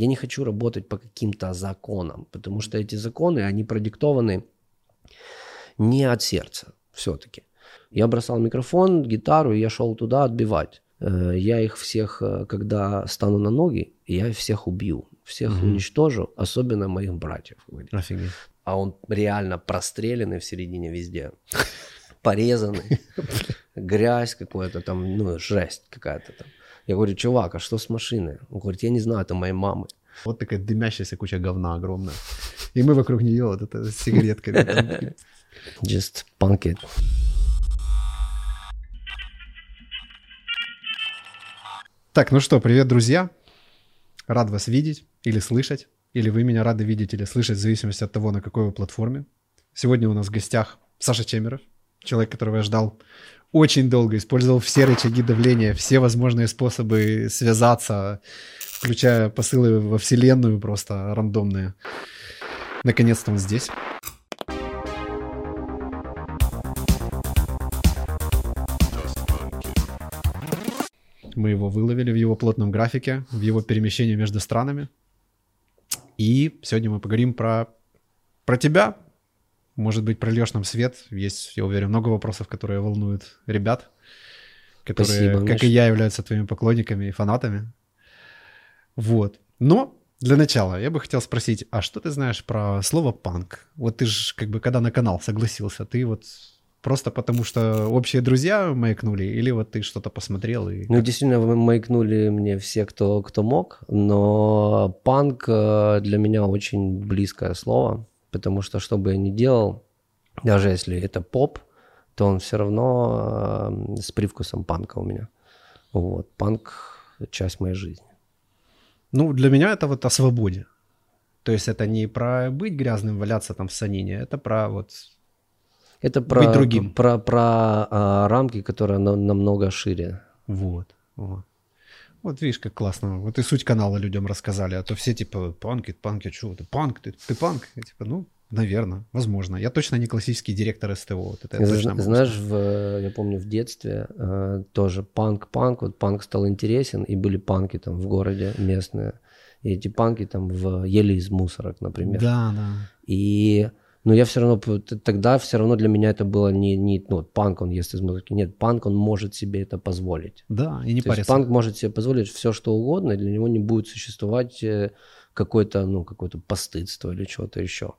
Я не хочу работать по каким-то законам, потому что эти законы, они продиктованы не от сердца все-таки. Я бросал микрофон, гитару, и я шел туда отбивать. Я их всех, когда стану на ноги, я всех убью, всех уничтожу, особенно моих братьев. Офигеть. А он реально простреленный в середине везде, порезанный, грязь какая-то там, ну, жесть какая-то там. Я говорю: чувак, а что с машиной? Он говорит: я не знаю, это моей мамы. Вот такая дымящаяся куча говна огромная. И мы вокруг нее вот это с сигаретками. Just punk it. Так, ну что, привет, друзья. Рад вас видеть или слышать. Или вы меня рады видеть или слышать, в зависимости от того, на какой вы платформе. Сегодня у нас в гостях Саша Чемеров. Человек, которого я ждал очень долго. Использовал все рычаги давления, все возможные способы связаться, включая посылы во вселенную просто рандомные. Наконец-то он здесь. Мы его выловили в его плотном графике, в его перемещении между странами. И сегодня мы поговорим про тебя. Может быть, прольешь нам свет. Есть, я уверен, много вопросов, которые волнуют ребят, которые, спасибо, как и я, являются твоими поклонниками и фанатами. Вот. Но для начала я бы хотел спросить, а что ты знаешь про слово «панк»? Вот ты же, как бы, когда на канал согласился, ты вот... Просто потому, что общие друзья маякнули, или вот ты что-то посмотрел? И... Ну, действительно, маякнули мне все, кто мог, но панк для меня очень близкое слово, потому что, что бы я ни делал, даже если это поп, то он все равно с привкусом панка у меня. Вот, панк – часть моей жизни. Ну, для меня это вот о свободе. То есть это не про быть грязным, валяться там в санине, это про вот... Это про рамки, которые намного шире. Вот видишь, как классно. Вот и суть канала людям рассказали. А то все типа: панки, чего ты? Панк, ты панк? Я, типа, ну, наверное, возможно. Я точно не классический директор СТО. Вот это знаешь, я помню, в детстве тоже панк. Вот панк стал интересен, и были панки там в городе местные. И эти панки там ели из мусорок, например. Да. И... Но я все равно, тогда все равно для меня это было не панк, он ест из музыки. Нет, панк, он может себе это позволить. Да, и не парится. То есть панк может себе позволить все, что угодно, и для него не будет существовать какое-то постыдство или чего-то еще.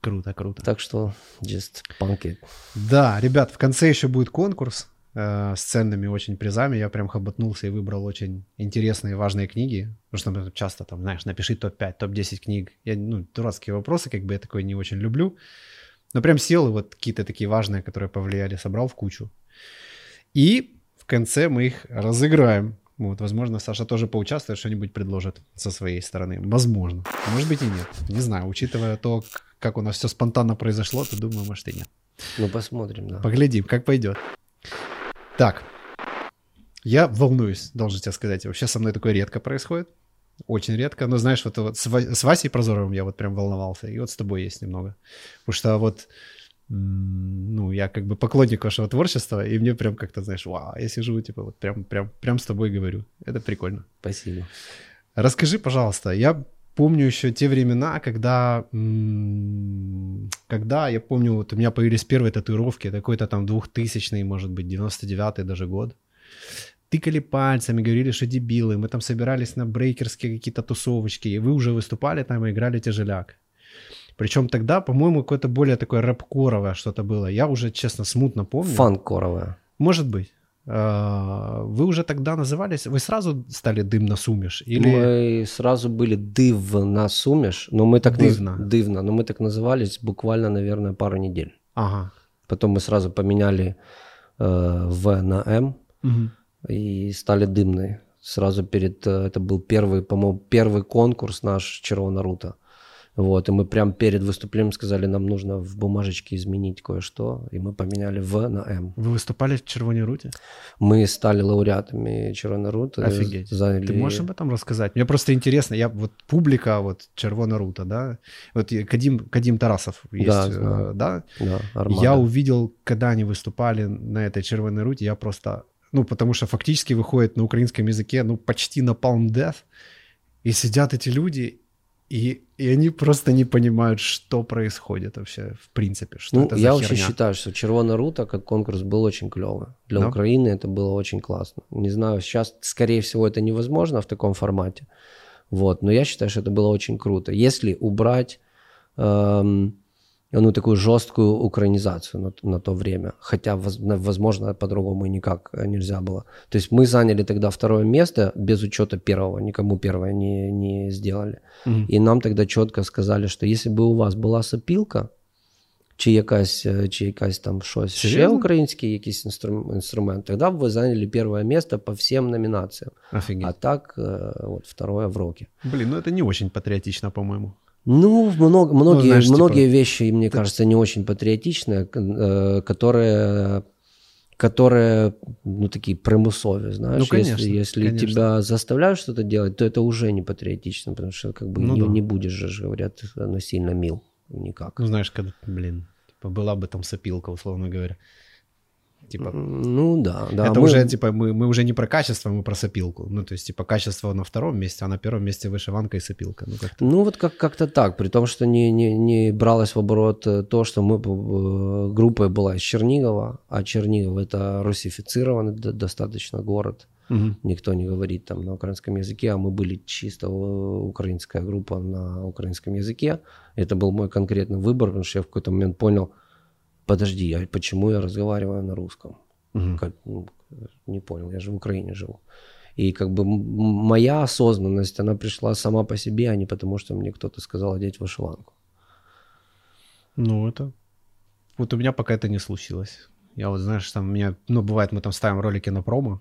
Круто. Так что just punk it. Да, ребят, в конце еще будет конкурс с ценными очень призами. Я прям хоботнулся и выбрал очень интересные, важные книги. Потому что часто там, знаешь, напиши топ-5, топ-10 книг. Я, дурацкие вопросы, как бы я такое не очень люблю. Но прям сел и вот какие-то такие важные, которые повлияли, собрал в кучу. И в конце мы их разыграем. Вот, возможно, Саша тоже поучаствует, что-нибудь предложит со своей стороны. Возможно. Может быть и нет. Не знаю, учитывая то, как у нас все спонтанно произошло, то думаю, может и нет. Ну, посмотрим, да. Поглядим, как пойдет. Так, я волнуюсь, должен тебе сказать. Вообще со мной такое редко происходит, очень редко. Но знаешь, вот с Васей Прозоровым я вот прям волновался, и вот с тобой есть немного. Потому что вот, я как бы поклонник вашего творчества, и мне прям как-то, знаешь, вау, я сижу, типа, вот прям с тобой говорю. Это прикольно. Спасибо. Расскажи, пожалуйста, я помню еще те времена, когда я помню, вот у меня появились первые татуировки, какой-то там 2000-й, может быть, 99-й даже год. Тыкали пальцами, говорили, что дебилы. Мы там собирались на брейкерские какие-то тусовочки, и вы уже выступали там и играли тяжеляк. Причем тогда, по-моему, какое-то более такое рэп-коровое что-то было. Я уже, честно, смутно помню. Фан-коровое. Может быть. Вы уже тогда назывались, вы сразу стали Дымна Сумiш? Или... Мы сразу были Дывна Сумiш, но мы так назывались буквально, наверное, пару недель. Ага. Потом мы сразу поменяли В на М и стали Дымной. Сразу это был первый, по-моему, первый конкурс наш Червона Рута. Вот, и мы прям перед выступлением сказали, нам нужно в бумажечке изменить кое-что, и мы поменяли В на М. Вы выступали в Червоной Руте? Мы стали лауреатами Червоной Руты. Офигеть. Заняли... Ты можешь об этом рассказать? Мне просто интересно, публика, Червона Рута, да? Вот Кадим Тарасов есть, да? Я увидел, когда они выступали на этой Червоной Руте, я просто, потому что фактически выходит на украинском языке, почти Napalm Death. И сидят эти люди, и они просто не понимают, что происходит вообще, в принципе, что это за херня. Я вообще считаю, что «Червона Рута» как конкурс был очень клево. Для Украины это было очень классно. Не знаю, сейчас, скорее всего, это невозможно в таком формате. Вот. Но я считаю, что это было очень круто. Если убрать такую жесткую украинизацию на то время, хотя, возможно, по-другому и никак нельзя было. То есть мы заняли тогда второе место без учета первого, никому первое не сделали. Mm-hmm. И нам тогда четко сказали, что если бы у вас была сопілка, чи якась там щось, ще український якийсь інструмент, тогда б ви зайняли перше місце по всім номінаціям. Офігеть. А так, вот, второе в роке. Блін, ну це не дуже патріотично, по-моєму. Ну, многие вещи, мне кажется, не очень патриотичные, которые такие примусовые, знаешь. Ну, конечно, если тебя заставляют что-то делать, то это уже не патриотично, потому что не будешь же, говорят, насильно мил никак. Ну, знаешь, когда, была бы там сопилка, условно говоря. Да. Это уже, мы уже не про качество, мы про сопилку. Ну, то есть, качество на втором месте, а на первом месте вышиванка и сопилка. Как-то так, при том, что не бралось в оборот то, что группа была из Чернигова, а Чернигов — это русифицированный достаточно город. Угу. Никто не говорит там на украинском языке, а мы были чисто украинская группа на украинском языке. Это был мой конкретный выбор, потому что я в какой-то момент понял, подожди, а почему я разговариваю на русском? Угу. Не понял, я же в Украине живу. И моя осознанность, она пришла сама по себе, а не потому, что мне кто-то сказал одеть вышиванку. Вот у меня пока это не случилось. Я бывает, мы там ставим ролики на промо,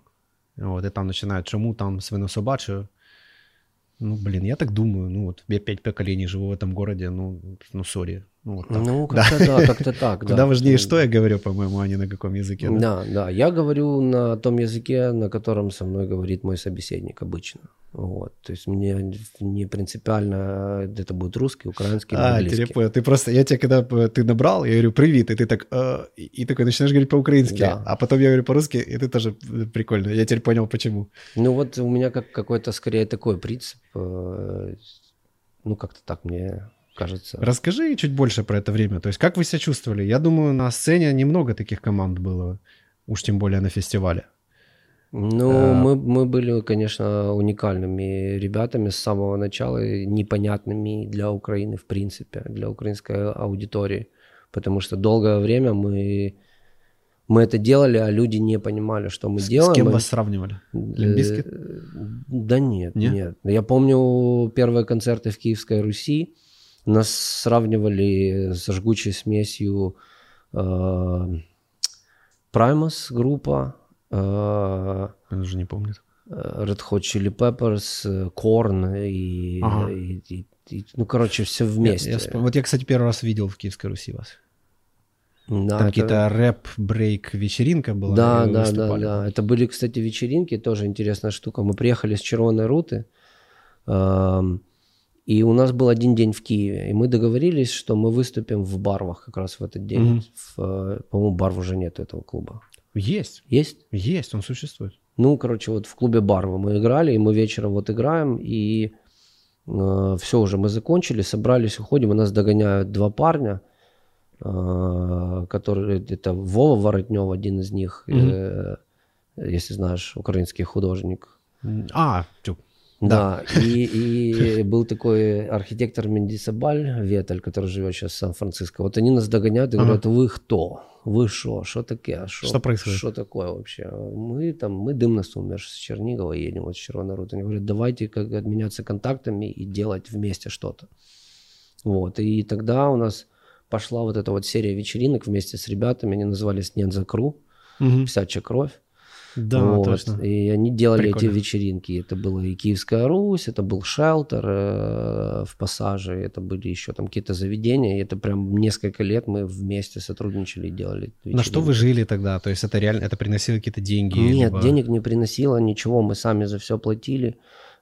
и там начинают, чему там свину собачью. Я так думаю, я 5 поколений живу в этом городе, сори. Как-то так. Куда важнее, что я говорю, по-моему, а не на каком языке. Да, я говорю на том языке, на котором со мной говорит мой собеседник обычно. Вот, то есть мне не принципиально, это будет русский, украинский, английский. Я тебя, когда ты набрал, я говорю «привет», и ты так, и такой начинаешь говорить по-украински, а потом я говорю по-русски, и ты тоже прикольно, я теперь понял, почему. У меня какой-то, скорее, такой принцип, как-то так мне... кажется. Расскажи чуть больше про это время. То есть, как вы себя чувствовали? Я думаю, на сцене немного таких команд было, уж тем более на фестивале. Мы были, конечно, уникальными ребятами с самого начала, непонятными для Украины, в принципе, для украинской аудитории. Потому что долгое время мы это делали, а люди не понимали, что мы делаем. С кем вас сравнивали? Лимп Бизкит? Нет. Я помню первые концерты в Киевской Руси. Нас сравнивали со жгучей смесью Primus группа, я даже не помню. Red Hot Chili Peppers, Korn и все вместе. Я, кстати, первый раз видел в Киевской Руси вас. Там какие-то рэп-брейк вечеринка была. Да. Это были, кстати, вечеринки, тоже интересная штука. Мы приехали с Червоной Руты. И у нас был один день в Киеве, и мы договорились, что мы выступим в Барвах как раз в этот день. Mm-hmm. По-моему, Барв уже нет, этого клуба. Есть, он существует. В клубе Барва мы играли, и мы вечером играем, и все уже, мы закончили, собрались, уходим, и нас догоняют 2 парня, которые, это Вова Воротнюк, один из них, mm-hmm. Если знаешь, украинский художник. Да. И был такой архитектор Мендисабаль, Веталь, который живет сейчас в Сан-Франциско. Они нас догоняют и говорят, вы кто? Вы шо? Шо такое? Что происходит? Что такое вообще? Мы Дымна Сумiш с Чернигова едем, с Червоной Руты. Они говорят, давайте обменяться контактами и делать вместе что-то. И тогда у нас пошла эта серия вечеринок вместе с ребятами. Они назывались Нензакру, Писачья кровь. Точно. И они делали эти вечеринки. Это была и Киевская Русь, это был шелтер в Пассаже, это были еще там какие-то заведения. И это прям несколько лет мы вместе сотрудничали и делали вечеринки. На что вы жили тогда? То есть это реально, это приносило какие-то деньги? Нет, денег не приносило, ничего. Мы сами за все платили.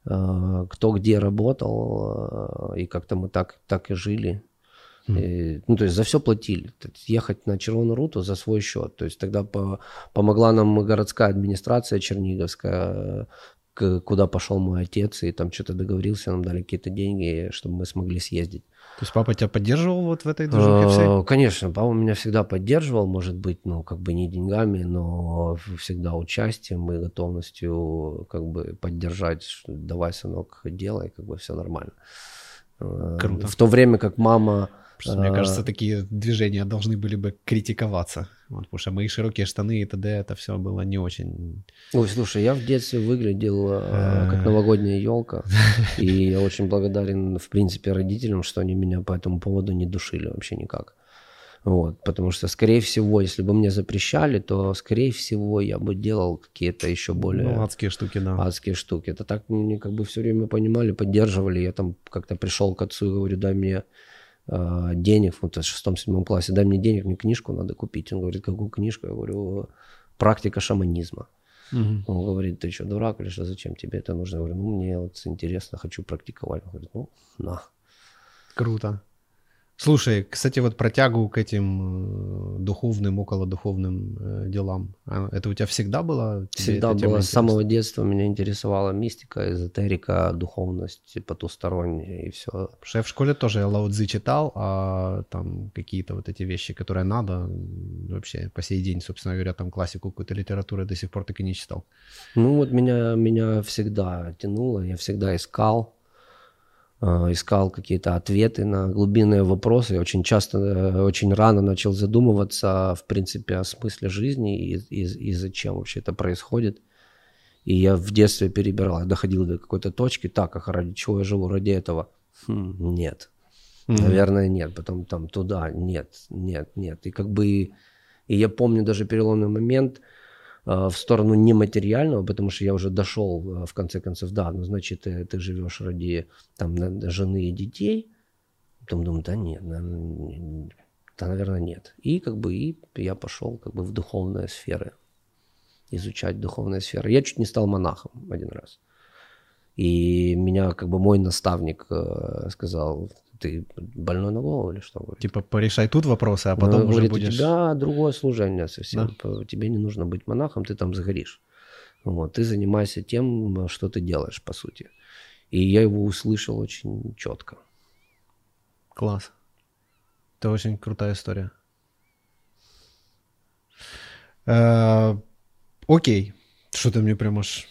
Кто где работал. И как-то мы так и жили. То есть за все платили. Ехать на Червону Руту за свой счет. То есть тогда помогла нам городская администрация черниговская. куда пошел мой отец, и там что-то договорился, нам дали какие-то деньги, чтобы мы смогли съездить. То есть папа тебя поддерживал вот в этой движухе всей? Конечно, папа меня всегда поддерживал, может быть, ну, как бы не деньгами, но всегда участием и готовностью как бы поддержать, что давай, сынок, делай, как бы все нормально. Круто. В то время как мама... Просто, мне кажется, такие движения должны были бы критиковаться. Вот, потому что мои широкие штаны и т.д. это все было не очень... Ой, слушай, я в детстве выглядел как новогодняя елка. И я очень благодарен, в принципе, родителям, что они меня по этому поводу не душили вообще никак. Вот, потому что, скорее всего, если бы мне запрещали, то, скорее всего, я бы делал какие-то еще более... Ну, адские штуки, да. Адские штуки. Это так мне как бы все время понимали, поддерживали. Я там как-то пришел к отцу и говорю, дай мне денег, вот в 6-7 классе, дай мне денег, мне книжку надо купить. Он говорит, какую книжку? Я говорю, практика шаманизма. Угу. Он говорит, ты что, дурак или что, зачем тебе это нужно? Я говорю, ну, мне вот интересно, хочу практиковать. Он говорит, ну, на. Круто. Слушай, кстати, вот про тягу к этим духовным, околодуховным делам, это у тебя всегда было? Всегда было. С самого детства меня интересовала мистика, эзотерика, духовность потусторонняя и все. Потому что я в школе тоже Лао-цзы читал, а там какие-то вот эти вещи, которые надо, вообще по сей день, собственно говоря, там классику какой-то литературы до сих пор так и не читал. Ну вот меня всегда тянуло, я всегда искал какие-то ответы на глубинные вопросы. Я очень часто, очень рано начал задумываться, в принципе, о смысле жизни и зачем вообще это происходит. И я в детстве перебирал, я доходил до какой-то точки, так, а ради чего я живу, ради этого? Нет. Mm-hmm. Наверное, нет. Потом там туда, нет. И как бы, и я помню даже переломный момент в сторону нематериального, потому что я уже дошел, в конце концов, да, ну, значит, ты живешь ради там жены и детей, потом думаю, да, наверное, нет. И как бы и я пошел как бы в духовные сферы, изучать духовные сферы. Я чуть не стал монахом один раз. И меня как бы мой наставник сказал, ты больной на голову или что? Говорит? Типа порешай тут вопросы, а потом уже будешь... У тебя другое служение совсем. Да? Тебе не нужно быть монахом, ты там сгоришь. Вот. Ты занимайся тем, что ты делаешь, по сути. И я его услышал очень четко. Класс. Это очень крутая история. Окей. Что ты мне прям аж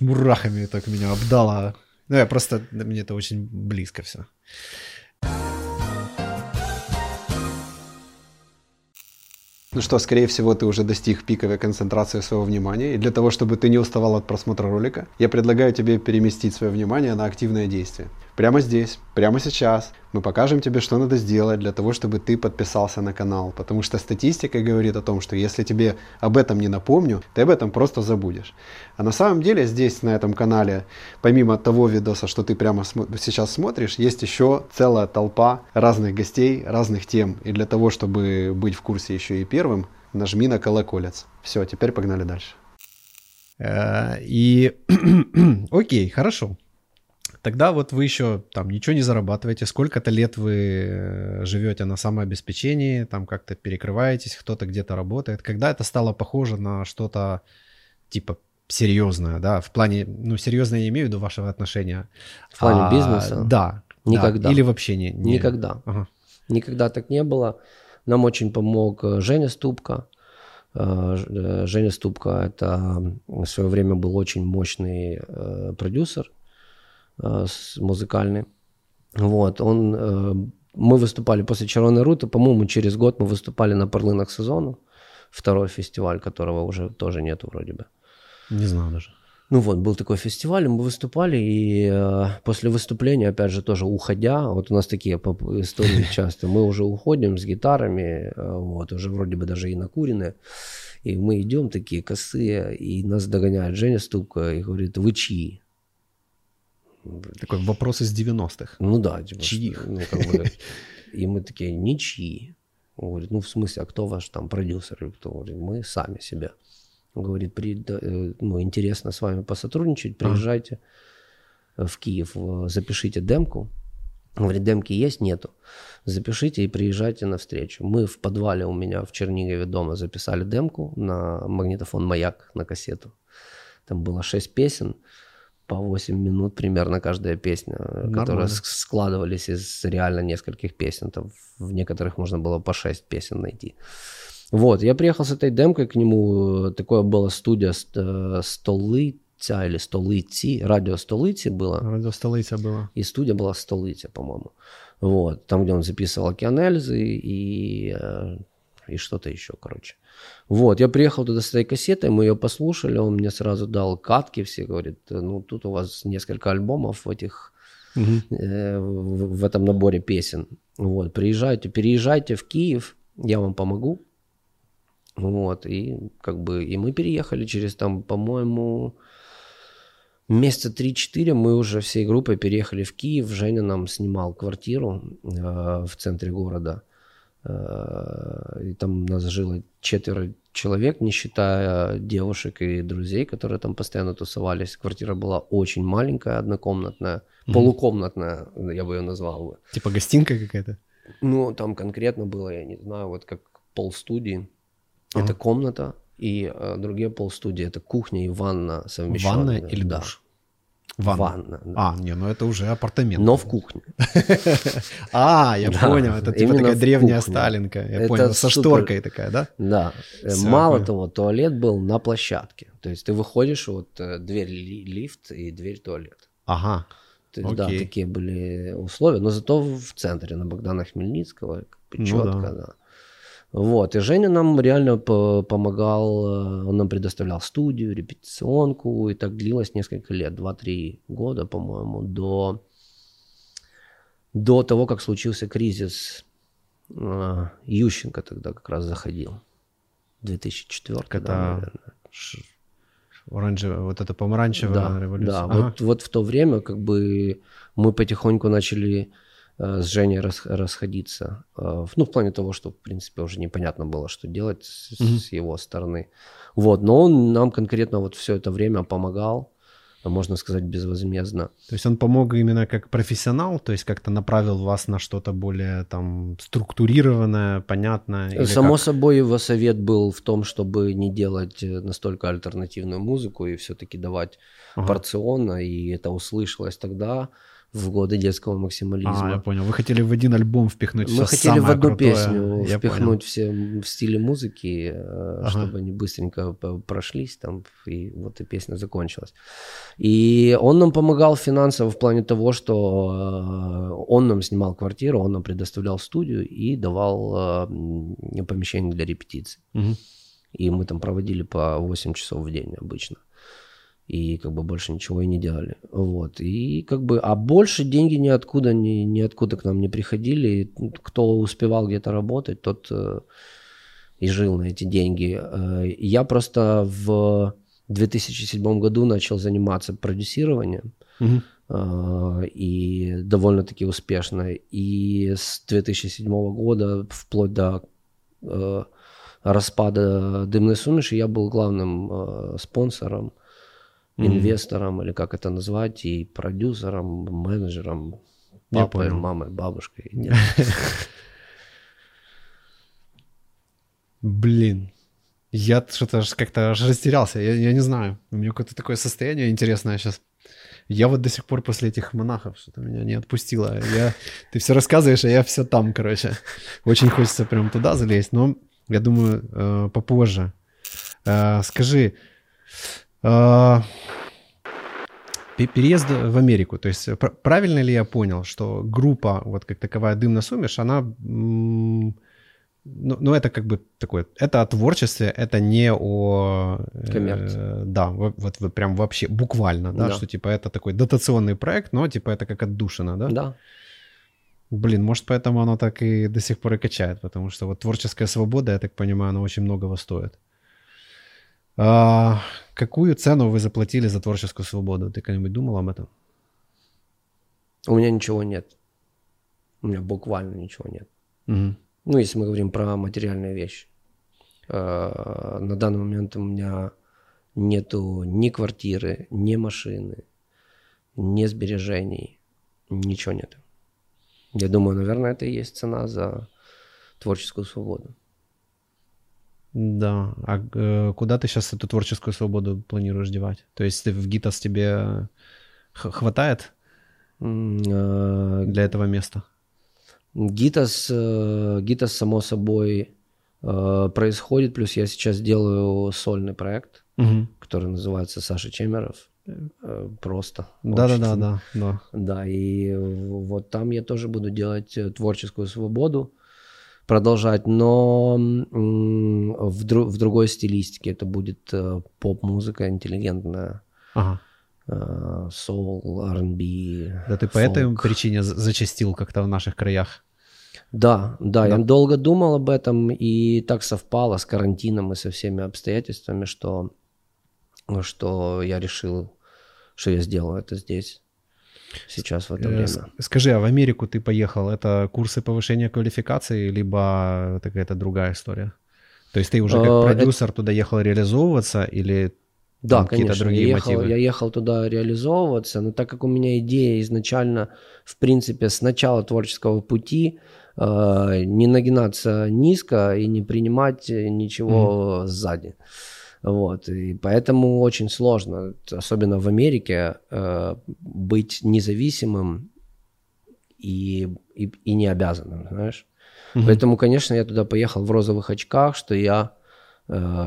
мурахами так меня обдало. Ну, я просто... Мне это очень близко все. Ну что, скорее всего, ты уже достиг пиковой концентрации своего внимания. И для того, чтобы ты не уставал от просмотра ролика, я предлагаю тебе переместить свое внимание на активное действие. Прямо здесь, прямо сейчас мы покажем тебе, что надо сделать для того, чтобы ты подписался на канал. Потому что статистика говорит о том, что если тебе об этом не напомню, ты об этом просто забудешь. А на самом деле здесь, на этом канале, помимо того видоса, что ты прямо сейчас смотришь, есть еще целая толпа разных гостей, разных тем. И для того, чтобы быть в курсе еще и первым, нажми на колоколец. Все, теперь погнали дальше. Окей, хорошо. Тогда вот вы еще там ничего не зарабатываете, сколько-то лет вы живете на самообеспечении, там как-то перекрываетесь, кто-то где-то работает. Когда это стало похоже на что-то типа серьезное, да, в плане, ну, серьезное я имею в виду вашего отношения. В плане бизнеса? Да. Никогда. Да. Или вообще не... Никогда. Ага. Никогда так не было. Нам очень помог Женя Ступко. Женя Ступко это в свое время был очень мощный продюсер, музыкальный. Вот, мы выступали после Червоной Руты, по-моему, через год мы выступали на Парлынах сезону, второй фестиваль, которого уже тоже нету вроде бы. Не знаю даже. Ну вот, был такой фестиваль, мы выступали, и после выступления, опять же, тоже уходя, вот у нас такие истории часто, мы уже уходим с гитарами, вот, уже вроде бы даже и накуренные, и мы идем такие косые, и нас догоняет Женя Ступко и говорит, вы чьи? Такой вопрос из 90-х. Ну да. Типа, чьих? Ну, как бы, и мы такие, ничьи. Он говорит, ну в смысле, а кто ваш там продюсер? Или кто? Говорит, мы сами себя. Он говорит, ну, интересно с вами посотрудничать, приезжайте в Киев, запишите демку. Он говорит, демки есть? Нету. Запишите и приезжайте навстречу. Мы в подвале у меня в Чернигове дома записали демку на магнитофон «Маяк», на кассету. Там было 6 песен. по 8 минут примерно каждая песня, нормально, которые складывались из реально нескольких песен. Там в некоторых можно было по 6 песен найти. Вот, я приехал с этой демкой к нему, такое было студия Столица или Столиці, Радио Столиці было. Радио Столица было. И студия была Столица, по-моему. Вот, там, где он записывал Киан Эльзы и что-то еще, короче. Вот, я приехал туда с этой кассетой, мы ее послушали, он мне сразу дал катки все, говорит, ну, тут у вас несколько альбомов этих, в этом наборе песен. Вот, приезжайте, переезжайте в Киев, я вам помогу. Вот, и как бы, и мы переехали через там, по-моему, месяца 3-4 мы уже всей группой переехали в Киев. Женя нам снимал квартиру в центре города. И там нас жило 4 человек, не считая девушек и друзей, которые там постоянно тусовались. Квартира была очень маленькая, однокомнатная, полукомнатная, я бы ее назвал бы. Типа гостинка какая-то? Ну, там конкретно было, я не знаю, вот как полстудии. Это комната, и другие полстудии. Это кухня и ванна совмещенная. Ванна или душ? Ванна. Да. А, не, ну это уже апартамент. Но в кухне. А, я понял, это типа такая древняя сталинка. Я понял, со шторкой такая, да? Да. Мало того, туалет был на площадке. То есть ты выходишь, вот дверь лифт и дверь туалет. Ага. Да, такие были условия. Но зато в центре, на Богдана Хмельницкого, четко, да. Вот, и Женя нам реально помогал, он нам предоставлял студию, репетиционку, и так длилось несколько лет, 2-3 года, по-моему, до того, как случился кризис. Ющенко тогда как раз заходил, 2004, да, наверное. Оранжевая, вот это помаранчевая, да, революция. Да, ага. вот в то время как бы мы потихоньку начали... с Женей расходиться. Ну, в плане того, что, в принципе, уже непонятно было, что делать с его стороны. Вот, но он нам конкретно вот все это время помогал, можно сказать, безвозмездно. То есть он помог именно как профессионал, то есть как-то направил вас на что-то более там структурированное, понятное? Или само как? Собой, его совет был в том, чтобы не делать настолько альтернативную музыку и все-таки давать порционно, и это услышалось тогда, в годы детского максимализма. А, я понял. Вы хотели в один альбом впихнуть все самое крутое. Мы хотели в одну песню впихнуть все стили музыки, чтобы они быстренько прошлись там, и вот и песня закончилась. И он нам помогал финансово в плане того, что он нам снимал квартиру, он нам предоставлял студию и давал помещение для репетиций. И мы там проводили по 8 часов в день обычно. И как бы больше ничего и не делали. Вот. И как бы, а больше деньги ниоткуда к нам не приходили. И кто успевал где-то работать, тот и жил на эти деньги. Я просто в 2007 году начал заниматься продюсированием. И довольно-таки успешно. И с 2007 года вплоть до... распада «Дымной Сумиши» я был главным спонсором, инвестором, или как это назвать, и продюсером, менеджером, папой, мамой, бабушкой. Блин, я что-то как-то растерялся, я не знаю, у меня какое-то такое состояние интересное сейчас. Я вот до сих пор после этих монахов что-то меня не отпустило. Ты все рассказываешь, а я все там, короче. Очень хочется прям туда залезть, но я думаю, попозже. Скажи... Переезд в Америку. То есть правильно ли я понял, что группа, вот как таковая «Дымна Сумiш», она, ну это как бы такое, это о творчестве, это не о... коммерции. Да, вот прям вообще, буквально, да, что типа это такой дотационный проект, но типа это как отдушина, да? Да. Блин, может поэтому оно так и до сих пор и качает, потому что вот творческая свобода, я так понимаю, она очень многого стоит. Какую цену вы заплатили за творческую свободу? Ты когда-нибудь думал об этом? У меня ничего нет. У меня буквально ничего нет. Ну, если мы говорим про материальные вещи. На данный момент у меня нету ни квартиры, ни машины, ни сбережений. Ничего нет. Я думаю, наверное, это и есть цена за творческую свободу. Да. А куда ты сейчас эту творческую свободу планируешь девать? То есть в Gitas тебе Хватает для этого места? Гитас, само собой, происходит. Плюс я сейчас делаю сольный проект, который называется «Саша Чемеров». Просто. Да-да-да. Да, и вот там я тоже буду делать творческую свободу, продолжать, но в другой стилистике. Это будет поп-музыка интеллигентная. Ага. Соул, R&B, да, ты по этой причине зачастил как-то в наших краях? Да, я долго думал об этом, и так совпало с карантином и со всеми обстоятельствами, что я решил, что я сделаю это здесь, сейчас, в это время. Скажи, а в Америку ты поехал, это курсы повышения квалификации, либо какая-то другая история? То есть ты уже как продюсер туда ехал реализовываться, или... Да, конечно, я ехал туда реализовываться, но так как у меня идея изначально, в принципе, с начала творческого пути не нагинаться низко и не принимать ничего сзади. Вот, и поэтому очень сложно, особенно в Америке, быть независимым и не обязанным, знаешь. Поэтому, конечно, я туда поехал в розовых очках, что я...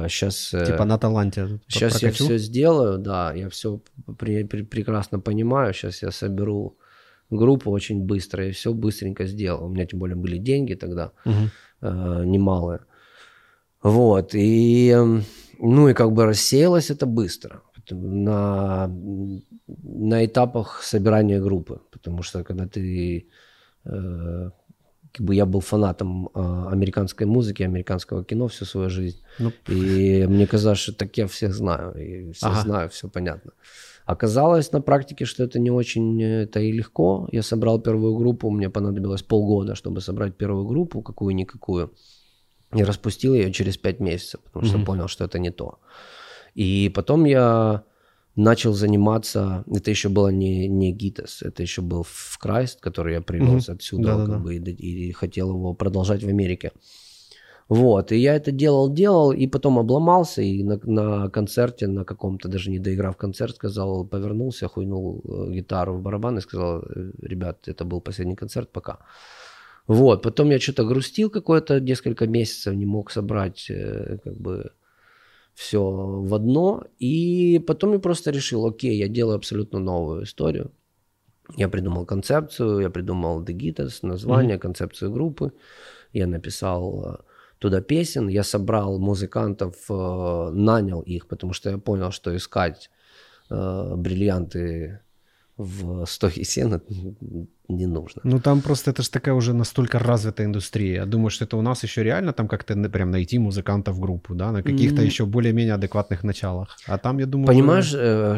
Сейчас, типа на таланте. Сейчас я все сделаю, да, я все прекрасно понимаю. Сейчас я соберу группу очень быстро и все быстренько сделаю. У меня тем более были деньги тогда, немалые. Вот, и ну и как бы рассеялось это быстро на этапах собирания группы, потому что когда ты... Как бы я был фанатом американской музыки, американского кино всю свою жизнь. Ну, и мне казалось, что так я всех знаю. И все знаю, все понятно. Оказалось на практике, что это не очень-то и легко. Я собрал первую группу, мне понадобилось полгода, чтобы собрать первую группу, какую-никакую. И распустил ее через 5 месяцев, потому что понял, что это не то. И потом я начал заниматься, это еще было не Gitas, это еще был Вкрайст, который я привез отсюда, и хотел его продолжать в Америке. Вот, и я это делал, и потом обломался, и на концерте, на каком-то, даже не доиграв концерт, сказал, повернулся, хуйнул гитару в барабан и сказал, ребят, это был последний концерт, пока. Вот, потом я что-то грустил какое-то несколько месяцев, не мог собрать, как бы... все в одно, и потом я просто решил, окей, я делаю абсолютно новую историю. Я придумал концепцию, я придумал The Gitas, название, концепцию группы, я написал туда песен, я собрал музыкантов, нанял их, потому что я понял, что искать бриллианты в стоге сена не нужно. Ну там просто это же такая уже настолько развитая индустрия. Я думаю, что это у нас еще реально там как-то прям найти музыкантов в группу, да, на каких-то еще более-менее адекватных началах. А там, я думаю... Понимаешь,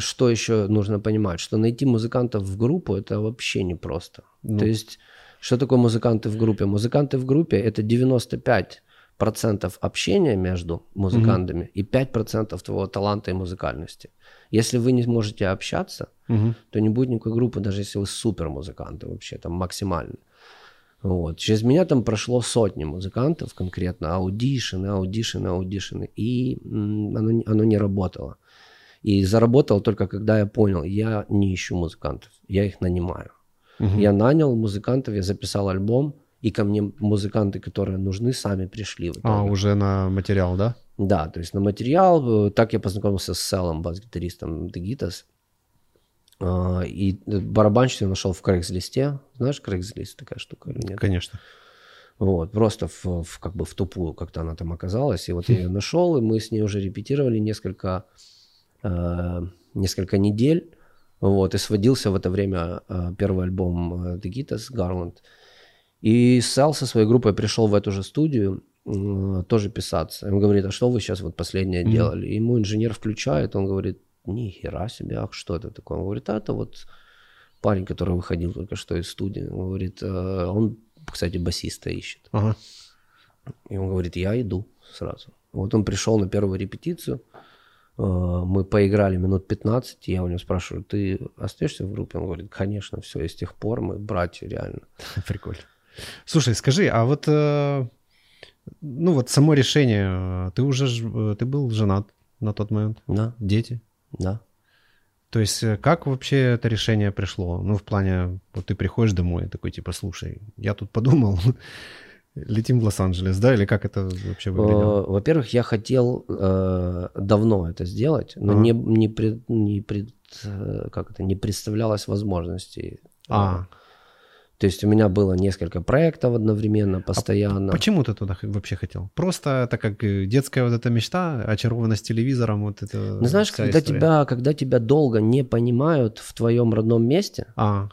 что еще нужно понимать? Что найти музыкантов в группу это вообще непросто. Ну. То есть, что такое музыканты в группе? Музыканты в группе это 95% общения между музыкантами и 5% твоего таланта и музыкальности. Если вы не можете общаться, то не будет никакой группы, даже если вы супер музыканты вообще, там максимально. Вот. Через меня там прошло сотни музыкантов конкретно, аудишены, и оно не работало. И заработало только когда я понял, я не ищу музыкантов, я их нанимаю. Я нанял музыкантов, я записал альбом, и ко мне музыканты, которые нужны, сами пришли. Уже на материал, да? Да, то есть на материал. Так я познакомился с Селом, бас-гитаристом The Gitas. И барабанщик я нашел в Craigslist. Знаешь, Craigslist такая штука или нет? Конечно. Вот, просто как бы в тупую как-то она там оказалась. И вот я ее нашел, и мы с ней уже репетировали несколько недель. Вот, и сводился в это время первый альбом The Gitas, Garland. И Сэл со своей группой пришел в эту же студию тоже писаться. Он говорит, а что вы сейчас вот последнее делали? И ему инженер включает, он говорит, ни хера себе, а что это такое? Он говорит, а это вот парень, который выходил только что из студии. Он говорит, он, кстати, басиста ищет. Ага. И он говорит, я иду сразу. Вот он пришел на первую репетицию, мы поиграли минут 15, я у него спрашиваю, ты остаешься в группе? Он говорит, конечно, все, и с тех пор мы братья реально. Прикольно. Слушай, скажи, а вот... Ну вот само решение, ты был женат на тот момент, да. Дети. Да. То есть как вообще это решение пришло? Ну, в плане, вот ты приходишь домой, такой типа, слушай, я тут подумал, летим в Лос-Анджелес, да? Или как это вообще выглядело? Во-первых, я хотел давно это сделать, но не представлялось возможности. То есть у меня было несколько проектов одновременно, постоянно. А почему ты туда вообще хотел? Просто это как детская вот эта мечта, очарованность телевизором, вот это. Ну, знаешь, когда тебя долго не понимают в твоем родном месте, а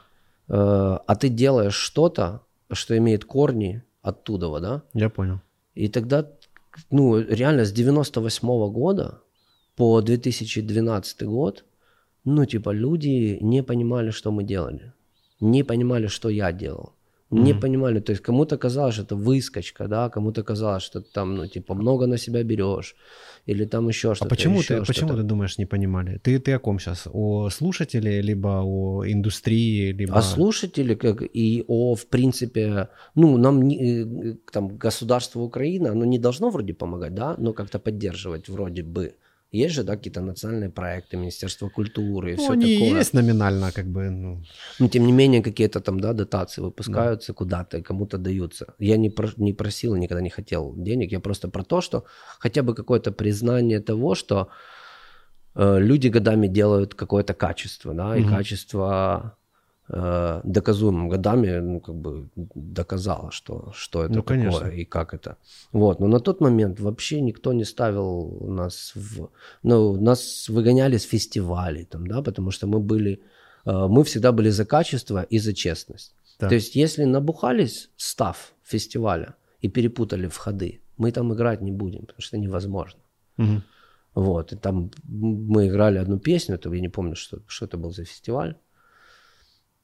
ты делаешь что-то, что имеет корни оттуда, да? Я понял. И тогда, ну, реально с 98-го года по 2012 год, ну, типа, люди не понимали, что мы делали. Не понимали, что я делал. Не понимали, то есть кому-то казалось, что это выскочка, да, кому-то казалось, что ты там, ну, типа, много на себя берешь, или там еще что-то. А почему ты думаешь, не понимали? Ты о ком сейчас? О слушателе, либо о индустрии, либо... О слушателе, как и о, в принципе, ну, нам, там, государство Украина, оно не должно вроде помогать, да, но как-то поддерживать вроде бы. Есть же, да, какие-то национальные проекты, Министерство культуры и все такое. Они есть номинально, как бы, ну... Но, тем не менее, какие-то там, да, дотации выпускаются куда-то, кому-то даются. Я не просил, никогда не хотел денег, я просто про то, что хотя бы какое-то признание того, что люди годами делают какое-то качество, да, и качество... доказуемым годами, ну, как бы доказало, что это, ну, такое, конечно, и как это. Вот. Но на тот момент вообще никто не ставил нас в... Ну, нас выгоняли с фестивалей, там, да, потому что мы всегда были за качество и за честность. Да. То есть если набухались став фестиваля и перепутали входы, мы там играть не будем, потому что невозможно. Угу. Вот. И там мы играли одну песню, это, я не помню, что это был за фестиваль.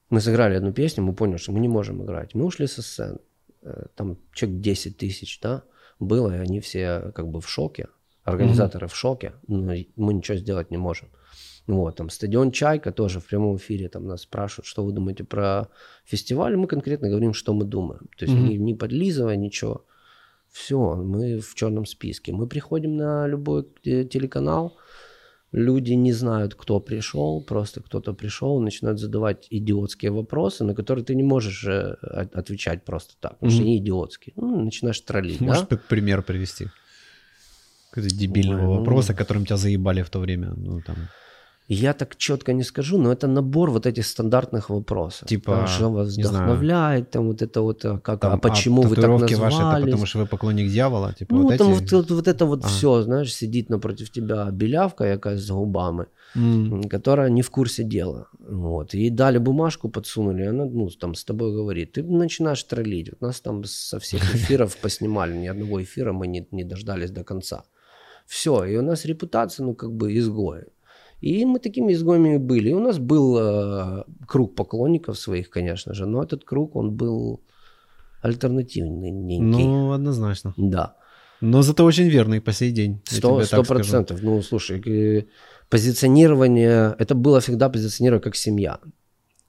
Мы сыграли одну песню, мы поняли, что мы не можем играть. Мы ушли со сцены. Там человек 10 тысяч, да, было, и они все как бы в шоке. Организаторы в шоке, но мы ничего сделать не можем. Вот, там стадион «Чайка» тоже в прямом эфире там нас спрашивают, что вы думаете про фестиваль. Мы конкретно говорим, что мы думаем. То есть не подлизывая ничего. Все, мы в черном списке. Мы приходим на любой телеканал, люди не знают, кто пришел, просто кто-то пришел, начинают задавать идиотские вопросы, на которые ты не можешь отвечать просто так, потому что они идиотские. Ну, начинаешь троллить. Можешь, да? Пример привести? Какого-то дебильного вопроса, которым тебя заебали в то время. Ну, там. Я так четко не скажу, но это набор вот этих стандартных вопросов. Типа, что вас вдохновляет, там вот это вот, как, там, а почему вы так назвались? Татуировки ваши, это потому что вы поклонник дьявола? Типа, ну, вот там эти... вот это вот все, знаешь, сидит напротив тебя белявка, якая с губами, которая не в курсе дела. Вот. Ей дали бумажку, подсунули, и она, ну, там с тобой говорит. Ты начинаешь троллить. Вот нас там со всех эфиров поснимали, ни одного эфира мы не дождались до конца. Все, и у нас репутация, ну, как бы изгоя. И мы такими изгоями были. И у нас был круг поклонников своих, конечно же, но этот круг, он был альтернативный. Ну, однозначно. Да. Но зато очень верный по сей день. 100%. Ну, слушай, позиционирование, это было всегда позиционировано как семья.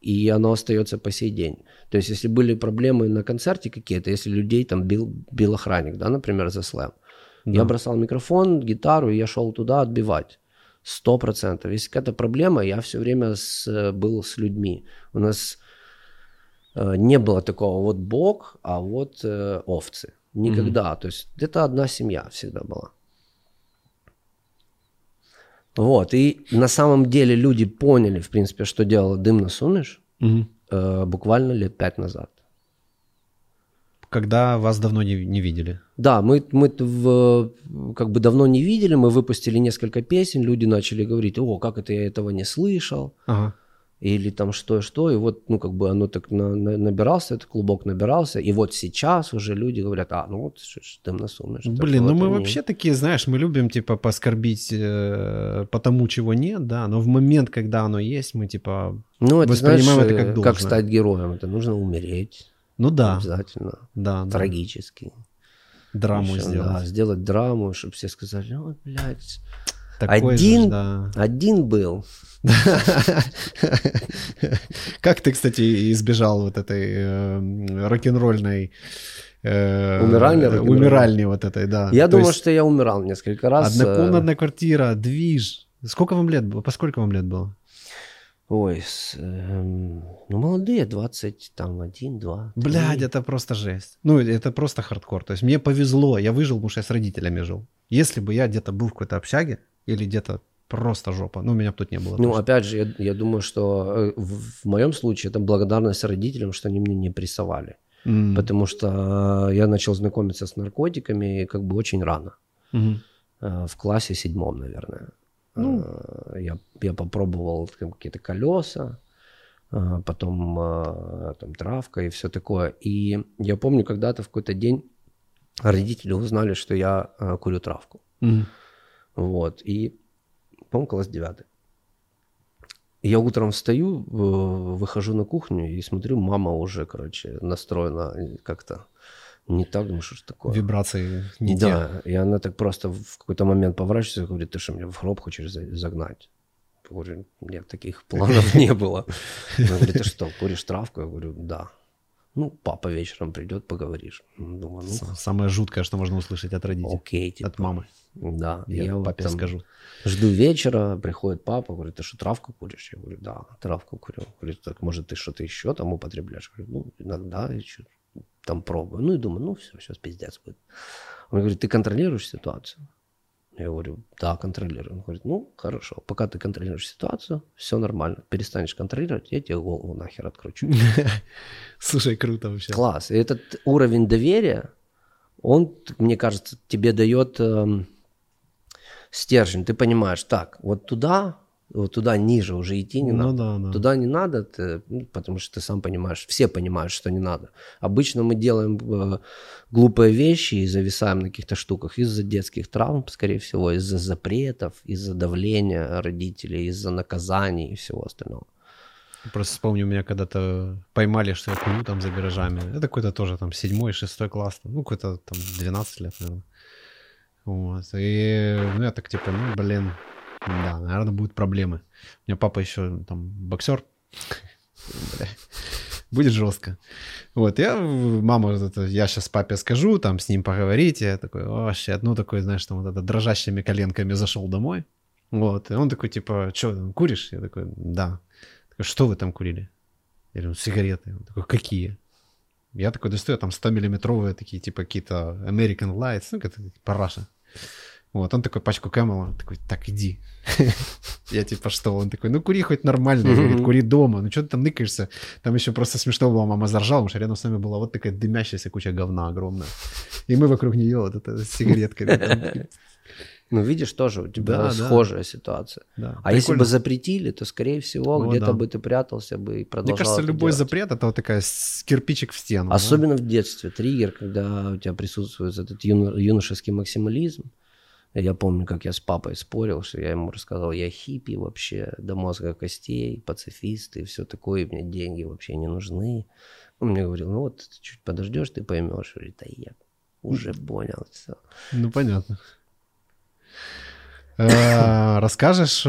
И оно остается по сей день. То есть, если были проблемы на концерте какие-то, если людей там бил охранник, да, например, за слэм, я бросал микрофон, гитару, и я шел туда отбивать. 100%. Если какая-то проблема, я все время был с людьми. У нас не было такого вот бог, а вот овцы. Никогда. То есть это одна семья всегда была. Вот. И на самом деле люди поняли, в принципе, что делала Дымна Сумiш буквально лет 5 назад. Когда вас давно не видели. Да, мы как бы давно не видели, мы выпустили несколько песен, люди начали говорить, о, как это я этого не слышал, или там что, и вот, ну, как бы оно так набирался, этот клубок набирался, и вот сейчас уже люди говорят, ну, вот, Дымна Сумiш. Блин, ну мы вообще такие, знаешь, мы любим, типа, поскорбить по тому, чего нет, да, но в момент, когда оно есть, мы, типа, ну, это, воспринимаем, знаешь, это как должное. Как стать героем, это нужно умереть. Ну да. Обязательно. Да, трагически. Драму еще, сделать. Да, сделать драму, чтобы все сказали, ой, блядь. Такой один был. Как ты, кстати, избежал вот этой рок-н-ролльной... Умиральни вот этой, да. Я думал, что я умирал несколько раз. Однокомнатная квартира, движ. Сколько вам лет было? По сколько вам лет было? Ой, ну молодые, 20, там, 1, 2, 3. Блядь, это просто жесть. Ну, это просто хардкор. То есть мне повезло, я выжил, потому что я с родителями жил. Если бы я где-то был в какой-то общаге или где-то просто жопа, ну, меня бы тут не было. Ну, опять же, я думаю, что в моем случае это благодарность родителям, что они мне не прессовали. Mm. Потому что я начал знакомиться с наркотиками как бы очень рано. Mm-hmm. В классе 7, наверное. Ну. Я попробовал там какие-то колеса, потом там травка и все такое. И я помню, когда-то в какой-то день родители узнали, что я курю травку. Mm-hmm. Вот. И, по-моему, класс 9. Я утром встаю, выхожу на кухню и смотрю, мама уже, короче, настроена как-то не так, думаю, что такое. Вибрации не те. Да, и она так просто в какой-то момент поворачивается и говорит, ты что, меня в гроб хочешь загнать? Я говорю, нет, таких планов не было. Она говорит, ты что, куришь травку? Я говорю, да. Ну, папа вечером придет, поговоришь. Думаю, ну, самое жуткое, что можно услышать от родителей. Окей, типа. От мамы. Да. Я вот папе скажу. Жду вечера, приходит папа, говорит, ты что, травку куришь? Я говорю, да, травку курю. Говорит, так, может, ты что-то еще там употребляешь? Я говорю, ну, иногда еще там пробую. Ну, и думаю, ну, все, сейчас пиздец будет. Он говорит, ты контролируешь ситуацию? Я говорю, да, контролирую. Он говорит, ну, хорошо, пока ты контролируешь ситуацию, все нормально. Перестанешь контролировать, я тебе голову нахер откручу. Слушай, круто вообще. Класс. И этот уровень доверия, он, мне кажется, тебе дает стержень. Ты понимаешь, так, вот туда ниже уже идти не надо. Да. Туда не надо, потому что ты сам понимаешь, все понимают, что не надо. Обычно мы делаем глупые вещи и зависаем на каких-то штуках из-за детских травм, скорее всего, из-за запретов, из-за давления родителей, из-за наказаний и всего остального. Просто вспомню, меня когда-то поймали, что я курю там за гаражами. Это какой-то тоже там 7-й, 6-й класс, ну какой-то там 12 лет, наверное. Вот. И ну, я так типа, ну блин, да, наверное, будут проблемы. У меня папа еще там боксер. Будет жестко. Вот, я сейчас папе скажу, там с ним поговорите. Я такой, вообще, ну такой, знаешь, там вот это дрожащими коленками зашел домой. Вот, и он такой, типа, что, там куришь? Я такой, да. Такой, что вы там курили? Я говорю, сигареты. Он такой, какие? Я такой, достаю там 100-миллиметровые такие, типа, какие-то American Lights, ну, как-то параша. Вот, он такой, пачку Кэмела, такой, так, иди. Я типа, что? Он такой, ну, кури хоть нормально, говорит, кури дома, ну, что ты там ныкаешься? Там еще просто смешно было, мама заржала, потому что рядом с нами была вот такая дымящаяся куча говна огромная. И мы вокруг нее вот это с сигаретками. Ну, видишь, тоже у тебя схожая ситуация. А если бы запретили, то, скорее всего, где-то бы ты прятался бы и продолжал. Мне кажется, любой запрет — это вот такая кирпичик в стену. Особенно в детстве триггер, когда у тебя присутствует этот юношеский максимализм. Я помню, как я с папой спорил, что я ему рассказал, я хиппи вообще, до мозга костей, пацифист и все такое, и мне деньги вообще не нужны. Он мне говорил, ну вот, чуть подождешь, ты поймешь. Говорит, а я уже понял все. Ну, понятно. Расскажешь,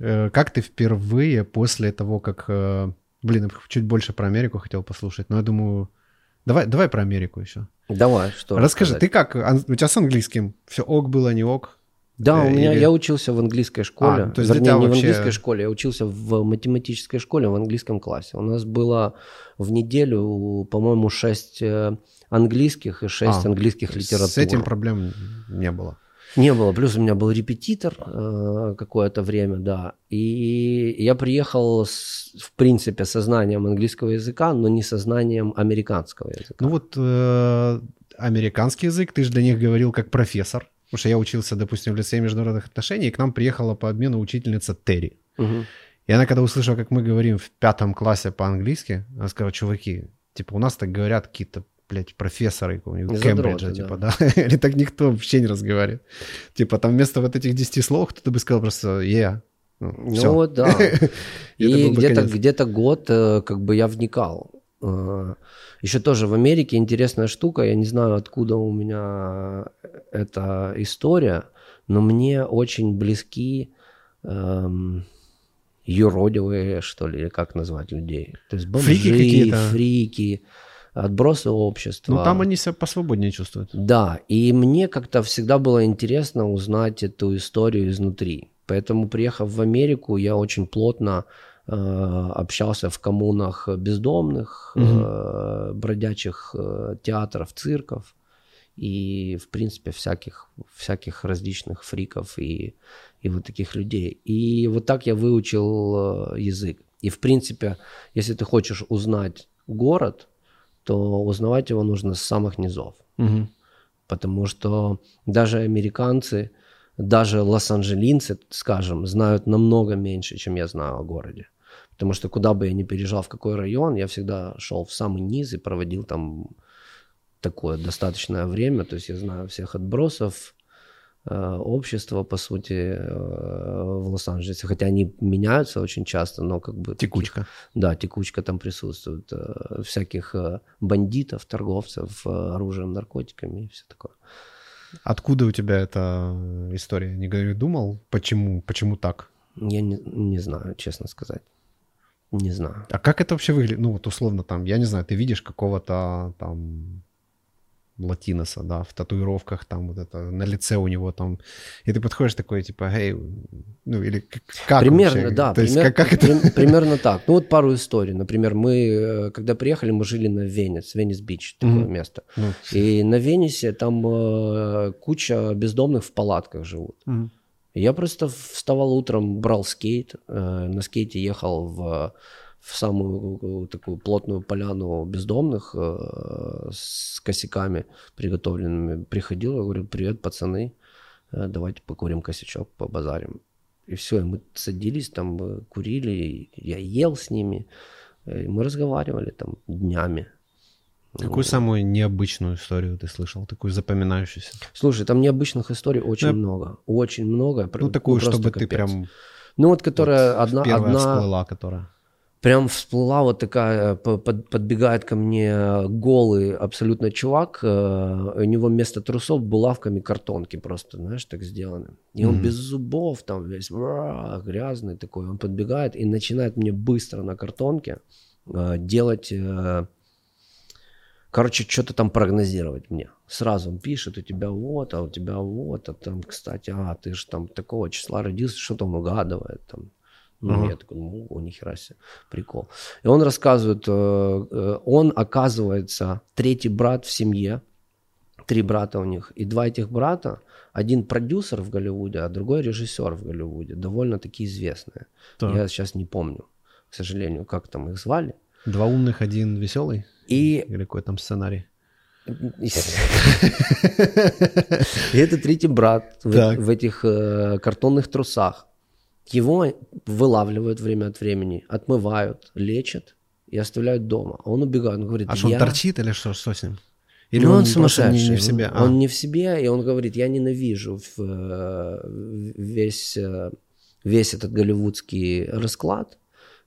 как ты впервые после того, как... Блин, я чуть больше про Америку хотел послушать, но я думаю... Давай про Америку еще. Давай, что расскажи, рассказать? Ты как? У тебя с английским все ок было, не ок? Да, у меня, я учился в английской школе. То есть вернее, не вообще... в английской школе, я учился в математической школе в английском классе. У нас было в неделю, по-моему, 6 английских и 6 английских литератур. С этим проблем не было? Не было, плюс у меня был репетитор какое-то время, да. И я приехал, в принципе, со знанием английского языка, но не со знанием американского языка. Ну вот американский язык, ты же для них говорил как профессор. Потому что я учился, допустим, в лицее международных отношений, и к нам приехала по обмену учительница Терри. Угу. И она, когда услышала, как мы говорим в 5 классе по-английски, она сказала, чуваки, типа у нас так говорят какие-то... блядь, профессоры какого-нибудь Кембриджа, типа, да. Или так никто вообще не разговаривает. Типа, там вместо вот этих 10 слов кто-то бы сказал просто «yeah». Ну вот, да. И где-то год как бы я вникал. Еще тоже в Америке интересная штука, я не знаю, откуда у меня эта история, но мне очень близки... юродивые, что ли, или как назвать людей. То есть бомжи, фрики отбросы общества. Ну, там они себя посвободнее чувствуют. Да, и мне как-то всегда было интересно узнать эту историю изнутри. Поэтому, приехав в Америку, я очень плотно общался в коммунах бездомных, бродячих театров, цирков и, в принципе, всяких различных фриков и вот таких людей. И вот так я выучил язык. И, в принципе, если ты хочешь узнать город, то узнавать его нужно с самых низов. Угу. Потому что даже американцы, даже лос-анджелинцы, скажем, знают намного меньше, чем я знаю о городе. Потому что куда бы я ни переезжал, в какой район, я всегда шел в самый низ и проводил там такое достаточное время. То есть я знаю всех отбросов общества, по сути, в Лос-Анджелесе. Хотя они меняются очень часто, но как бы... Текучка. Текучка там присутствует. Всяких бандитов, торговцев оружием, наркотиками и все такое. Откуда у тебя эта история? Не думал, почему так? Я не знаю, честно сказать. Не знаю. А как это вообще выглядит? Ну, вот условно там, я не знаю, ты видишь какого-то там латиноса, да, в татуировках, там вот это, на лице у него там, и ты подходишь такой, типа, эй, ну, или как примерно, вообще? Да, примерно так. Ну, вот пару историй. Например, мы, когда приехали, мы жили на Венес-Бич, такое место. И на Венесе там куча бездомных в палатках живут. Я просто вставал утром, брал скейт, на скейте ехал в самую такую плотную поляну бездомных с косяками приготовленными. Приходил, я говорю, привет, пацаны, давайте покурим косячок, побазарим. И все, и мы садились там, курили, я ел с ними, и мы разговаривали там днями. Какую самую необычную историю ты слышал, такую запоминающуюся? Слушай, там необычных историй очень много, очень много. Ну, такую, чтобы капец. Ты прям... Ну, вот, которая вот одна всплыла, которая... Прям всплыла вот такая, подбегает ко мне голый абсолютно чувак, у него вместо трусов булавками картонки просто, знаешь, так сделаны. И он без зубов, там весь грязный такой, он подбегает и начинает мне быстро на картонке делать... Короче, что-то там прогнозировать мне. Сразу он пишет, у тебя вот, а там, кстати, ты же там такого числа родился, что там угадывает. Там. Я такой, нихера себе, прикол. И он рассказывает, он, оказывается, третий брат в семье, 3 брата у них, и 2 этих брата, один продюсер в Голливуде, а другой режиссер в Голливуде, довольно-таки известные. Так. Я сейчас не помню, к сожалению, как там их звали. 2 умных, 1 веселый? Или какой там сценарий? И это 3-й брат в этих картонных трусах. Его вылавливают время от времени, отмывают, лечат и оставляют дома. А он убегает, он говорит... А что, он торчит или что с ним? Или он сумасшедший, не в себе? Он не в себе, и он говорит, я ненавижу весь этот голливудский расклад.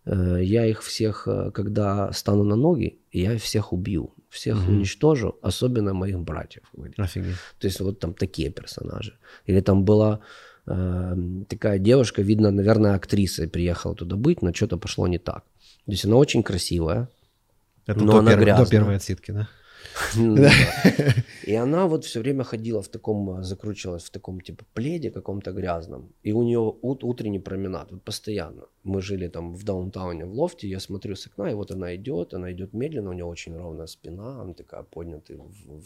Я их всех, когда стану на ноги, я всех убью, всех уничтожу, особенно моих братьев. Офигеть. То есть вот там такие персонажи. Или там была такая девушка, видно, наверное, актрисой приехала туда быть, но что-то пошло не так. То есть она очень красивая, это но она грязная. До первой отсидки, да? И она вот все время ходила в таком, закручивалась в таком типа пледе каком-то грязном. И у нее утренний променад, вот постоянно. Мы жили там в даунтауне, в лофте, я смотрю с окна, и вот она идет медленно, у нее очень ровная спина, она такая поднятый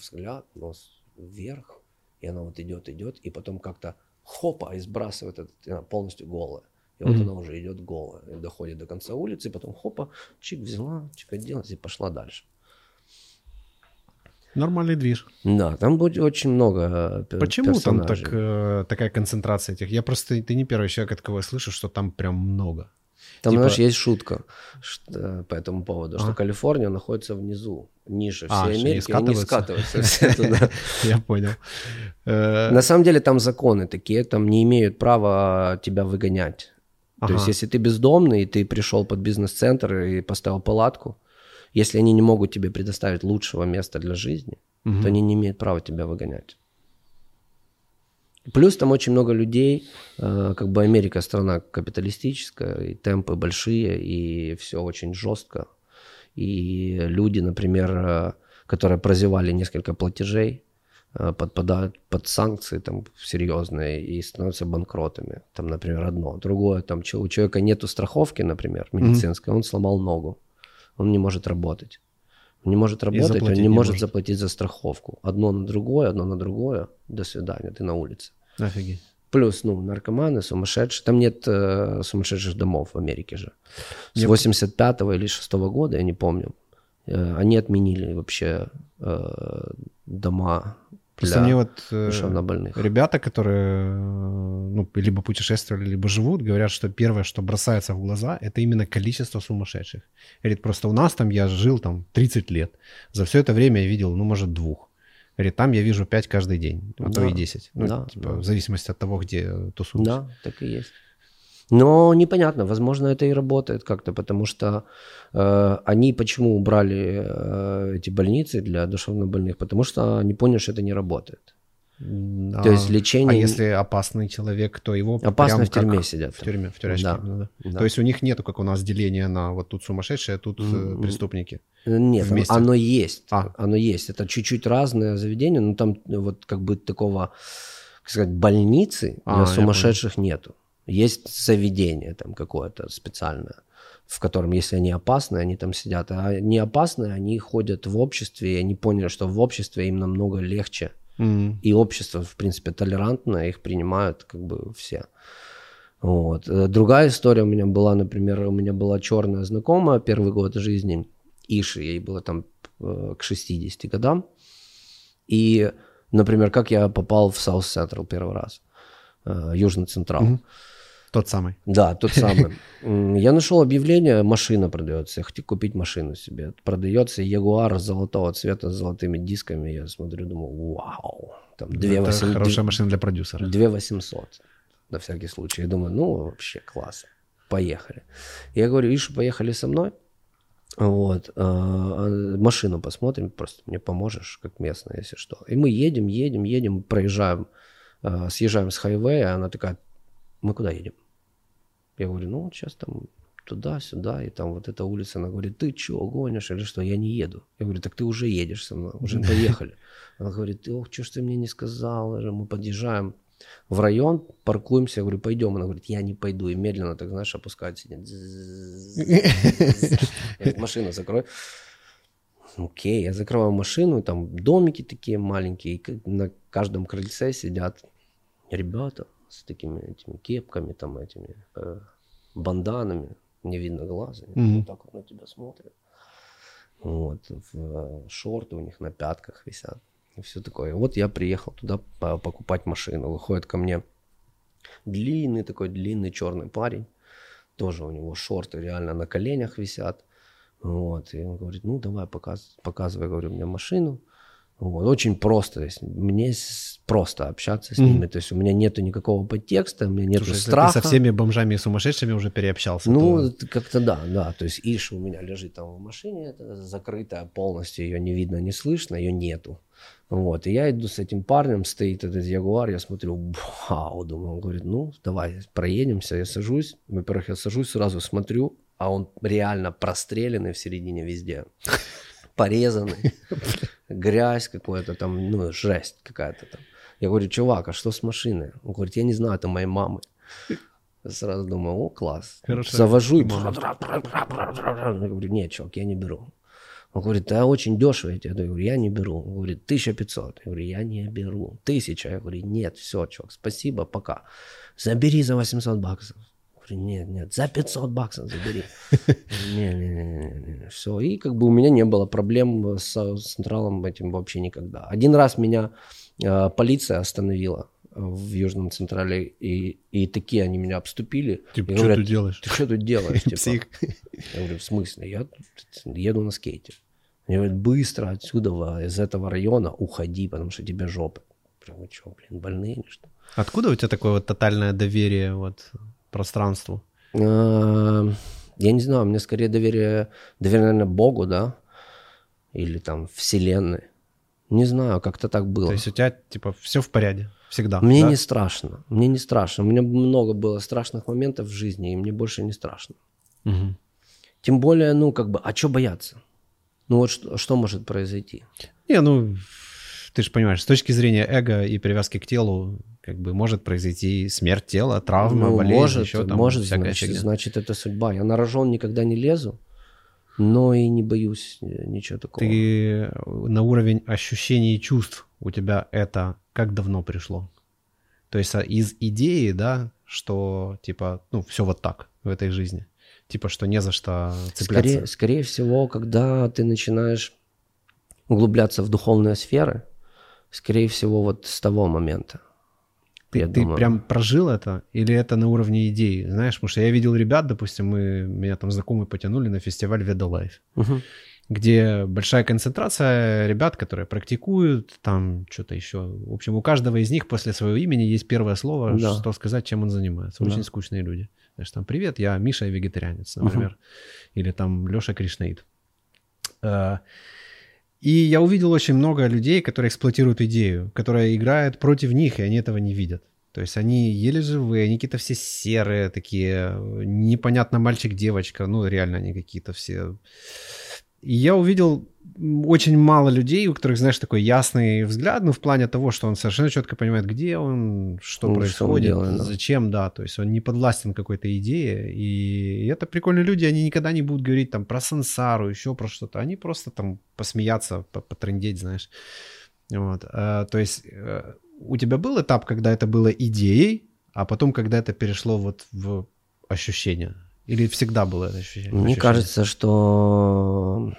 взгляд, нос вверх. И она вот идет, и потом как-то хопа, и сбрасывает этот, полностью голая. И вот она уже идет голая, и доходит до конца улицы, и потом хопа, чик взяла, чик отделась и пошла дальше. Нормальный движ. Да, там будет очень много Почему персонажей. Там такая концентрация этих? Ты не первый человек, от кого я слышу, что там прям много. Там, знаешь, есть шутка по этому поводу, что Калифорния находится внизу, ниже всей Америки, и они скатываются все туда. Я понял. На самом деле там законы такие, там не имеют права тебя выгонять. То есть если ты бездомный, и ты пришел под бизнес-центр и поставил палатку, если они не могут тебе предоставить лучшего места для жизни, то они не имеют права тебя выгонять. Плюс там очень много людей, как бы Америка страна капиталистическая, и темпы большие, и все очень жестко. И люди, например, которые прозевали несколько платежей, подпадают под санкции там серьезные и становятся банкротами. Там, например, одно. Другое, там у человека нету страховки, например, медицинской, он сломал ногу, он не может работать. Он не может работать, он не может заплатить за страховку. Одно на другое, до свидания, ты на улице. Офигеть. Плюс, наркоманы, сумасшедшие. Там нет сумасшедших домов в Америке же. С 85-го или 6-го года, я не помню, они отменили вообще дома для душевнобольных. Ребята, которые либо путешествовали, либо живут, говорят, что первое, что бросается в глаза, это именно количество сумасшедших. Говорит, просто у нас там, я жил там 30 лет, за все это время я видел, может, 2. Говорит, там я вижу 5 каждый день, а то и 10. В зависимости от того, где тусуешься. Да, так и есть. Но непонятно, возможно, это и работает как-то, потому что они почему убрали эти больницы для душевнобольных? Потому что они поняли, что это не работает. То есть лечение... А если опасный человек, то его... Опасно в тюрьме сидят. В тюрячке. Да. То есть у них нету, как у нас, деления на вот тут сумасшедшие, а тут преступники. Нет, вместе. Оно есть. Оно есть. Это чуть-чуть разное заведение, но там вот как бы такого, как сказать, больницы для сумасшедших нету. Есть заведение там какое-то специальное, в котором, если они опасны, они там сидят. А не опасны, они ходят в обществе, и они поняли, что в обществе им намного легче. И общество, в принципе, толерантное, их принимают как бы все. Вот. Другая история у меня была, например, у меня была черная знакомая первый год жизни, Иши, ей было там к 60 годам. И, например, как я попал в South Central первый раз, Южный Централ. Тот самый. Да, тот самый. Я нашел объявление, машина продается. Я хотел купить машину себе. Продается Ягуар золотого цвета с золотыми дисками. Я смотрю, думаю, вау. Там 2800. Хорошая машина для продюсера. 2800 на всякий случай. Я думаю, вообще класс. Поехали. Я говорю, Ишу, поехали со мной. Вот. Машину посмотрим, просто мне поможешь, как местный, если что. И мы едем, проезжаем, съезжаем с хайвея. Она такая, мы куда едем? Я говорю, сейчас там туда-сюда, и там вот эта улица. Она говорит, ты чего гонишь или что? Я не еду. Я говорю, так ты уже едешь со мной, уже поехали. Она говорит, что ж ты мне не сказал? Мы подъезжаем в район, паркуемся. Я говорю, пойдем. Она говорит, я не пойду. И медленно, так знаешь, опускает сиденье. Я говорю, машину закрой. Окей, я закрываю машину, там домики такие маленькие, и на каждом крыльце сидят ребята с такими этими кепками, там этими банданами, не видно глаза, вот так вот на тебя смотрят, вот, шорты у них на пятках висят, и все такое. И вот я приехал туда покупать машину, выходит ко мне длинный черный парень, тоже у него шорты реально на коленях висят, вот, и он говорит, давай, показывай, говорю, мне машину. Вот. Очень просто, то есть мне просто общаться с ними, то есть у меня нету никакого подтекста, у меня нету страха. Ты со всеми бомжами и сумасшедшими уже переобщался? То... как-то да, то есть Иша у меня лежит там в машине, это закрытая полностью, ее не видно, не слышно, ее нету. Вот, и я иду с этим парнем, стоит этот Ягуар, я смотрю, вау, думаю, он говорит, давай проедемся, я сажусь, во-первых, я сажусь, сразу смотрю, а он реально простреленный в середине везде. Порезанный, грязь какая-то там, жесть какая-то там. Я говорю, чувак, а что с машиной? Он говорит, я не знаю, это моей мамы. Я сразу думаю, класс. Хорошо. Завожу и... Я говорю, нет, чувак, я не беру. Он говорит, да очень дешево. Я говорю, я не беру. Он говорит, 1500. Я говорю, я не беру. 1000. Я говорю, нет, все, чувак, спасибо, пока. Забери за $800. Нет, за $500 забери. Не. Все. И как бы у меня не было проблем с Централом этим вообще никогда. Один раз меня полиция остановила в Южном Централе, и такие они меня обступили. Типа, что ты делаешь? Ты что тут делаешь? Псих. Я говорю, в смысле? Я еду на скейте. Они говорят, быстро отсюда, из этого района уходи, потому что тебе жопа. Прям, что, больные или что? Откуда у тебя такое вот тотальное доверие пространству? Я не знаю, мне скорее доверие, наверное, Богу, да, или там Вселенной. Не знаю, как-то так было. То есть у тебя типа все в порядке всегда? Мне не страшно, У меня много было страшных моментов в жизни, и мне больше не страшно. Угу. Тем более, как бы, а чего бояться? Что может произойти? Не, ты же понимаешь, с точки зрения эго и привязки к телу, как бы может произойти смерть тела, травма, ну, болезнь, может, еще там может, значит, это судьба. Я на рожон никогда не лезу, но и не боюсь ничего такого. Ты на уровень ощущений и чувств, у тебя это как давно пришло? То есть из идеи, да, что типа, ну, все вот так в этой жизни. Типа, что не за что цепляться. Скорее всего, когда ты начинаешь углубляться в духовные сферы, скорее всего, вот с того момента. Ты прям прожил это? Или это на уровне идеи? Знаешь, потому что я видел ребят, допустим, меня там знакомые потянули на фестиваль Веда Лайф, угу, где большая концентрация ребят, которые практикуют, там что-то еще. В общем, у каждого из них после своего имени есть первое слово, да, что сказать, чем он занимается. Очень, да, скучные люди. Знаешь, там, привет, я Миша, вегетарианец, например. Угу. Или там Леша Кришнаид. И я увидел очень много людей, которые эксплуатируют идею, которые играют против них, и они этого не видят. То есть они еле живые, они какие-то все серые такие, непонятно мальчик-девочка, ну реально они какие-то все. И я увидел очень мало людей, у которых, знаешь, такой ясный взгляд, ну в плане того, что он совершенно четко понимает, где он, что ну, происходит, что он делает, зачем, да, то есть он не подвластен какой-то идее, и это прикольные люди, они никогда не будут говорить там про сансару, еще про что-то, они просто там посмеяться, потрындеть, знаешь, вот, то есть у тебя был этап, когда это было идеей, а потом, когда это перешло вот в ощущение? Или всегда было это ощущение? Мне кажется, что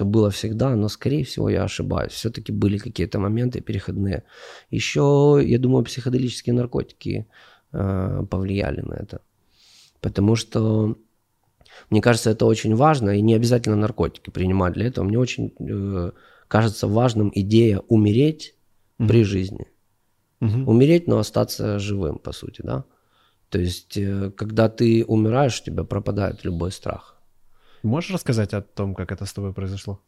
было всегда, но, скорее всего, я ошибаюсь. Все-таки были какие-то моменты переходные. Еще, я думаю, психоделические наркотики повлияли на это. Потому что, мне кажется, это очень важно, и не обязательно наркотики принимать для этого. Мне очень кажется важным идея умереть при жизни. Умереть, но остаться живым, по сути, да? То есть, когда ты умираешь, у тебя пропадает любой страх. Можешь рассказать о том, как это с тобой произошло?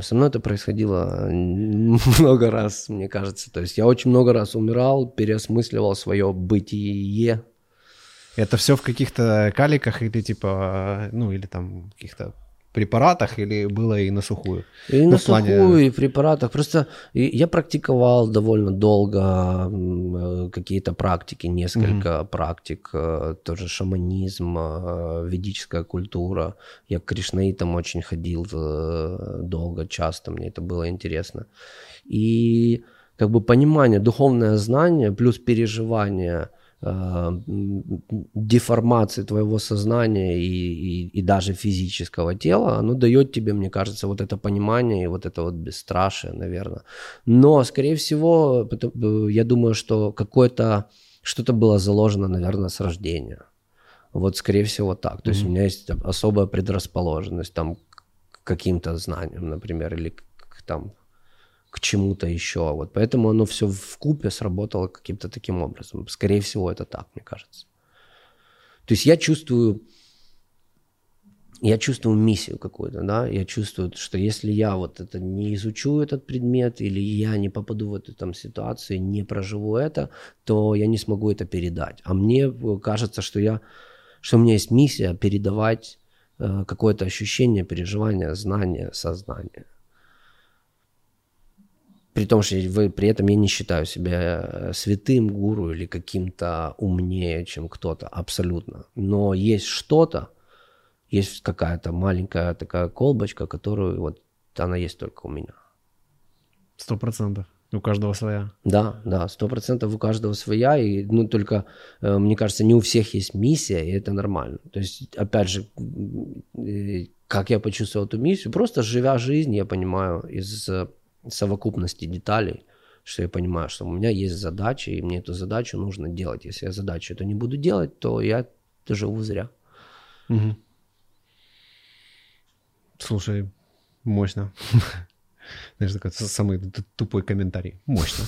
Со мной это происходило много раз, мне кажется. То есть, я очень много раз умирал, переосмысливал свое бытие. Это все в каких-то каликах или типа, ну, или там каких-то препаратах, или было и на сухую? И на сухую, и в препаратах. Просто я практиковал довольно долго какие-то практики, несколько практик, тоже шаманизм, ведическая культура. Я к кришнаитам очень ходил долго, часто, мне это было интересно. И как бы понимание, духовное знание плюс переживание деформации твоего сознания и даже физического тела, оно дает тебе, мне кажется, вот это понимание и вот это вот бесстрашие, наверное. Но, скорее всего, я думаю, что что-то было заложено, наверное, с рождения. Вот, скорее всего, так. То есть у меня есть там особая предрасположенность там, к каким-то знаниям, например, или к чему-то еще. Вот поэтому оно все вкупе сработало каким-то таким образом. Скорее всего, это так, мне кажется. То есть я чувствую миссию какую-то, да, я чувствую, что если я вот это не изучу этот предмет, или я не попаду в эту там ситуацию, не проживу это, то я не смогу это передать. А мне кажется, что у меня есть миссия передавать какое-то ощущение, переживание, знание, сознание. При том, что при этом я не считаю себя святым гуру или каким-то умнее, чем кто-то, абсолютно. Но есть что-то, есть какая-то маленькая такая колбочка, которую вот она есть только у меня. 100%. У каждого своя. Да, 100% у каждого своя. И, ну, только, мне кажется, не у всех есть миссия, и это нормально. То есть, опять же, как я почувствовал эту миссию, просто живя жизнь, я понимаю, из совокупности деталей, что я понимаю, что у меня есть задача, и мне эту задачу нужно делать. Если я задачу эту не буду делать, то я живу зря. Угу. Слушай, мощно. Знаешь, такой самый тупой комментарий. Мощно.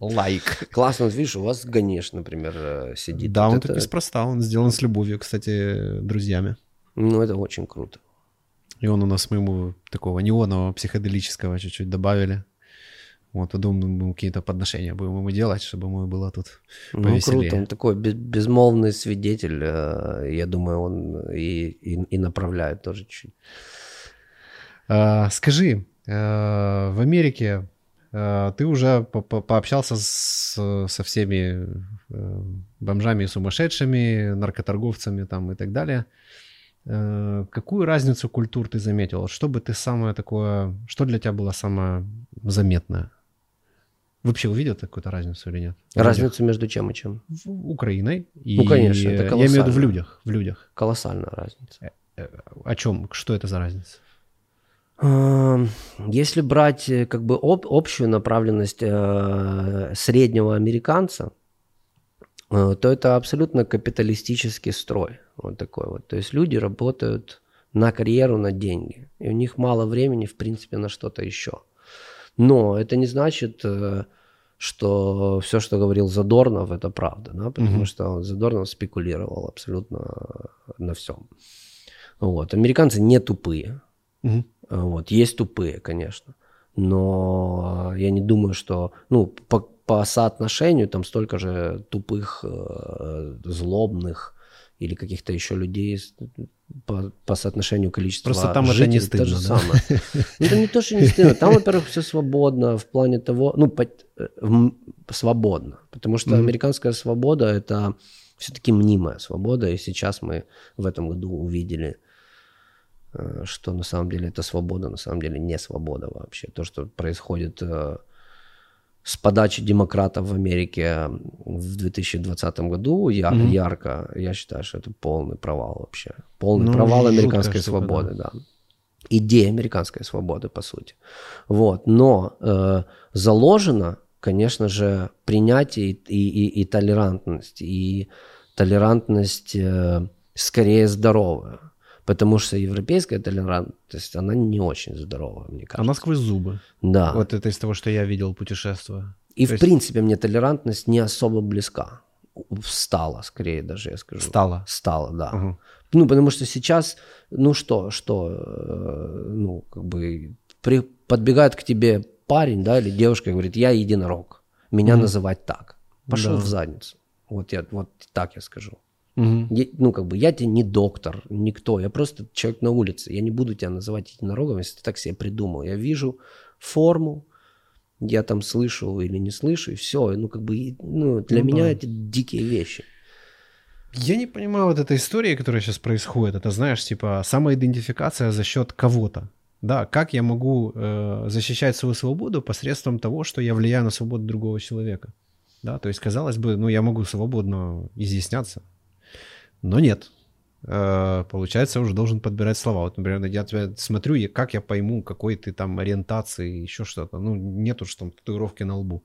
Лайк. Классно, видишь, у вас Ганеш, например, сидит. Да, он так неспроста, он сделан с любовью, кстати, друзьями. Ну, это очень круто. И он у нас, мы ему такого неонового, психоделического чуть-чуть добавили. Вот, я думаю, мы какие-то подношения будем ему делать, чтобы ему было тут повеселее. Ну, круто, он такой безмолвный свидетель. Я думаю, он и направляет тоже чуть-чуть. Скажи, в Америке ты уже пообщался со всеми бомжами и сумасшедшими, наркоторговцами там и так далее. Какую разницу культур ты заметил? Что бы ты самое такое, что для тебя было самое заметное? Вообще увидел какую-то разницу или нет? Разницу между чем и чем? Украиной. И, ну, конечно, это колоссально. Я имею в виду в людях. В людях. Колоссальная разница. О чем? Что это за разница? Если брать как бы общую направленность среднего американца, то это абсолютно капиталистический строй. Вот такой вот. То есть люди работают на карьеру, на деньги. И у них мало времени, в принципе, на что-то еще. Но это не значит, что все, что говорил Задорнов, это правда. Да? Потому что Задорнов спекулировал абсолютно на всем. Вот. Американцы не тупые. Вот. Есть тупые, конечно. Но я не думаю, что... Ну, по соотношению там столько же тупых, злобных или каких-то еще людей по соотношению количества жителей. Просто там уже не стыдно. Да? Ну, это не то, что не стыдно. Там, во-первых, все свободно в плане того... Ну, свободно. Потому что американская свобода – это все-таки мнимая свобода. И сейчас мы в этом году увидели, что на самом деле это свобода, на самом деле не свобода вообще. То, что происходит... с подачи демократов в Америке в 2020 году ярко, я считаю, что это полный провал вообще. Полный провал американской свободы, да. Идея американской свободы, по сути. Вот. Но заложено, конечно же, принятие и толерантность. И толерантность скорее здоровая. Потому что европейская толерантность, она не очень здоровая, мне кажется. Она сквозь зубы. Да. Вот это из того, что я видел, путешествуя. И, в принципе, мне толерантность не особо близка. Стала, скорее даже, я скажу. Стала, да. Угу. Ну, потому что сейчас, ну ну, как бы, подбегает к тебе парень, да, или девушка, и говорит, я единорог, меня называть так. Пошел в задницу. Вот так я скажу. Я, ну, как бы, я тебе не доктор, никто, я просто человек на улице, я не буду тебя называть единорогом, если ты так себе придумал. Я вижу форму, я там слышу или не слышу, и все, ну, как бы, ну, для меня это дикие вещи. Я не понимаю вот этой истории, которая сейчас происходит, это, знаешь, типа, самоидентификация за счет кого-то. Да, как я могу защищать свою свободу посредством того, что я влияю на свободу другого человека, да, то есть, казалось бы, ну, я могу свободно изъясняться. Но нет. Получается, я уже должен подбирать слова. Вот, например, я тебя смотрю, как я пойму, какой ты там ориентации, еще что-то. Ну, нет уж там татуировки на лбу.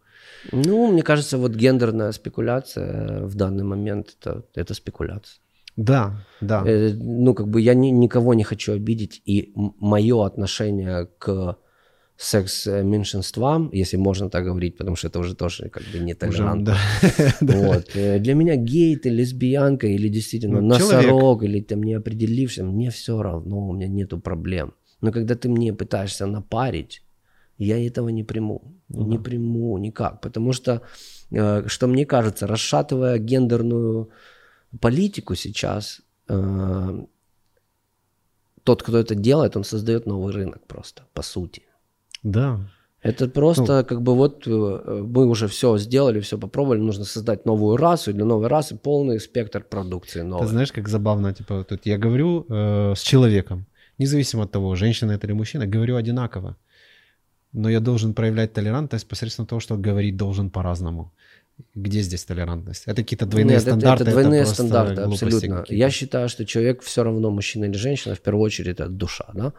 Ну, мне кажется, вот гендерная спекуляция в данный момент это спекуляция. Да. Ну, как бы я никого не хочу обидеть. И мое отношение к секс-меньшинствам, если можно так говорить, потому что это уже тоже как бы не толерантно. Да. Вот. Для меня гей, ты лесбиянка или действительно носорог, или ты мне определившись, мне все равно, у меня нету проблем. Но когда ты мне пытаешься напарить, я этого не приму. Не приму никак. Потому что, что мне кажется, расшатывая гендерную политику сейчас, тот, кто это делает, он создает новый рынок просто, по сути. Да. Это просто как бы вот мы уже все сделали, все попробовали, нужно создать новую расу, и для новой расы полный спектр продукции новой. Ты знаешь, как забавно, типа, тут я говорю с человеком, независимо от того, женщина это или мужчина, говорю одинаково, но я должен проявлять толерантность посредством того, что говорить должен по-разному. Где здесь толерантность? Это какие-то двойные стандарты? Это двойные стандарты, абсолютно. Какие-то. Я считаю, что человек все равно, мужчина или женщина, в первую очередь это душа, да?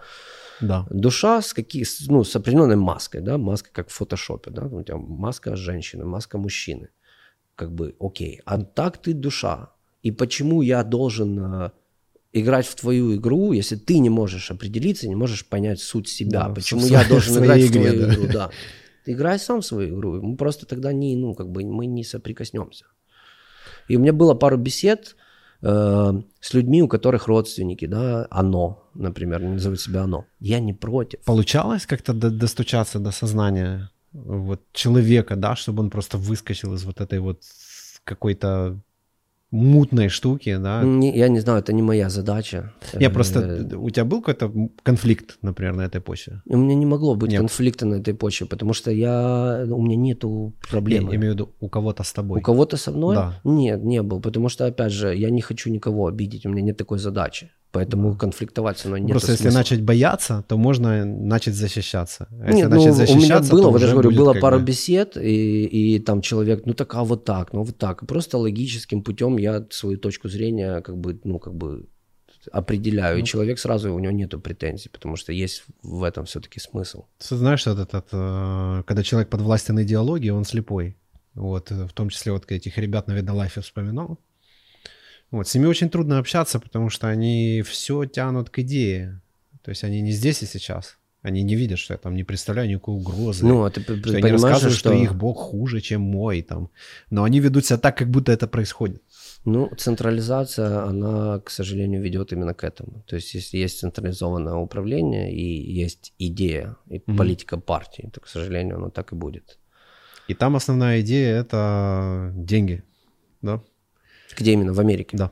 Да. Душа с определенной маской, да, маска как в фотошопе, да, у тебя маска женщины, маска мужчины, как бы окей, а так ты душа, и почему я должен играть в твою игру, если ты не можешь определиться, не можешь понять суть себя, да, почему я должен играть в твою игру, да, ты играй сам в свою игру, мы просто тогда не, ну, как бы мы не соприкоснемся, и у меня было пару бесед с людьми, у которых родственники, да, оно, например, назовут себя оно. Я не против. Получалось как-то достучаться до сознания вот человека, да, чтобы он просто выскочил из вот этой вот какой-то мутной штуки, да? Не, я не знаю, это не моя задача. Я просто... У тебя был какой-то конфликт, например, на этой почве? У меня не могло быть конфликта на этой почве, потому что у меня нету проблемы. Я имею в виду у кого-то с тобой. У кого-то со мной? Да. Нет, не был, потому что, опять же, я не хочу никого обидеть, у меня нет такой задачи. Поэтому конфликтовать со мной нет смысла. Просто если начать бояться, то можно начать защищаться. А нет, у меня было, вот я же говорю, было пару бесед, и там человек, ну так, а вот так, ну вот так. Просто логическим путем я свою точку зрения как бы определяю. И человек сразу, у него нету претензий, потому что есть в этом все-таки смысл. Ты знаешь, когда человек подвластен идеологии, он слепой. Вот, в том числе вот этих ребят, наверное, Лайфе вспоминал. Вот, с ними очень трудно общаться, потому что они все тянут к идее. То есть они не здесь и сейчас. Они не видят, что я там не представляю никакой угрозы. Ну, а ты понимаешь, они рассказывают, что их бог хуже, чем мой. Там. Но они ведут себя так, как будто это происходит. Ну, централизация, она, к сожалению, ведет именно к этому. То есть если есть централизованное управление и есть идея, и политика партии, то, к сожалению, оно так и будет. И там основная идея – это деньги, да? Где именно? В Америке? Да.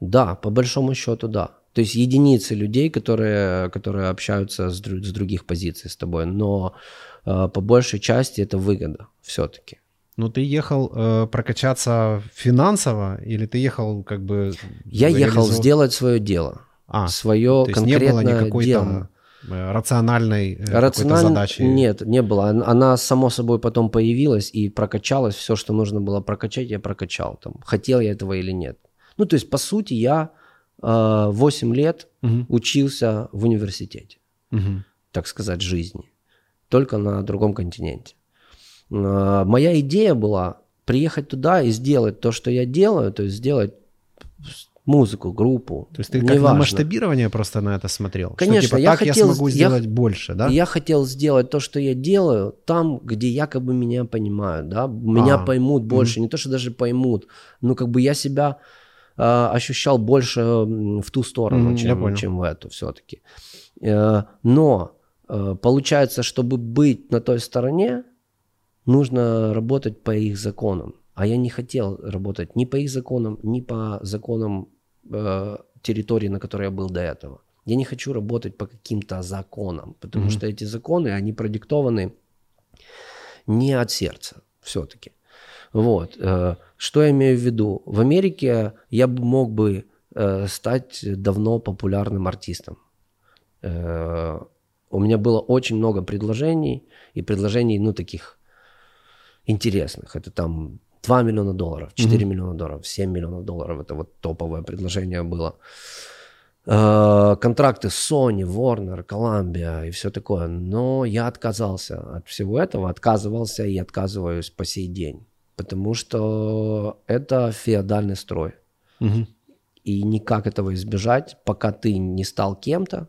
Да, по большому счету, да. То есть единицы людей, которые общаются с других позиций с тобой, но по большей части это выгода все-таки. Но ты ехал прокачаться финансово или ты ехал как бы... Я ехал сделать свое дело, свое конкретное дело. Рациональной какой-то задачи? Нет, не было. Она само собой потом появилась и прокачалась. Все, что нужно было прокачать, я прокачал. Там, хотел я этого или нет. Ну, то есть, по сути, я 8 лет учился в университете, так сказать, жизни. Только на другом континенте. Моя идея была приехать туда и сделать то, что я делаю, то есть сделать... музыку, группу. То есть ты как на масштабирование просто на это смотрел? Конечно. Что, типа, я хотел, я смогу сделать больше, да? Я хотел сделать то, что я делаю, там, где якобы меня понимают, да? Меня поймут больше, не то, что даже поймут, но как бы я себя ощущал больше в ту сторону, чем в эту все-таки. Но получается, чтобы быть на той стороне, нужно работать по их законам. А я не хотел работать ни по их законам, ни по законам территории, на которой я был до этого. Я не хочу работать по каким-то законам, потому что эти законы, они продиктованы не от сердца все-таки. Вот. Что я имею в виду? В Америке я мог бы стать давно популярным артистом. У меня было очень много предложений, и предложений, ну, таких интересных. Это там... $2 миллиона, 4 миллиона долларов, 7 миллионов долларов. Это вот топовое предложение было. Контракты с Sony, Warner, Columbia и все такое. Но я отказался от всего этого. Отказывался и отказываюсь по сей день. Потому что это феодальный строй. И никак этого избежать, пока ты не стал кем-то,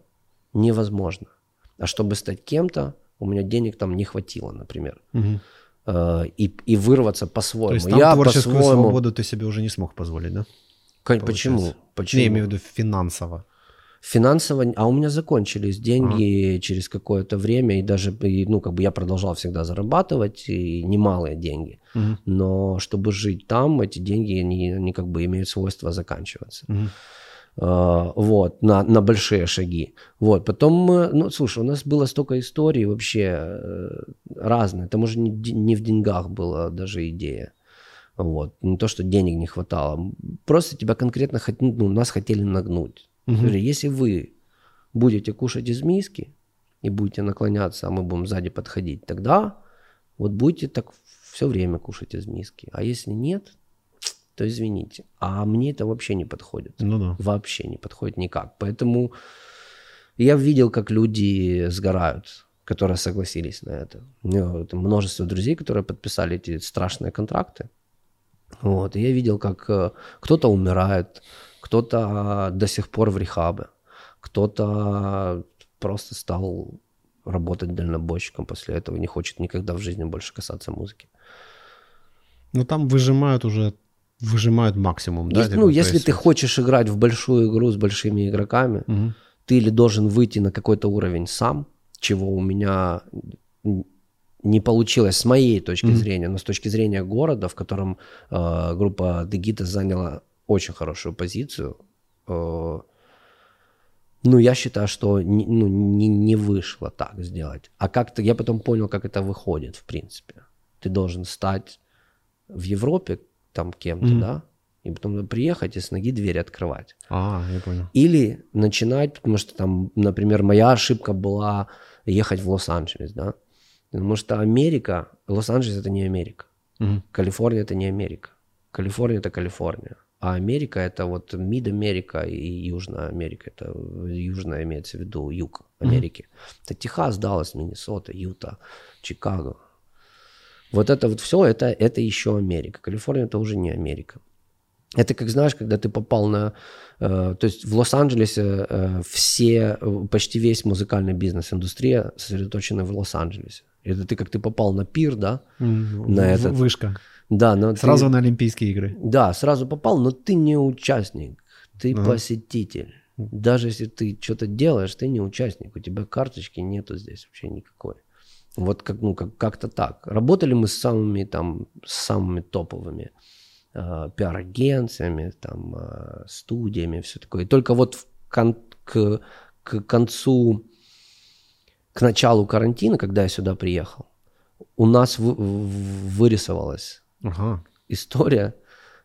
невозможно. А чтобы стать кем-то, у меня денег там не хватило, например. И вырваться по-своему. То есть там я творческую свободу ты себе уже не смог позволить, да? Почему? Я имею в виду финансово. Финансово, а у меня закончились деньги через какое-то время, и даже, ну, как бы я продолжал всегда зарабатывать, и немалые деньги, но чтобы жить там, эти деньги, они как бы имеют свойство заканчиваться. Вот, на большие шаги. Вот, потом, ну, слушай, у нас было столько историй вообще разных. Там уже не в деньгах была даже идея. Вот, не то, что денег не хватало. Просто тебя конкретно, ну, нас хотели нагнуть. Если вы будете кушать из миски и будете наклоняться, а мы будем сзади подходить, тогда вот будете так все время кушать из миски. А если нет... то извините. А мне это вообще не подходит. Ну да. Вообще не подходит никак. Поэтому я видел, как люди сгорают, которые согласились на это. У меня множество друзей, которые подписали эти страшные контракты. Вот. И я видел, как кто-то умирает, кто-то до сих пор в рехабе, кто-то просто стал работать дальнобойщиком после этого, не хочет никогда в жизни больше касаться музыки. Ну там выжимают максимум, да? Ну, если ты хочешь играть в большую игру с большими игроками, ты или должен выйти на какой-то уровень сам, чего у меня не получилось с моей точки зрения, но с точки зрения города, в котором группа The Gitas заняла очень хорошую позицию. Ну, я считаю, что не вышло так сделать. А как-то я потом понял, как это выходит, в принципе. Ты должен стать в Европе там кем-то, mm-hmm. да? И потом приехать и с ноги двери открывать. А, я понял. Или начинать, потому что там, например, моя ошибка была ехать в Лос-Анджелес, да? Потому что Америка, Лос-Анджелес — это не Америка. Mm-hmm. Калифорния — это не Америка. Калифорния — это Калифорния. А Америка — это вот Мид-Америка и Южная Америка. Это Южная имеется в виду юг Америки. Mm-hmm. Это Техас, Даллас, Миннесота, Юта, Чикаго. Вот это вот все, это еще Америка. Калифорния — это уже не Америка. Это как, знаешь, когда ты попал на... то есть в Лос-Анджелесе почти весь музыкальный бизнес, индустрия сосредоточена в Лос-Анджелесе. Это ты как ты попал на пир, да? Mm-hmm. На этот... Вышка. Да, но сразу ты... на Олимпийские игры. Да, сразу попал, но ты не участник, ты посетитель. Даже если ты что-то делаешь, ты не участник, у тебя карточки нету здесь вообще никакой. Вот как, ну, как-то так. Работали мы с самыми топовыми пиар-агенциями, там, студиями, все такое. И только вот к началу карантина, когда я сюда приехал, у нас вырисовалась история.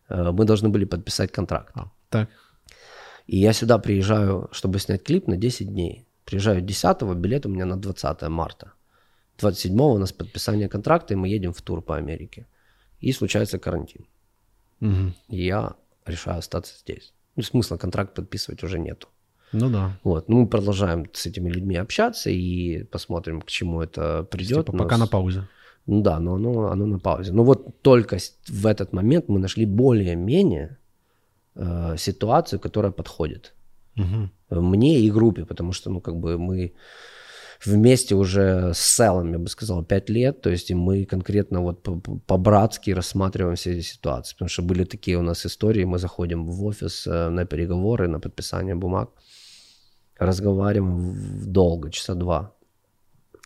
Мы должны были подписать контракт. Так. И я сюда приезжаю, чтобы снять клип, на 10 дней. Приезжаю 10-го, билет у меня на 20 марта. 27-го у нас подписание контракта, и мы едем в тур по Америке. И случается карантин. Угу. И я решаю остаться здесь. Ну, смысла контракт подписывать уже нету. Ну да. Вот. Ну, мы продолжаем с этими людьми общаться и посмотрим, к чему это придет. Типа пока на паузе. Ну да, но оно на паузе. Но вот только в этот момент мы нашли более-менее ситуацию, которая подходит. Угу. Мне и группе, потому что, ну, как бы мы вместе уже с Селом, я бы сказал, 5 лет, то есть и мы конкретно вот по-братски рассматриваем все эти ситуации, потому что были такие у нас истории, мы заходим в офис на переговоры, на подписание бумаг, разговариваем долго, часа 2,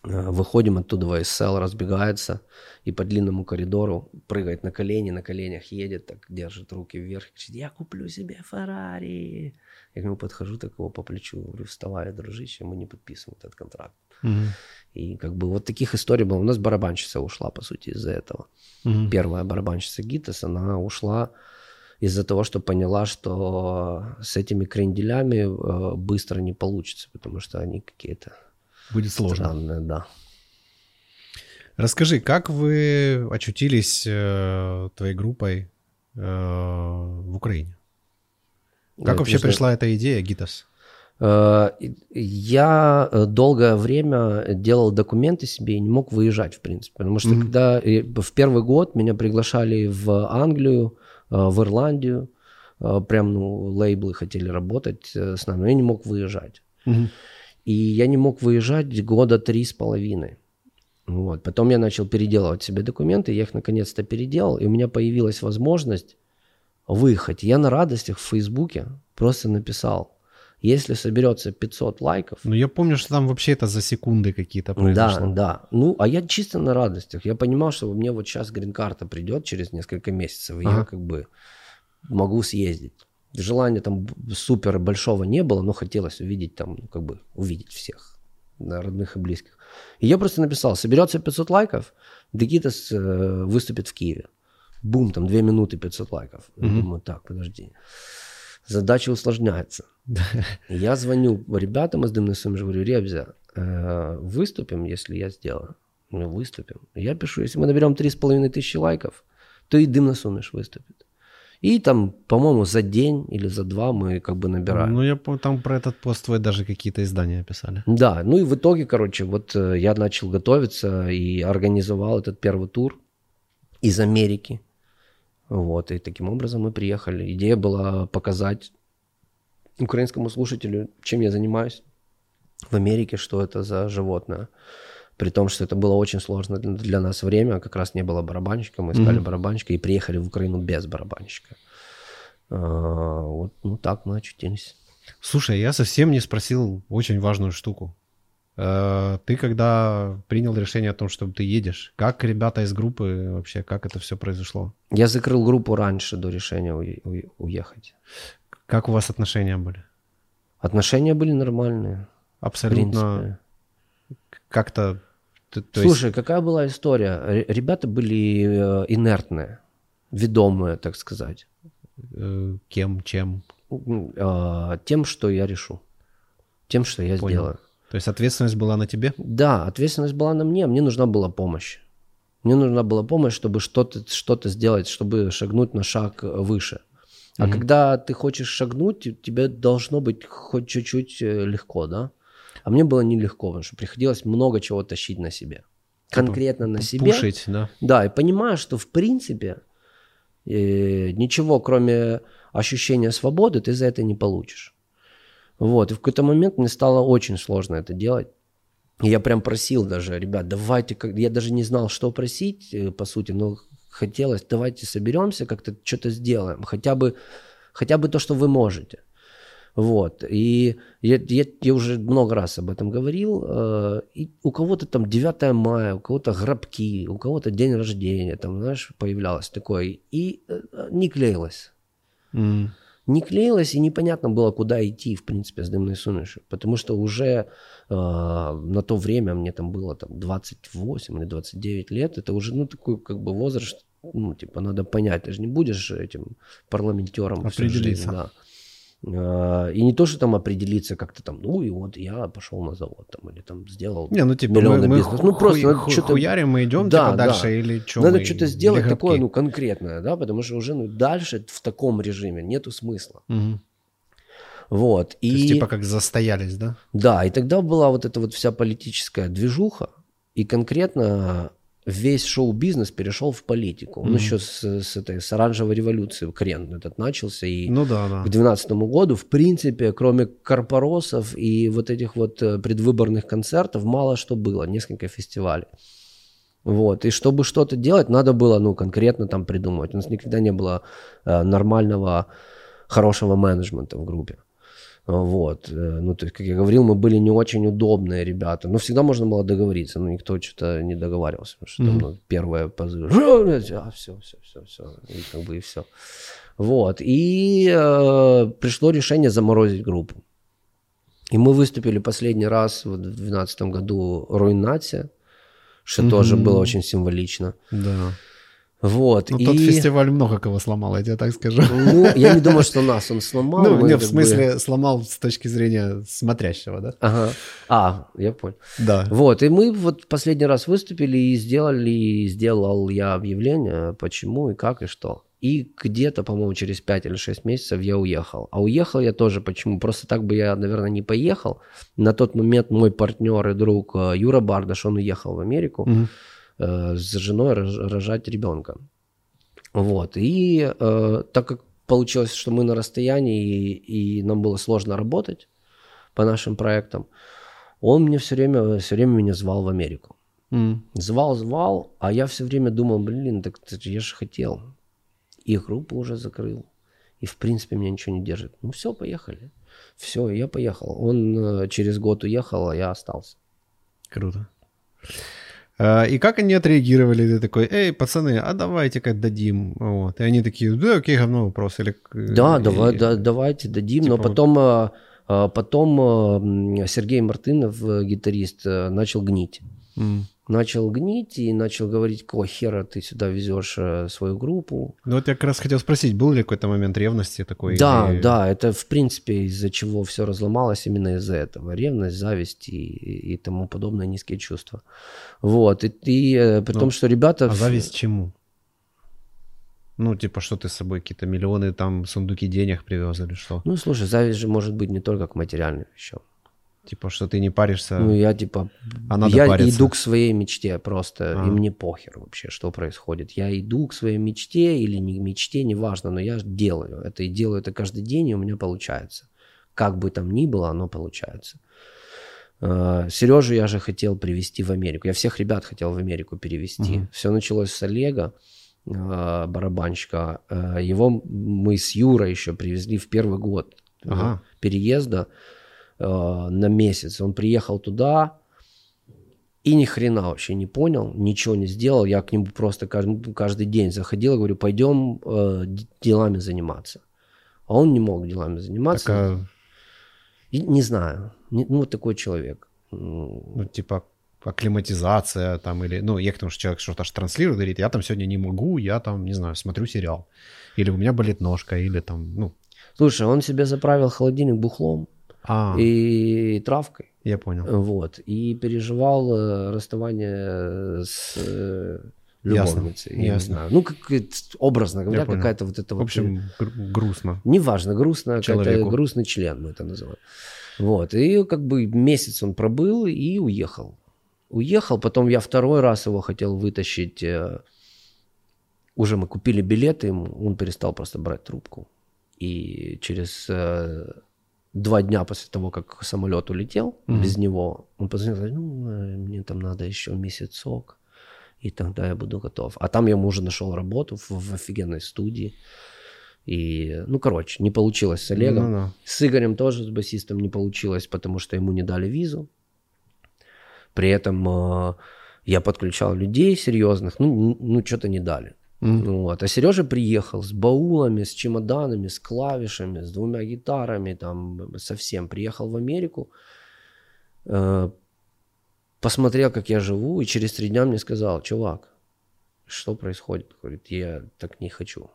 выходим оттуда, и Сел разбегается и по длинному коридору прыгает на колени, на коленях едет, так держит руки вверх, кричит: я куплю себе Феррари. Я к нему подхожу, так его по плечу, говорю: вставай, дружище, мы не подписываем этот контракт. Mm-hmm. И как бы вот таких историй было. У нас барабанщица ушла, по сути, из-за этого. Mm-hmm. Первая барабанщица Гитас, она ушла из-за того, что поняла, что с этими кренделями быстро не получится, потому что они какие-то... Будет сложно. Странные, да. Расскажи, как вы очутились твоей группой в Украине? Как вообще пришла эта идея, Гитас? Я долгое время делал документы себе и не мог выезжать, в принципе. Потому что когда в первый год меня приглашали в Англию, в Ирландию, прям лейблы хотели работать с нами, но я не мог выезжать. Mm-hmm. И я не мог выезжать года 3,5. Вот. Потом я начал переделывать себе документы, я их наконец-то переделал, и у меня появилась возможность выехать. Я на радостях в Фейсбуке просто написал: если соберется 500 лайков... Ну, я помню, что там вообще это за секунды какие-то произошло. Да, да. Ну, а я чисто на радостях. Я понимал, что мне вот сейчас грин-карта придет через несколько месяцев, и я как бы могу съездить. Желания там супер большого не было, но хотелось увидеть там, как бы увидеть всех, да, родных и близких. И я просто написал: соберется 500 лайков, The Gitas выступит в Киеве. Бум, там 2 минуты 500 лайков. Я думаю: так, подожди. Задача усложняется. Я звоню ребятам из Дымны Сумiш, говорю: ребзя, выступим, если я сделаю. Ну, выступим. Я пишу: если мы наберем 3500 лайков, то и Дымна Сумiш выступит. И там, по-моему, за день или за 2 мы как бы набираем. Ну, я там про этот пост твой даже какие-то издания писали. Да, ну и в итоге, короче, вот я начал готовиться и организовал этот первый тур из Америки. Вот, и таким образом мы приехали. Идея была показать украинскому слушателю, чем я занимаюсь в Америке, что это за животное. При том, что это было очень сложно для нас время, как раз не было барабанщика, мы искали барабанщика и приехали в Украину без барабанщика. Вот, ну так мы очутились. Слушай, я совсем не спросил очень важную штуку. Ты когда принял решение о том, что ты едешь, как ребята из группы вообще, как это все произошло? Я закрыл группу раньше, до решения уехать. Как у вас отношения были? Отношения были нормальные. Абсолютно. Как-то... Слушай, есть... какая была история? Ребята были инертные, ведомые, так сказать. Кем, чем? Тем, что я решу. Тем, что я сделаю. То есть ответственность была на тебе? Да, ответственность была на мне. Мне нужна была помощь. Мне нужна была помощь, чтобы что-то сделать, чтобы шагнуть на шаг выше. А когда ты хочешь шагнуть, тебе должно быть хоть чуть-чуть легко, да? А мне было нелегко, потому что приходилось много чего тащить на себе. Конкретно на себе. Пушить, да. Да, и понимаю, что в принципе ничего, кроме ощущения свободы, ты за это не получишь. Вот, и в какой-то момент мне стало очень сложно это делать. И я прям просил даже, ребят, давайте, я даже не знал, что просить, по сути, но хотелось, давайте соберемся, как-то что-то сделаем, хотя бы то, что вы можете. Вот, и я уже много раз об этом говорил, и у кого-то там 9 мая, у кого-то гробки, у кого-то день рождения, там, знаешь, появлялось такое, и не клеилось. Не клеилось, и непонятно было, куда идти, в принципе, с Дымной Сумишью. Потому что уже на то время мне там было там, 28 или 29 лет. Это уже, ну, такой, как бы, возраст, ну, типа, надо понять. Ты же не будешь этим парламентером всю жизнь. Да. И не то, что там определиться как-то там, ну, и вот я пошел на завод там, или там сделал миллионный бизнес. Ну, просто хуярим, мы идем дальше или что? Надо что-то сделать такое, ну, конкретное, да, потому что уже дальше в таком режиме нету смысла. Вот. То есть, типа, как застоялись, да? Да, и тогда была вот эта вот вся политическая движуха, и конкретно весь шоу-бизнес перешел в политику. Он еще с оранжевой революции крен этот начался. И к 2012 году, в принципе, кроме корпоросов и вот этих вот предвыборных концертов, мало что было, несколько фестивалей. Вот. И чтобы что-то делать, надо было, ну, конкретно там придумывать. У нас никогда не было нормального, хорошего менеджмента в группе. Вот, ну, то есть, как я говорил, мы были не очень удобные ребята, но всегда можно было договориться, но никто что-то не договаривался, потому что там, ну, первое позыв, все, и как бы и все. Вот, и пришло решение заморозить группу. И мы выступили последний раз вот, в 2012 году Руйнате, что тоже было очень символично. Да. Вот, ну, и... тот фестиваль много кого сломал, я тебе так скажу. Ну, я не думаю, что нас он сломал. Ну, нет, в смысле, сломал с точки зрения смотрящего, да? Ага. А, я понял. Да. Вот, и мы вот последний раз выступили и сделал я объявление, почему и как и что. И где-то, по-моему, через 5 или 6 месяцев я уехал. А уехал я тоже почему? Просто так бы я, наверное, не поехал. На тот момент мой партнер и друг Юра Бардаш, он уехал в Америку. С женой рожать ребенка. Вот. И так как получилось, что мы на расстоянии, и нам было сложно работать по нашим проектам, он мне все время меня звал в Америку. Звал, а я все время думал, блин, так я же хотел. И группу уже закрыл. И, в принципе, меня ничего не держит. Ну все, поехали. Все, я поехал. Он через год уехал, а я остался. Круто. И как они отреагировали? Ты такой, эй, пацаны, а давайте-ка дадим. Вот. И они такие, да, окей, говно вопрос. Или... Да, давайте дадим. Типа... Но потом Сергей Мартынов, гитарист, начал гнить. Начал гнить и начал говорить, какого хера ты сюда везешь свою группу. Ну вот я как раз хотел спросить, был ли какой-то момент ревности такой? Да, или... да, это в принципе из-за чего все разломалось, именно из-за этого. Ревность, зависть и тому подобное, низкие чувства. Вот, и при том, что ребята... А зависть чему? Ну, типа, что ты с собой, какие-то миллионы там сундуки денег привез или что? Ну, слушай, зависть же может быть не только к материальным вещам. Типа, что ты не паришься. Ну, я типа, иду к своей мечте просто, и мне похер вообще, что происходит. Я иду к своей мечте или не мечте, неважно, но я делаю это. И делаю это каждый день, и у меня получается. Как бы там ни было, оно получается. Сережу я же хотел привезти в Америку. Я всех ребят хотел в Америку перевезти. Все началось с Олега, барабанщика. Его мы с Юрой еще привезли в первый год переезда. На месяц. Он приехал туда, И ни хрена вообще не понял, ничего не сделал. Я к нему просто каждый день заходил и говорю, пойдем делами заниматься. А он не мог делами заниматься. Так, не знаю. Ну, вот такой человек. Ну, типа акклиматизация там или... Ну, я к тому, что человек что-то аж транслирует, говорит, я там сегодня не могу, я там, не знаю, смотрю сериал. Или у меня болит ножка, или там, ну... Слушай, он себе заправил холодильник бухлом и травкой. Я понял. Вот. И переживал расставание с любовницей. Ясно. Ну, как образно говоря, какая-то вот эта вот... В общем, грустно. Неважно, грустно. Человеку. Грустный член, мы это называем. Вот. И как бы месяц он пробыл и уехал. Уехал. Потом я второй раз его хотел вытащить. Уже мы купили билеты ему. Он перестал просто брать трубку. И через... 2 дня после того, как самолет улетел, без него, он позвонил, говорит, ну, мне там надо еще месяцок, и тогда я буду готов. А там я ему уже нашел работу в офигенной студии. И, ну, короче, не получилось с Олегом. Ну, да. С Игорем тоже, с басистом, не получилось, потому что ему не дали визу. При этом я подключал людей серьезных, ну что-то не дали. Вот. А Сережа приехал с баулами, с чемоданами, с клавишами, с 2 гитарами, там, совсем. Приехал в Америку, посмотрел, как я живу, и через 3 дня мне сказал, чувак, что происходит? Говорит, я так не хочу.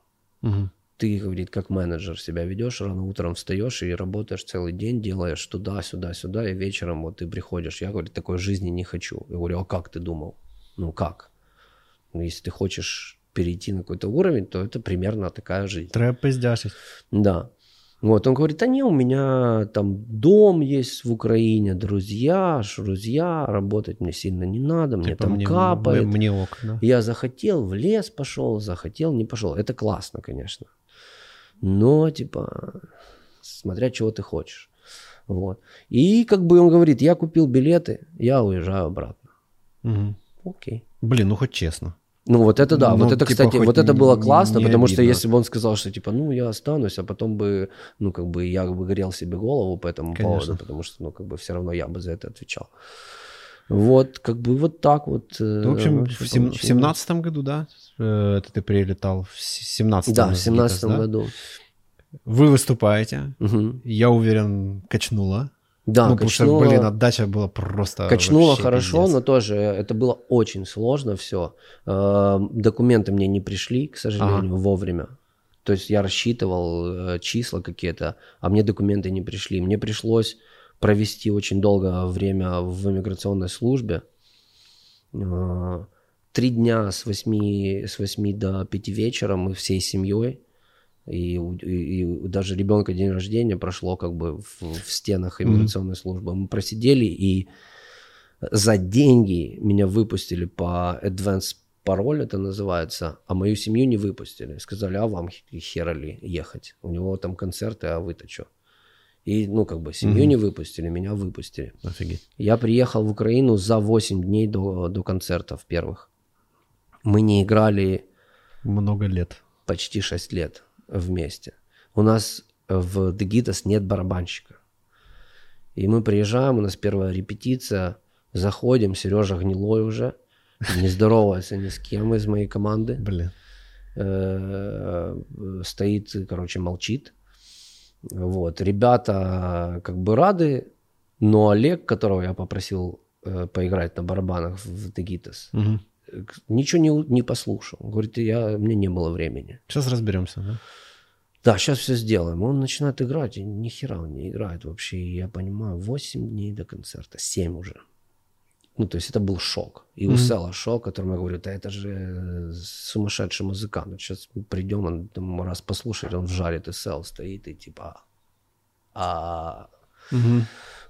Ты, говорит, как менеджер себя ведешь, рано утром встаешь и работаешь целый день, делаешь туда-сюда-сюда, и вечером вот ты приходишь. Я, говорит, такой жизни не хочу. Я говорю, а как ты думал? Ну, как? Ну, если ты хочешь... перейти на какой-то уровень, то это примерно такая жизнь. Треба пиздяшить. Да. Вот, он говорит, а не, у меня там дом есть в Украине, друзья, работать мне сильно не надо, типа мне там капает. Мне ок, да? Я захотел, в лес пошел, захотел, не пошел. Это классно, конечно. Но, типа, смотря чего ты хочешь. Вот. И как бы он говорит, я купил билеты, я уезжаю обратно. Окей. Блин, ну хоть честно. Ну, вот это да. Ну, вот это, типа, кстати, вот это было классно, потому обидно. Что если бы он сказал, что, типа, ну, я останусь, а потом бы, ну, как бы, я бы горел себе голову по этому поводу, потому что, ну, как бы, все равно я бы за это отвечал. Вот, как бы, вот так вот. Ну, в общем, в 17-м году, да? Это ты прилетал в 17-м. Да, в 17-м году. Вы выступаете. Я уверен, качнуло. Да, ну, качнуло. Потому что, блин, отдача была просто... Качнуло хорошо, пиздец. Но тоже это было очень сложно все. Документы мне не пришли, к сожалению, вовремя. То есть я рассчитывал числа какие-то, а мне документы не пришли. Мне пришлось провести очень долгое время в иммиграционной службе. 3 дня с 8 до 5 вечера мы всей семьей. И даже ребенка день рождения прошло как бы в стенах иммиграционной службы. Мы просидели, и за деньги меня выпустили по advance пароль, это называется, а мою семью не выпустили. Сказали, а вам хера ли ехать? У него там концерты, а вы-то что? И, ну, как бы семью не выпустили, меня выпустили. Офигеть. Я приехал в Украину за 8 дней до концертов первых. Мы не играли... Много лет. Почти 6 лет. Вместе. У нас в The Gitas нет барабанщика. И мы приезжаем, у нас первая репетиция, заходим, Сережа гнилой уже, не здоровается ни с кем из моей команды. Блин. Стоит, короче, молчит. Вот. Ребята как бы рады, но Олег, которого я попросил поиграть на барабанах в The Gitas, ничего не послушал. Говорит, мне не было времени. Сейчас разберемся, да? Да, сейчас все сделаем. Он начинает играть, и ни хера он не играет вообще. И я понимаю, 8 дней до концерта, 7 уже. Ну, то есть это был шок. И у Села шок, которому я говорю, да это же сумасшедший музыкант. Сейчас придем, он там раз послушает, он вжарит, и Сел стоит, и типа...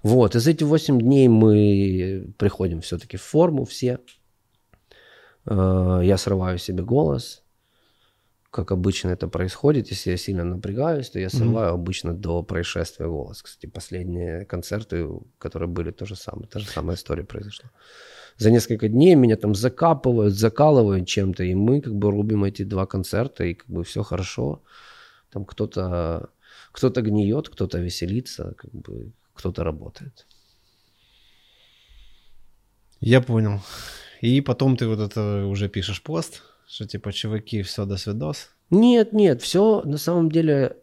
Вот, из этих 8 дней мы приходим все-таки в форму все. Я срываю себе голос, как обычно это происходит. Если я сильно напрягаюсь, то я срываю обычно до происшествия голос. Кстати, последние концерты, которые были, та же самая история произошла. За несколько дней меня там закапывают, закалывают чем-то, и мы как бы рубим эти 2 концерта, и как бы все хорошо. Там кто-то гниет, кто-то веселится, как бы кто-то работает. Я понял. И потом ты вот это уже пишешь пост, что типа, чуваки, все, до свидос. Нет, все на самом деле...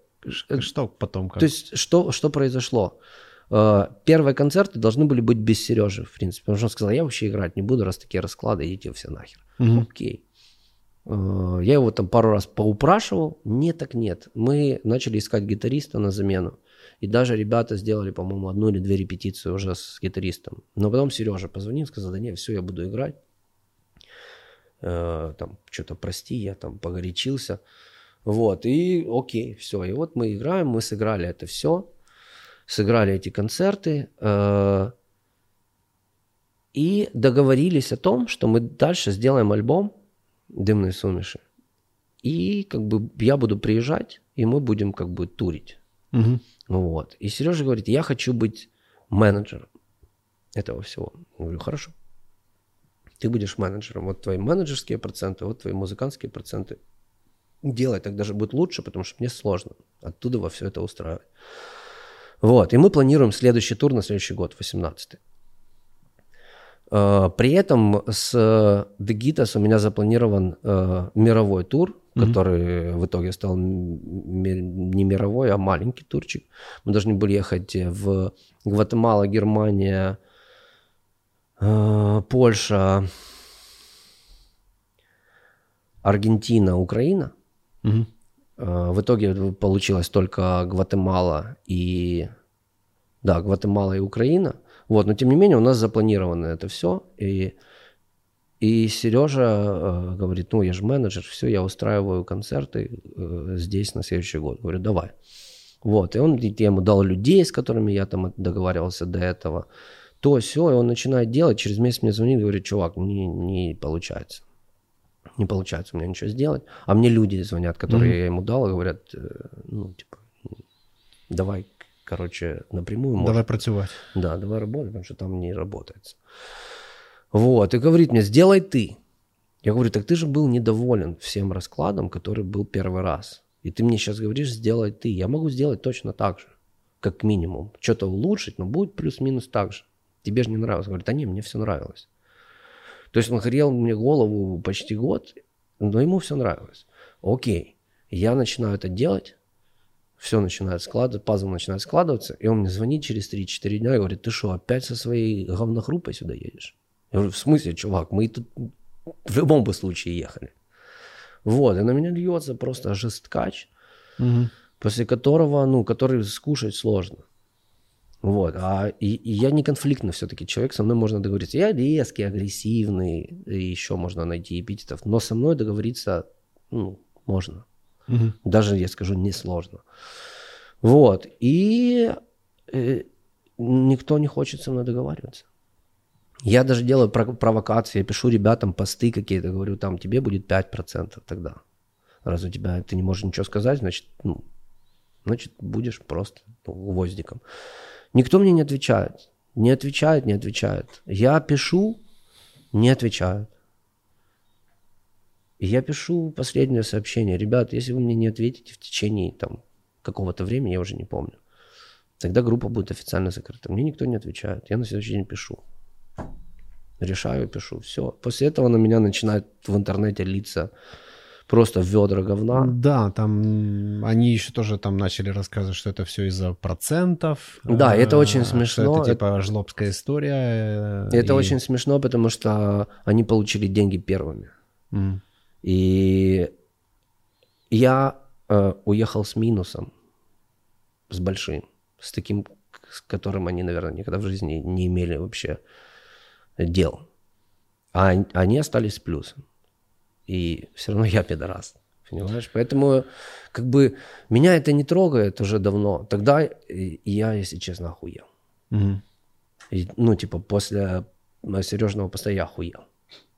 Что потом? Как? То есть что произошло? Первые концерты должны были быть без Сережи, в принципе. Потому что он сказал, я вообще играть не буду, раз такие расклады, идите все нахер. Угу. Окей. Я его там пару раз поупрашивал. Нет, так нет. Мы начали искать гитариста на замену. И даже ребята сделали, по-моему, 1 или 2 репетиции уже с гитаристом. Но потом Сережа позвонил, сказал, да нет, все, я буду играть. Там, что-то прости, я там погорячился. Вот, и окей, все. И вот мы играем, мы сыграли это все. Сыграли эти концерты. И договорились о том, что мы дальше сделаем альбом «Дымной Сумиши». И как бы я буду приезжать, и мы будем как бы турить. Угу. Вот. И Сережа говорит, я хочу быть менеджером этого всего. Я говорю, хорошо. Ты будешь менеджером. Вот твои менеджерские проценты, вот твои музыкантские проценты. Делай, так даже будет лучше, потому что мне сложно оттуда во все это устраивать. Вот. И мы планируем следующий тур на следующий год, 18-й. При этом с The Gitas у меня запланирован мировой тур, который в итоге стал не мировой, а маленький турчик. Мы должны были ехать в Гватемалу, Германия, Польша, Аргентина, Украина. Угу. В итоге получилось только Гватемала и Украина. Вот, но тем не менее у нас запланировано это все. И Сережа говорит, ну я же менеджер, все, я устраиваю концерты здесь на следующий год. Говорю, давай. Вот, и он, я ему дал людей, с которыми я там договаривался до этого. То, сё, и он начинает делать. Через месяц мне звонит, говорит, чувак, не получается. Не получается у меня ничего сделать. А мне люди звонят, которые я ему дал, и говорят, ну, типа, давай, короче, напрямую. Давай может. Працювать. Да, давай работать, потому что там не работает. Вот, и говорит мне, сделай ты. Я говорю, так ты же был недоволен всем раскладом, который был первый раз. И ты мне сейчас говоришь, сделай ты. Я могу сделать точно так же, как минимум. Что-то улучшить, но будет плюс-минус так же. Тебе же не нравилось. Говорит, а не, мне все нравилось. То есть он хрел мне голову почти год, но ему все нравилось. Окей, я начинаю это делать, все начинает складываться, пазл начинает складываться, и он мне звонит через 3-4 дня и говорит, ты что, опять со своей говнохрупой сюда едешь? Я говорю, в смысле, чувак, мы тут в любом бы случае ехали. Вот, и на меня льется просто жесткач, после которого, который скушать сложно. Вот, и я не конфликтный все-таки человек, со мной можно договориться. Я резкий, агрессивный, и еще можно найти эпитетов, но со мной договориться, можно. Угу. Даже, я скажу, несложно. Вот, и никто не хочет со мной договариваться. Я даже делаю провокации, я пишу ребятам посты какие-то, говорю, там, тебе будет 5% тогда. Раз у тебя ты не можешь ничего сказать, значит, будешь просто гвоздиком. Никто мне не отвечает. Не отвечает. Я пишу, не отвечают. Я пишу последнее сообщение. Ребят, если вы мне не ответите в течение там, какого-то времени, я уже не помню, тогда группа будет официально закрыта. Мне никто не отвечает. Я на следующий день пишу. Решаю, пишу. Все. После этого на меня начинают в интернете литься просто ведра говна. Да, там они еще тоже там начали рассказывать, что это все из-за процентов. Да, это очень смешно. Это типа жлобская история. Это очень смешно, потому что они получили деньги первыми. Mm. И я уехал с минусом, с большим, с таким, с которым они, наверное, никогда в жизни не имели вообще дел. А они остались с плюсом. И все равно я пидорас, понимаешь? Поэтому как бы меня это не трогает уже давно. Тогда я, если честно, охуел. Mm-hmm. И, после Сережного поста я охуел.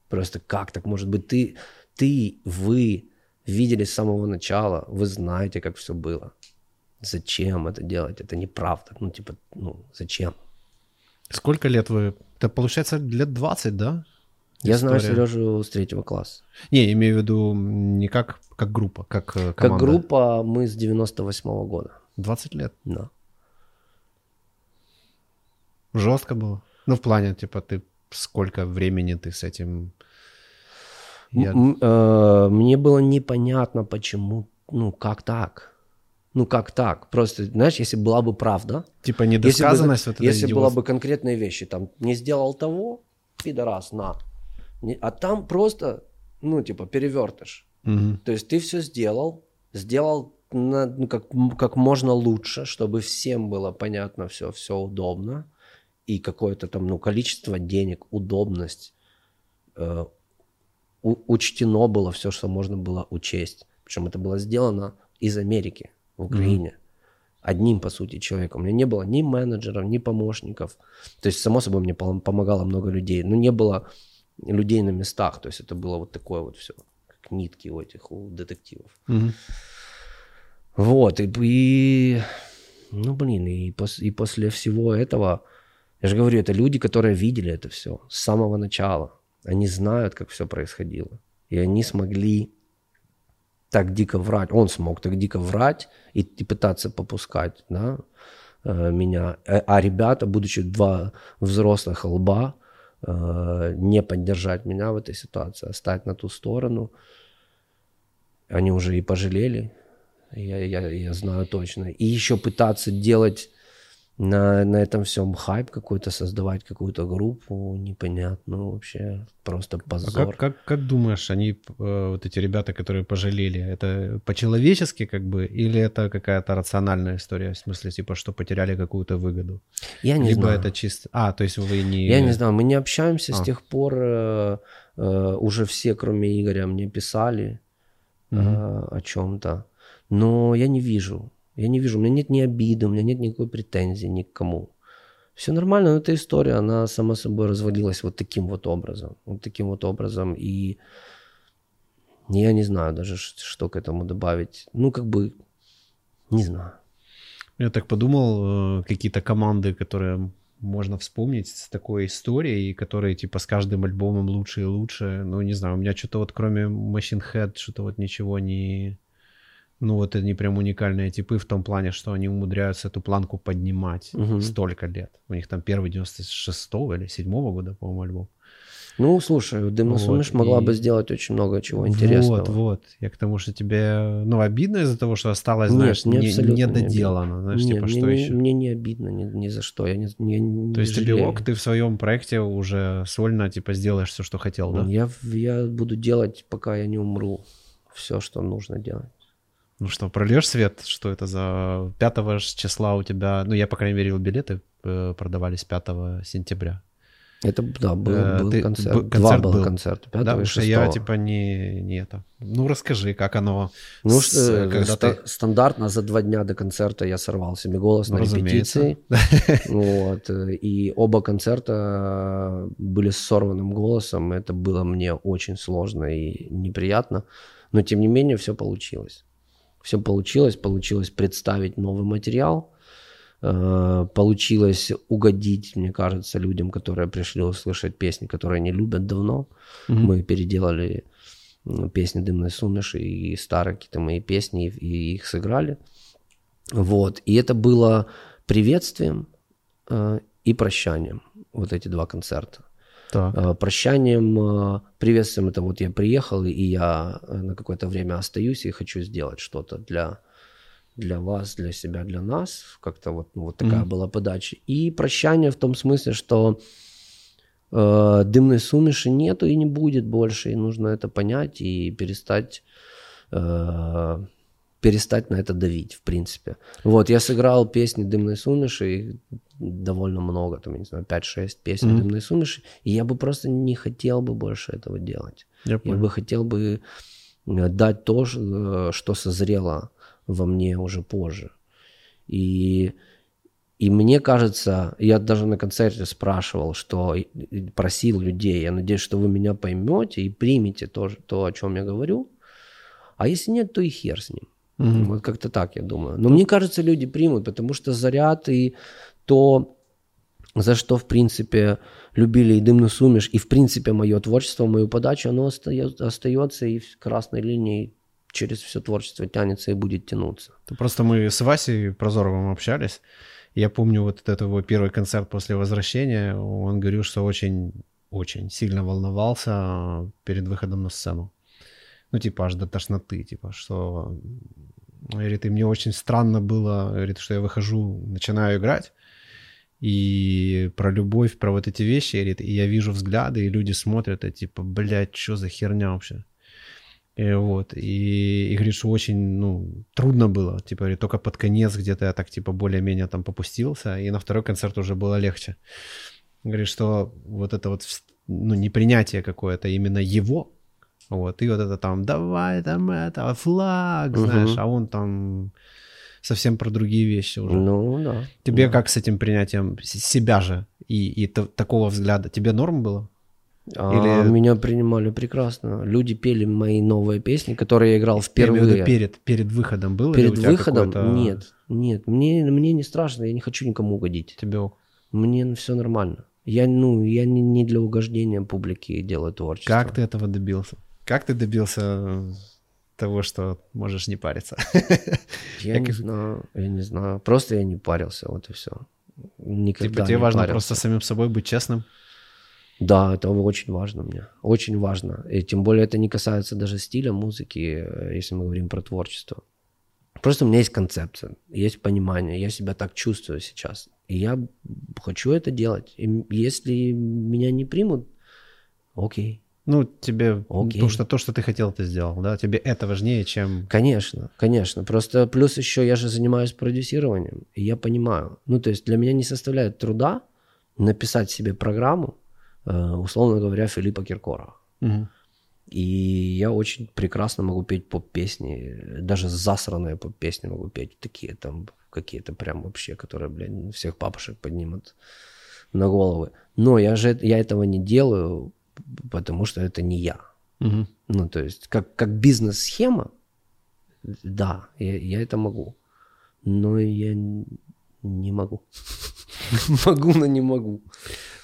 Просто как так может быть? Вы видели с самого начала, вы знаете, как все было. Зачем это делать? Это неправда. Зачем? Сколько лет вы... Это получается лет 20, да? Я знаю Сережу с 3 класса. Не, имею в виду не как группа, как команда. Как группа мы с 98-го года. 20 лет? Да. Жестко было? Ну, в плане, типа, ты сколько времени ты с этим... Мне было непонятно, почему, как так? Просто, знаешь, если была бы правда... Типа недосказанность? Если была бы конкретные вещи, там, не сделал того, пидорас, на. А там просто, перевертыш. Угу. То есть ты все сделал как можно лучше, чтобы всем было понятно все удобно, и какое-то там, количество денег, удобность, учтено было все, что можно было учесть. Причем это было сделано из Америки, в Украине. Mm-hmm. Одним, по сути, человеком. У меня не было ни менеджеров, ни помощников. То есть, само собой, мне помогало много людей. Но не было людей на местах. То есть, это было вот такое вот все. Как нитки у детективов. Mm-hmm. Вот. И после всего этого, я же говорю, это люди, которые видели это все с самого начала. Они знают, как все происходило. И они смогли так дико врать. Он смог так дико врать и пытаться попускать меня. А ребята, будучи два взрослых лба, не поддержать меня в этой ситуации, а стать на ту сторону. Они уже и пожалели. Я знаю точно. И еще пытаться делать... На этом всем хайп какой-то, создавать какую-то группу, непонятно вообще, просто позор. А как думаешь, они, вот эти ребята, которые пожалели, это по-человечески или это какая-то рациональная история, в смысле, что потеряли какую-то выгоду? Я не знаю. Либо это чисто... то есть вы не... Я не знаю, мы не общаемся с тех пор, уже все, кроме Игоря, мне писали о чем-то, но я не вижу, у меня нет ни обиды, у меня нет никакой претензии ни к кому. Все нормально, но эта история, она сама собой развалилась вот таким вот образом. И я не знаю даже, что к этому добавить. Не знаю. Я так подумал, какие-то команды, которые можно вспомнить с такой историей, которые с каждым альбомом лучше и лучше. Не знаю, у меня что-то кроме Machine Head, что-то ничего не... они прям уникальные типы в том плане, что они умудряются эту планку поднимать столько лет. У них там первый 96-го или 7-го года, по-моему, альбом. Слушай, Дымна Сумiш могла бы сделать очень много чего интересного. Вот. Я к тому, что тебе... обидно из-за того, что осталось, недоделано. Мне не обидно ни за что. То есть ты в своем проекте уже сольно сделаешь все, что хотел, да? Я буду делать, пока я не умру, все, что нужно делать. Прольешь свет, что это за 5 числа у тебя... я, по крайней мере, билеты продавались 5 сентября. Это, да, был концерт. Концерт 5 и 6. Я, не это. Расскажи, как оно... Стандартно за 2 дня до концерта я сорвал себе голос на репетиции. И оба концерта были с сорванным голосом. Это было мне очень сложно и неприятно. Но, тем не менее, все получилось. Все получилось представить новый материал, получилось угодить, мне кажется, людям, которые пришли услышать песни, которые они любят давно. Mm-hmm. Мы переделали песни Дымной Сумiш и старые какие-то мои песни, и их сыграли. Вот. И это было приветствием и прощанием, вот эти 2 концерта. Так. Прощанием, приветствием, это я приехал, и я на какое-то время остаюсь и хочу сделать что-то для вас, для себя, для нас. Как-то такая была подача. И прощание в том смысле, что Дымной Сумиши нету и не будет больше, и нужно это понять и перестать на это давить, в принципе. Я сыграл песни Дымной Сумиши, и довольно много, 5-6 песен Дымной Сумиши, и я бы просто не хотел бы больше этого делать. Я бы хотел бы дать то, что созрело во мне уже позже. И мне кажется, я даже на концерте спрашивал, просил людей, я надеюсь, что вы меня поймете и примете то, о чем я говорю, а если нет, то и хер с ним. Mm-hmm. Как-то так, я думаю. Но мне кажется, люди примут, потому что заряд и то, за что, в принципе, любили и Дымну Сумiш, и, в принципе, мое творчество, мою подачу, оно остается и в красной линии через все творчество тянется и будет тянуться. Просто мы с Васей Прозоровым общались. Я помню, это его первый концерт после возвращения. Он говорил, что очень очень сильно волновался перед выходом на сцену. Ну, типа, аж до тошноты, типа, что... Говорит, и мне очень странно было, говорит, что я выхожу, начинаю играть, и про любовь, про вот эти вещи, говорит, и я вижу взгляды, и люди смотрят, и типа, блядь, что за херня вообще? И вот, и говорит, что очень, ну, трудно было, типа, говорит, только под конец где-то я так, типа, более-менее там попустился, и на второй концерт уже было легче. Говорит, что вот это вот, ну, непринятие какое-то именно его, вот, и вот это там, давай там это, флаг, знаешь, а он там совсем про другие вещи уже. Ну, да. Тебе как с этим принятием себя же и такого взгляда? Тебе норм было? Или... Меня принимали прекрасно. Люди пели мои новые песни, которые я играл впервые. Я имею в виду перед выходом было? Перед выходом? Нет. Мне не страшно, я не хочу никому угодить. Тебе? Мне все нормально. Я не для угождения публики делаю творчество. Как ты этого добился? Как ты добился того, что можешь не париться? Я не знаю. Просто я не парился, вот и все. Никогда типа, тебе не важно парился. Просто самим собой быть честным? Да, это очень важно мне. Очень важно. И тем более это не касается даже стиля музыки, если мы говорим про творчество. Просто у меня есть концепция, есть понимание. Я себя так чувствую сейчас. И я хочу это делать. И если меня не примут, окей. Ну, тебе то, что ты хотел, ты сделал, да? Тебе это важнее, чем... Конечно. Просто плюс еще я же занимаюсь продюсированием, и я понимаю. Ну, то есть для меня не составляет труда написать себе программу, условно говоря, Филиппа Киркорова. Угу. И я очень прекрасно могу петь поп-песни, даже засранные поп-песни могу петь, такие там какие-то прям вообще, которые, блядь, всех папушек поднимут на головы. Но я этого не делаю, потому что это не я. Угу. Ну, то есть, как бизнес-схема, да, я это могу, но я не могу. Могу, но не могу.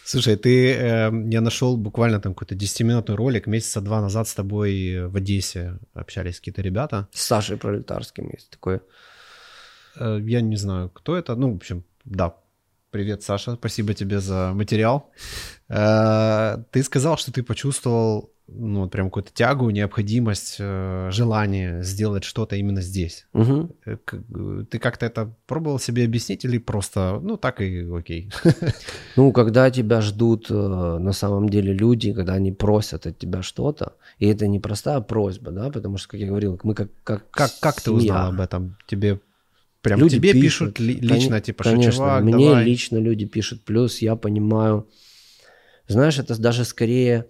Слушай, я нашел буквально там какой-то 10-минутный ролик, месяца два назад с тобой в Одессе общались какие-то ребята. С Сашей Пролетарским есть такое. Я не знаю, кто это. Ну, в общем, да. Привет, Саша, спасибо тебе за материал. Ты сказал, что ты почувствовал, ну, прям какую-то тягу, необходимость, желание сделать что-то именно здесь. Угу. Ты как-то это пробовал себе объяснить или просто, ну, так и окей? Ну, когда тебя ждут на самом деле люди, когда они просят от тебя что-то, и это не простая просьба, да, потому что, как я говорил, мы как семья. Как ты узнал об этом? Тебе прям люди тебе пишут лично, типа, что, чувак, мне давай. Лично люди пишут, плюс я понимаю, знаешь, это даже скорее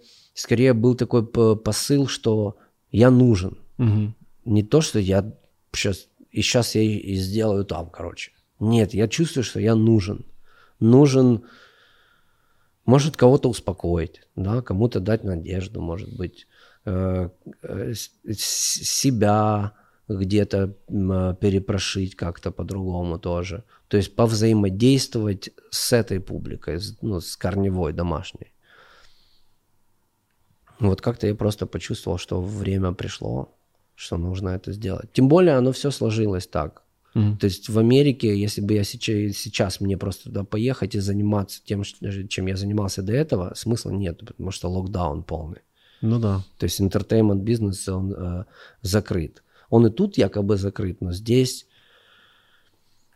был такой посыл, что я нужен. Угу. Не то, что я сейчас я и сделаю там, короче. Нет, я чувствую, что я нужен. Нужен, может, кого-то успокоить, да, кому-то дать надежду, может быть, себя где-то перепрошить как-то по-другому тоже. То есть повзаимодействовать с этой публикой, ну, с корневой, домашней. Вот как-то я просто почувствовал, что время пришло, что нужно это сделать. Тем более оно все сложилось так. Mm-hmm. То есть в Америке, если бы я сейчас мне просто туда поехать и заниматься тем, чем я занимался до этого, смысла нет, потому что локдаун полный. Ну да. То есть entertainment-бизнес, он закрыт. Он и тут якобы закрыт, но здесь...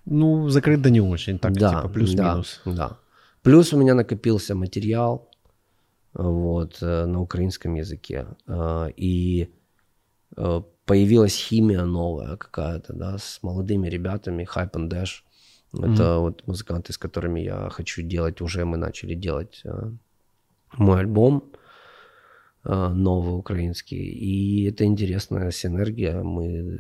Ну, закрыт да не очень, так, да, типа плюс-минус. Да. Плюс у меня накопился материал, вот, на украинском языке, и появилась химия новая какая-то, да, с молодыми ребятами, Hype and Dash, это вот музыканты, с которыми я хочу делать, уже мы начали делать мой альбом новый украинский, и это интересная синергия, мы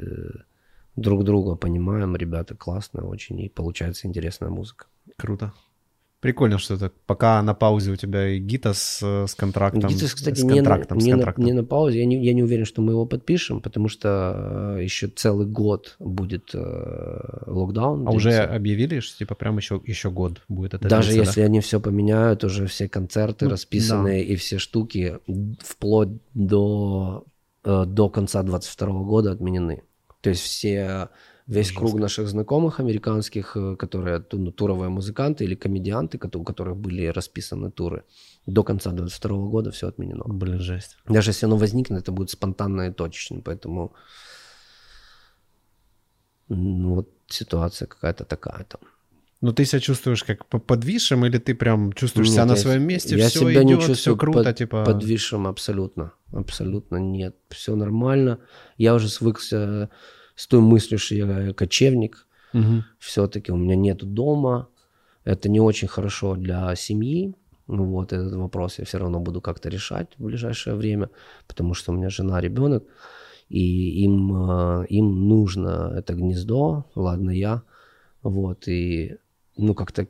друг друга понимаем, ребята классные очень, и получается интересная музыка. Круто. Прикольно, что это пока на паузе у тебя и Гитас с контрактом. Гитас, кстати, не на паузе. Я не уверен, что мы его подпишем, потому что еще целый год будет локдаун. А уже объявили, что типа прям еще год будет это. Даже длиться, если они все поменяют, уже все концерты расписанные, да. И все штуки вплоть до конца 2022 года отменены. То есть все Весь круг наших знакомых американских, которые туровые музыканты или комедианты, у которых были расписаны туры, до конца 22 года все отменено. Блин, жесть. Даже если оно возникнет, это будет спонтанно и точечно. Поэтому ну, вот ситуация какая-то такая там. Но ты себя чувствуешь как подвисшим или ты прям чувствуешь себя на своем месте? Я все себя идет, не чувствую все круто, типа... подвисшим абсолютно. Абсолютно нет. Все нормально. Я уже свыкся с той мыслью, что я кочевник. Угу. Все-таки у меня нет дома. Это не очень хорошо для семьи. Вот этот вопрос я все равно буду как-то решать в ближайшее время, потому что у меня жена, ребенок, и им нужно это гнездо. Ладно, я. Вот, и ну как-то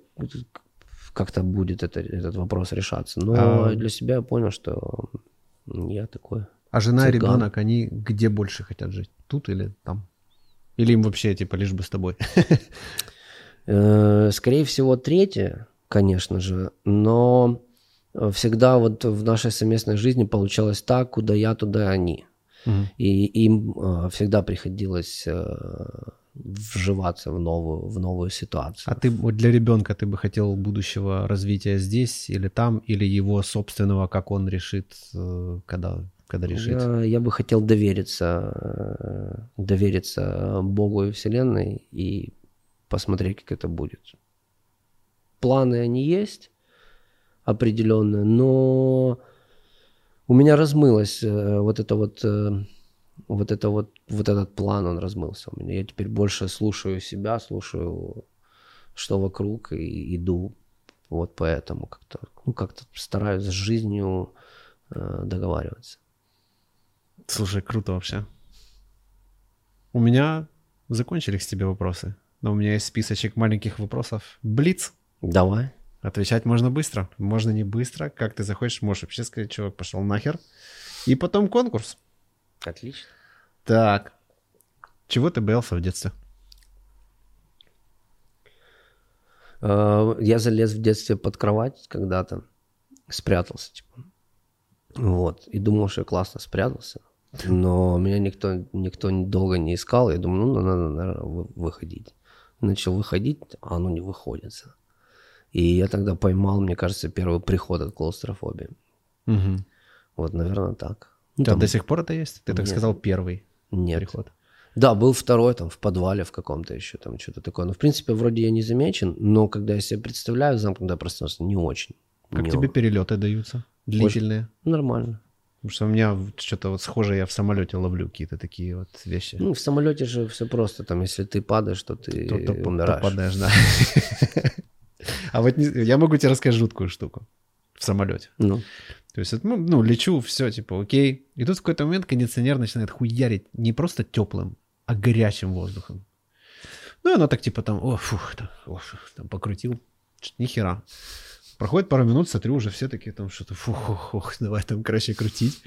будет этот вопрос решаться. Но для себя я понял, что я такой. А жена цыган. И ребенок, они где больше хотят жить? Тут или там? Или им вообще типа лишь бы с тобой? Скорее всего, третье, конечно же. Но всегда вот в нашей совместной жизни получалось так, куда я, туда они. И им всегда приходилось... вживаться в новую ситуацию. А ты вот для ребенка ты бы хотел будущего развития здесь или там, или его собственного, как он решит, когда решит? Я бы хотел довериться Богу и Вселенной и посмотреть, как это будет. Планы они есть определенные, но у меня размылось вот этот план, он размылся у меня. Я теперь больше слушаю себя, слушаю, что вокруг, и иду. Вот поэтому как-то стараюсь с жизнью договариваться. Слушай, круто вообще. У меня закончились тебе вопросы, но у меня есть списочек маленьких вопросов. Блиц. Давай. Отвечать можно быстро, можно не быстро. Как ты захочешь, можешь вообще сказать, чувак, пошел нахер. И потом конкурс. Отлично. Так. Чего ты боялся в детстве? Я залез в детстве под кровать когда-то, спрятался, типа. Вот. И думал, что я классно спрятался. Но меня никто долго не искал. Я думаю, ну, надо, наверное, выходить. Начал выходить, а оно не выходится. И я тогда поймал, мне кажется, первый приход от клаустрофобии. Угу. Вот, наверное, так. Ну, там до сих пор это есть? Ты так нет. Сказал первый нет. Переход. Да, был второй там в подвале в каком-то еще там что-то такое. Но в принципе вроде я не замечен, но когда я себе представляю замкнутое пространство, не очень. Как не тебе очень. Перелеты даются? Длительные? Очень нормально. Потому что у меня что-то вот схожее, я в самолете ловлю какие-то такие вот вещи. Ну, в самолете же все просто, там, если ты падаешь, то ты умираешь. То падаешь, да. А вот я могу тебе рассказать жуткую штуку в самолете. Ну. То есть, ну, лечу, все, типа, окей. И тут в какой-то момент кондиционер начинает хуярить не просто теплым, а горячим воздухом. Ну, и оно так, типа, там, там покрутил. Ни хера. Проходит пару минут, смотрю, уже все такие там что-то, давай там, короче, крутить.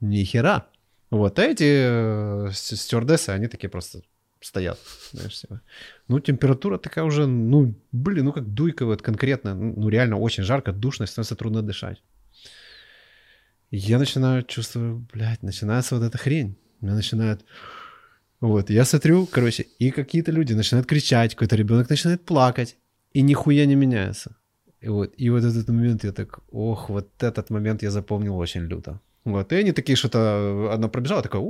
Ни хера. Вот, а эти стюардессы, они такие просто стоят, знаешь, типа. Ну, температура такая уже, ну, блин, ну, как дуйка вот конкретно. Ну, реально очень жарко, душно, становится трудно дышать. Я начинаю чувствую, блядь, начинается вот эта хрень. Меня начинает... Вот, я смотрю, короче, и какие-то люди начинают кричать, какой-то ребенок начинает плакать, и нихуя не меняется. И вот этот момент я так... Ох, вот этот момент я запомнил очень люто. Вот, и они такие что-то... Она пробежала, такая,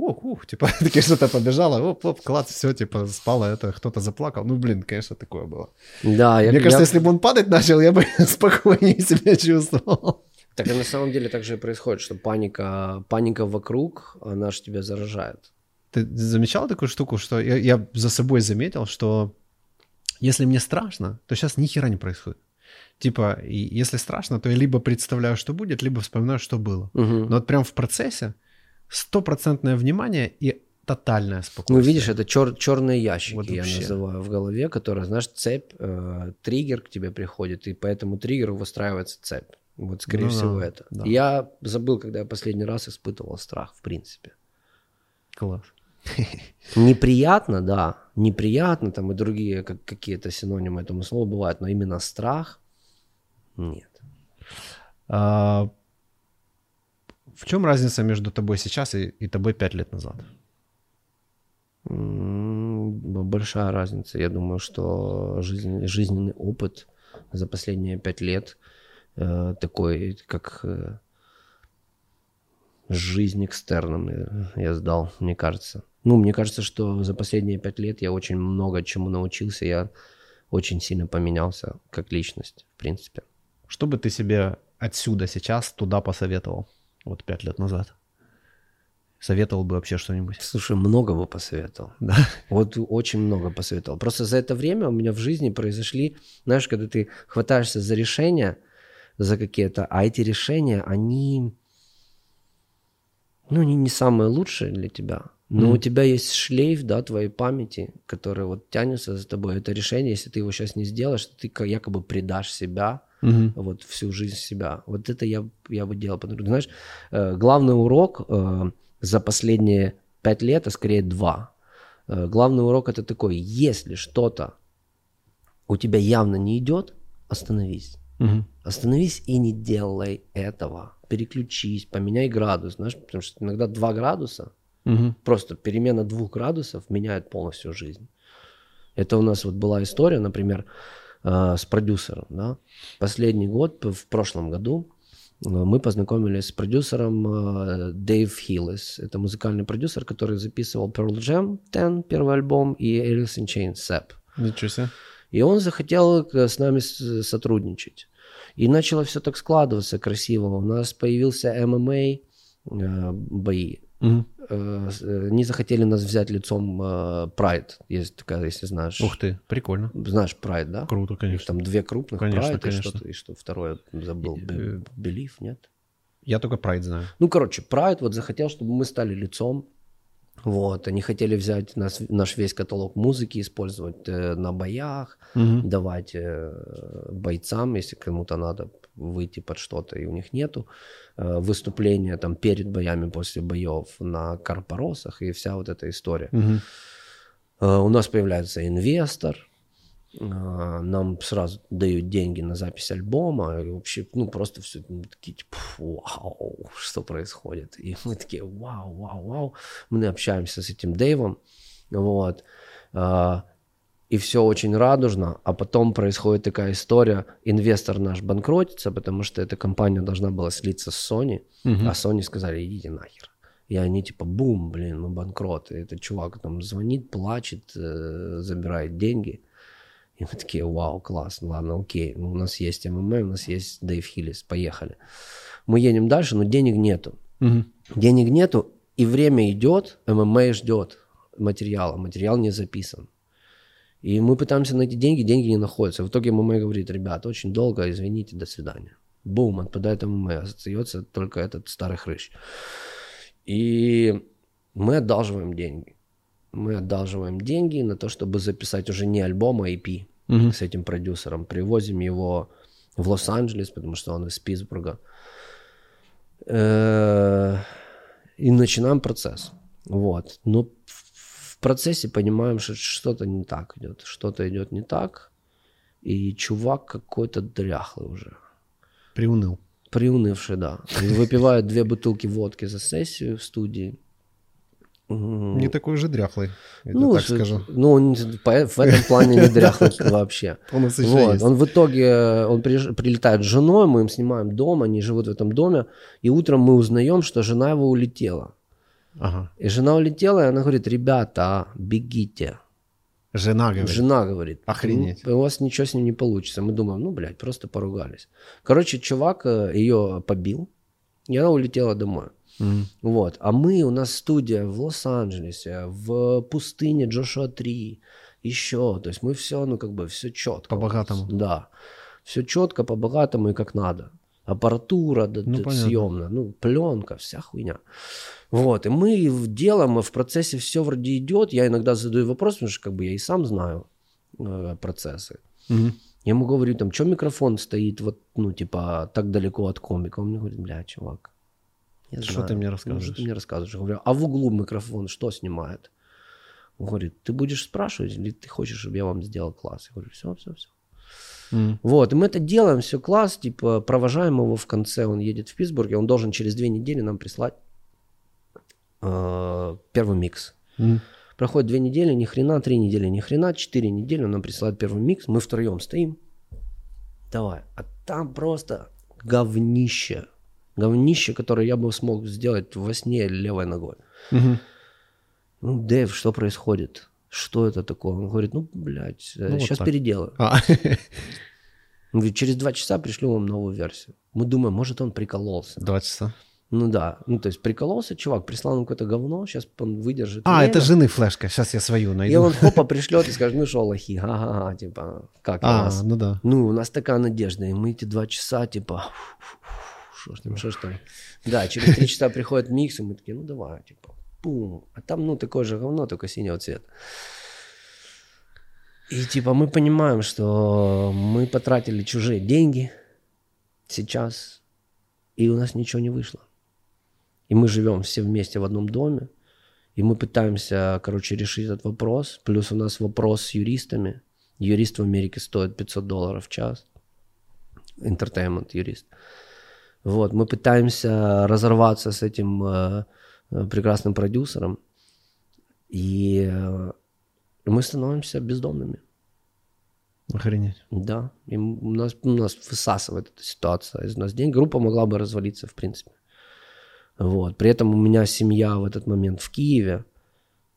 типа, такие что-то побежала, оп, класс, все, типа, спала, это кто-то заплакал. Ну, блин, конечно, такое было. Да, мне кажется, если бы он падать начал, я бы спокойнее себя чувствовал. Так и на самом деле так же и происходит, что паника вокруг, она же тебя заражает. Ты замечал такую штуку, что я за собой заметил, что если мне страшно, то сейчас ни хера не происходит. Типа, если страшно, то я либо представляю, что будет, либо вспоминаю, что было. Угу. Но вот прям в процессе 100% внимание и тотальное спокойствие. Ну, видишь, это черные ящики, вот я называю, в голове, которые, знаешь, цепь, триггер к тебе приходит, и по этому триггеру выстраивается цепь. Вот, скорее всего, это. Да. Я забыл, когда я последний раз испытывал страх, в принципе. Класс. Неприятно, да. Неприятно, там и другие какие-то синонимы этому слову бывают, но именно страх нет. В чем разница между тобой сейчас и тобой 5 лет назад? большая разница. Я думаю, что жизненный опыт за последние 5 лет такой, как жизнь экстерном я сдал, мне кажется. Ну, мне кажется, что за последние 5 лет я очень много чему научился, я очень сильно поменялся как личность, в принципе. Что бы ты себе отсюда сейчас туда посоветовал, вот 5 лет назад? Советовал бы вообще что-нибудь? Слушай, много бы посоветовал. Да. Вот очень много посоветовал. Просто за это время у меня в жизни произошли, знаешь, когда ты хватаешься за решения, за какие-то, а эти решения, они, ну, они не самые лучшие для тебя. Но у тебя есть шлейф, да, твоей памяти, который вот тянется за тобой. Это решение, если ты его сейчас не сделаешь, ты якобы предашь себя, вот всю жизнь себя. Вот это я бы делал. Знаешь, главный урок за последние 5 лет, а скорее 2, главный урок это такой: если что-то у тебя явно не идет, остановись. Остановись и не делай этого. Переключись, поменяй градус, знаешь, потому что иногда 2 градуса, просто перемена 2 градусов меняет полностью жизнь. Это у нас вот была история, например, с продюсером. Да? Последний год, в прошлом году, мы познакомились с продюсером Дэйв Хиллис. Это музыкальный продюсер, который записывал Pearl Jam 10, первый альбом, и Alice in Chains, Сэп. Ничего себе. И он захотел с нами сотрудничать. И начало все так складываться красиво. У нас появился ММА бои. Не захотели нас взять лицом Pride, есть такая, если знаешь. Ух ты, прикольно. Знаешь Pride, да? Круто, конечно. Их там 2 крупных, конечно, Pride, конечно. И что второе забыл, Believe, нет? Я только Pride знаю. Ну, короче, Pride вот захотел, чтобы мы стали лицом. Вот, они хотели взять наш весь каталог музыки, использовать на боях, давать бойцам, если кому-то надо выйти под что-то, и у них нету. Выступления там перед боями, после боев на корпоросах и вся вот эта история. У нас появляется инвестор, нам сразу дают деньги на запись альбома, и вообще, ну, просто все такие, типа, вау, что происходит? И мы такие, вау. Мы общаемся с этим Дэйвом, вот, и все очень радужно, а потом происходит такая история, инвестор наш банкротится, потому что эта компания должна была слиться с Sony, а Sony сказали, идите нахер. И они типа, бум, блин, мы банкроты. Этот чувак там звонит, плачет, забирает деньги. И мы такие, вау, класс, ладно, окей, у нас есть ММА, у нас есть Дэйв Хиллис, поехали. Мы едем дальше, но денег нету. Денег нету, и время идет, ММА ждет материала, материал не записан. И мы пытаемся найти деньги, деньги не находятся. В итоге ММА говорит, ребята, очень долго, извините, до свидания. Бум, отпадает ММА, остается только этот старый хрыщ. И мы одалживаем деньги. Мы одалживаем деньги на то, чтобы записать уже не альбом, а EP с этим продюсером. Привозим его в Лос-Анджелес, потому что он из Питтсбурга. И начинаем процесс. Вот. Но в процессе понимаем, что что-то не так идет. Что-то идет не так. И чувак какой-то дряхлый уже. Приуныл. Приунывший, да. Выпивает 2 бутылки водки за сессию в студии. Не такой же дряхлый, ну, так скажу. Ну, он в этом плане не дряхлый вообще. Вот. Он в итоге, он прилетает с женой, мы им снимаем дом, они живут в этом доме, и утром мы узнаем, что жена его улетела. Ага. И жена улетела, и она говорит, ребята, бегите. Жена говорит? Жена говорит. Охренеть. У вас ничего с ним не получится. Мы думаем, ну, блядь, просто поругались. Короче, чувак ее побил, и она улетела домой. Вот. А мы, у нас студия в Лос-Анджелесе, в пустыне Джошуа 3, еще, то есть мы все, ну, как бы, все четко. По-богатому. Да, все четко, по-богатому и как надо. Аппаратура, ну, съемная, ну, пленка, вся хуйня. Вот, и мы делаем, в процессе все вроде идет, я иногда задаю вопрос, потому что, как бы, я и сам знаю процессы. Я ему говорю, там, что микрофон стоит, вот, ну, типа, так далеко от комика? Он мне говорит, бля, чувак. Что ты мне рассказываешь? Ну, что ты мне рассказываешь? Я говорю, а в углу микрофон что снимает? Он говорит, ты будешь спрашивать, или ты хочешь, чтобы я вам сделал класс? Я говорю, все. Вот, и мы это делаем, все класс, типа, провожаем его в конце, он едет в Питтсбург, и он должен через 2 недели нам прислать первый микс. Проходит 2 недели, ни хрена, 3 недели, ни хрена, 4 недели, он нам присылает первый микс, мы втроем стоим. Давай. А там просто говнище. Говнище, которое я бы смог сделать во сне левой ногой. Угу. Ну, Дэйв, что происходит? Что это такое? Он говорит, ну, блядь, ну, сейчас вот переделаю. Он говорит, через 2 часа пришлю вам новую версию. Мы думаем, может, он прикололся. 2 часа? Ну да, ну то есть прикололся чувак, прислал нам какое-то говно, сейчас он выдержит. А, это жены флешка, сейчас я свою найду. И он хопа пришлет и скажет, ну шо, лохи, ага, типа, как нас? Ну да. Ну, у нас такая надежда, и мы эти 2 часа, типа, шо ж там. Да, через 3 часа приходит микс, и мы такие, ну давай, типа, пум. А там, ну, такое же говно, только синего цвета. И типа мы понимаем, что мы потратили чужие деньги сейчас, и у нас ничего не вышло. И мы живем все вместе в одном доме, и мы пытаемся, короче, решить этот вопрос. Плюс у нас вопрос с юристами. Юрист в Америке стоит $500 в час. Entertainment юрист. Вот, мы пытаемся разорваться с этим прекрасным продюсером, и мы становимся бездомными. Охренеть. Да, и у нас высасывает эта ситуация из нас денег. Группа могла бы развалиться, в принципе. Вот. При этом у меня семья в этот момент в Киеве,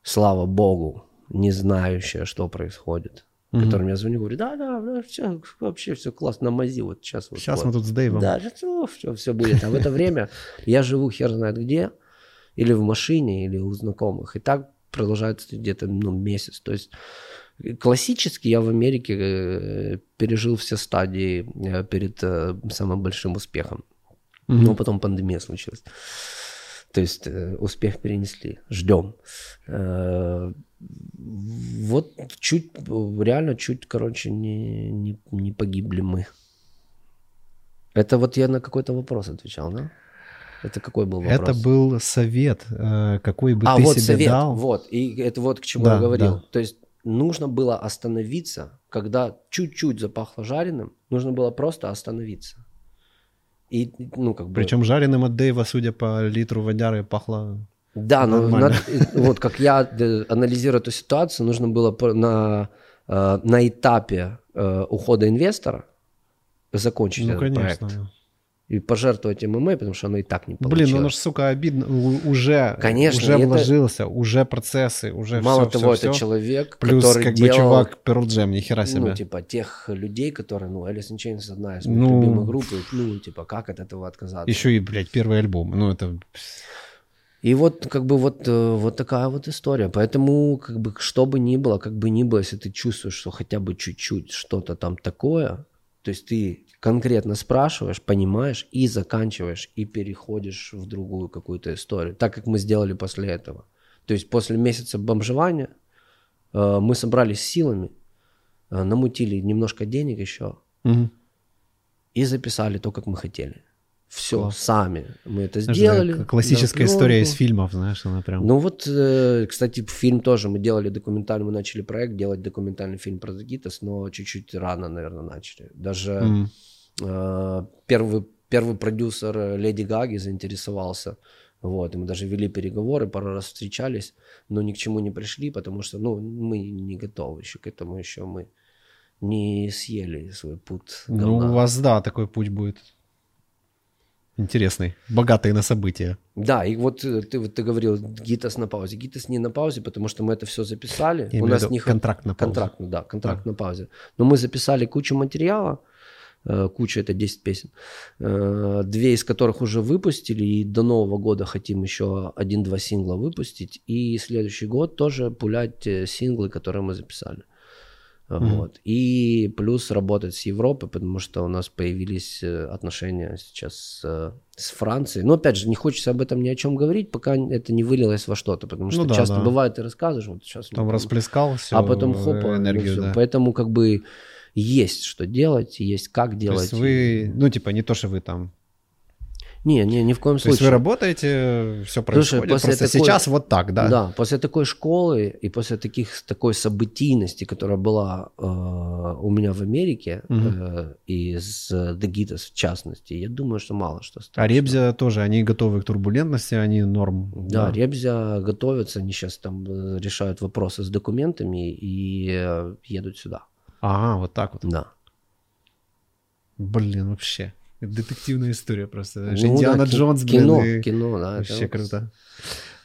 слава богу, не знающая, что происходит. Mm-hmm. Которым я звоню, говорю, да, все, вообще все классно, намази вот сейчас. Вот, сейчас вот, мы тут с Дэйвом. Да, все будет. А в это время я живу хер знает где, или в машине, или у знакомых. И так продолжается где-то месяц. То есть классически я в Америке пережил все стадии перед самым большим успехом. Mm-hmm. Но потом пандемия случилась. То есть успех перенесли. Ждем. Вот чуть, короче, не погибли мы. Это вот я на какой-то вопрос отвечал, да? Это какой был вопрос? Это был совет, какой бы ты вот себе совет, дал. Вот, и это вот к чему я говорил. Да. То есть нужно было остановиться, когда чуть-чуть запахло жареным, нужно было просто остановиться. И, ну, как бы... Причем жареным от Дэйва, судя по литру водяры, пахло да, нормально. Но вот как я анализирую эту ситуацию, нужно было на этапе ухода инвестора закончить этот проект. И пожертвовать ММА, потому что оно и так не получилось. Блин, оно же, сука, обидно. Уже, конечно, уже вложился, это... уже процессы, уже мало того, это все. Человек, плюс, который как делал... бы, чувак, Pearl Jam, ни хера себе. Ну, типа, тех людей, которые, ну, Alice in Chains одна из моих любимых групп, ну, типа, как от этого отказаться? Еще и, блядь, первый альбом, ну, это... И вот, как бы, вот такая вот история. Поэтому, как бы, что бы ни было, если ты чувствуешь, что хотя бы чуть-чуть что-то там такое, то есть ты... конкретно спрашиваешь, понимаешь и заканчиваешь, и переходишь в другую какую-то историю. Так, как мы сделали после этого. То есть после месяца бомжевания мы собрались силами, намутили немножко денег еще и записали то, как мы хотели. Все, сами мы это сделали. Это классическая история из фильмов, знаешь, она прям... Ну вот, кстати, фильм тоже мы делали документальный, мы начали проект делать документальный фильм про The Gitas, но чуть-чуть рано, наверное, начали. Даже... Первый продюсер Леди Гаги заинтересовался, вот, и мы даже вели переговоры, пару раз встречались, но ни к чему не пришли, потому что, ну, мы не готовы еще к этому, еще мы не съели свой путь говна. Ну, у вас, да, такой путь будет интересный, богатый на события. Да, и вот ты говорил, Гитас на паузе. Гитас не на паузе, потому что мы это все записали. Я у нас не контракт на паузе. Контракт на паузе. Но мы записали кучу материала, куча, это 10 песен, 2 из которых уже выпустили, и до Нового года хотим еще 1-2 сингла выпустить, и следующий год тоже пулять синглы, которые мы записали. Вот. И плюс работать с Европой, потому что у нас появились отношения сейчас с Францией. Но опять же, не хочется об этом ни о чем говорить, пока это не вылилось во что-то, потому что часто бывает, ты рассказываешь, вот сейчас... Там расплескал все, а потом хопа, энергию, да. Поэтому как бы... Есть что делать, есть как делать. То есть вы, ну типа не то, что вы там Не, ни в коем случае. То есть вы работаете, все происходит. Просто сейчас вот так, да? Да, после такой школы и после такой событийности, которая была у меня в Америке, и с The Gitas в частности, я думаю, что мало что стало. А Ребзя тоже, они готовы к турбулентности, они норм? Да, Ребзя готовятся, они сейчас там решают вопросы с документами и едут сюда. Ага, вот так вот? Да. Блин, вообще... Детективная история просто. Ну, Индиана Джонс, кино, блин. Кино, да. Вообще круто.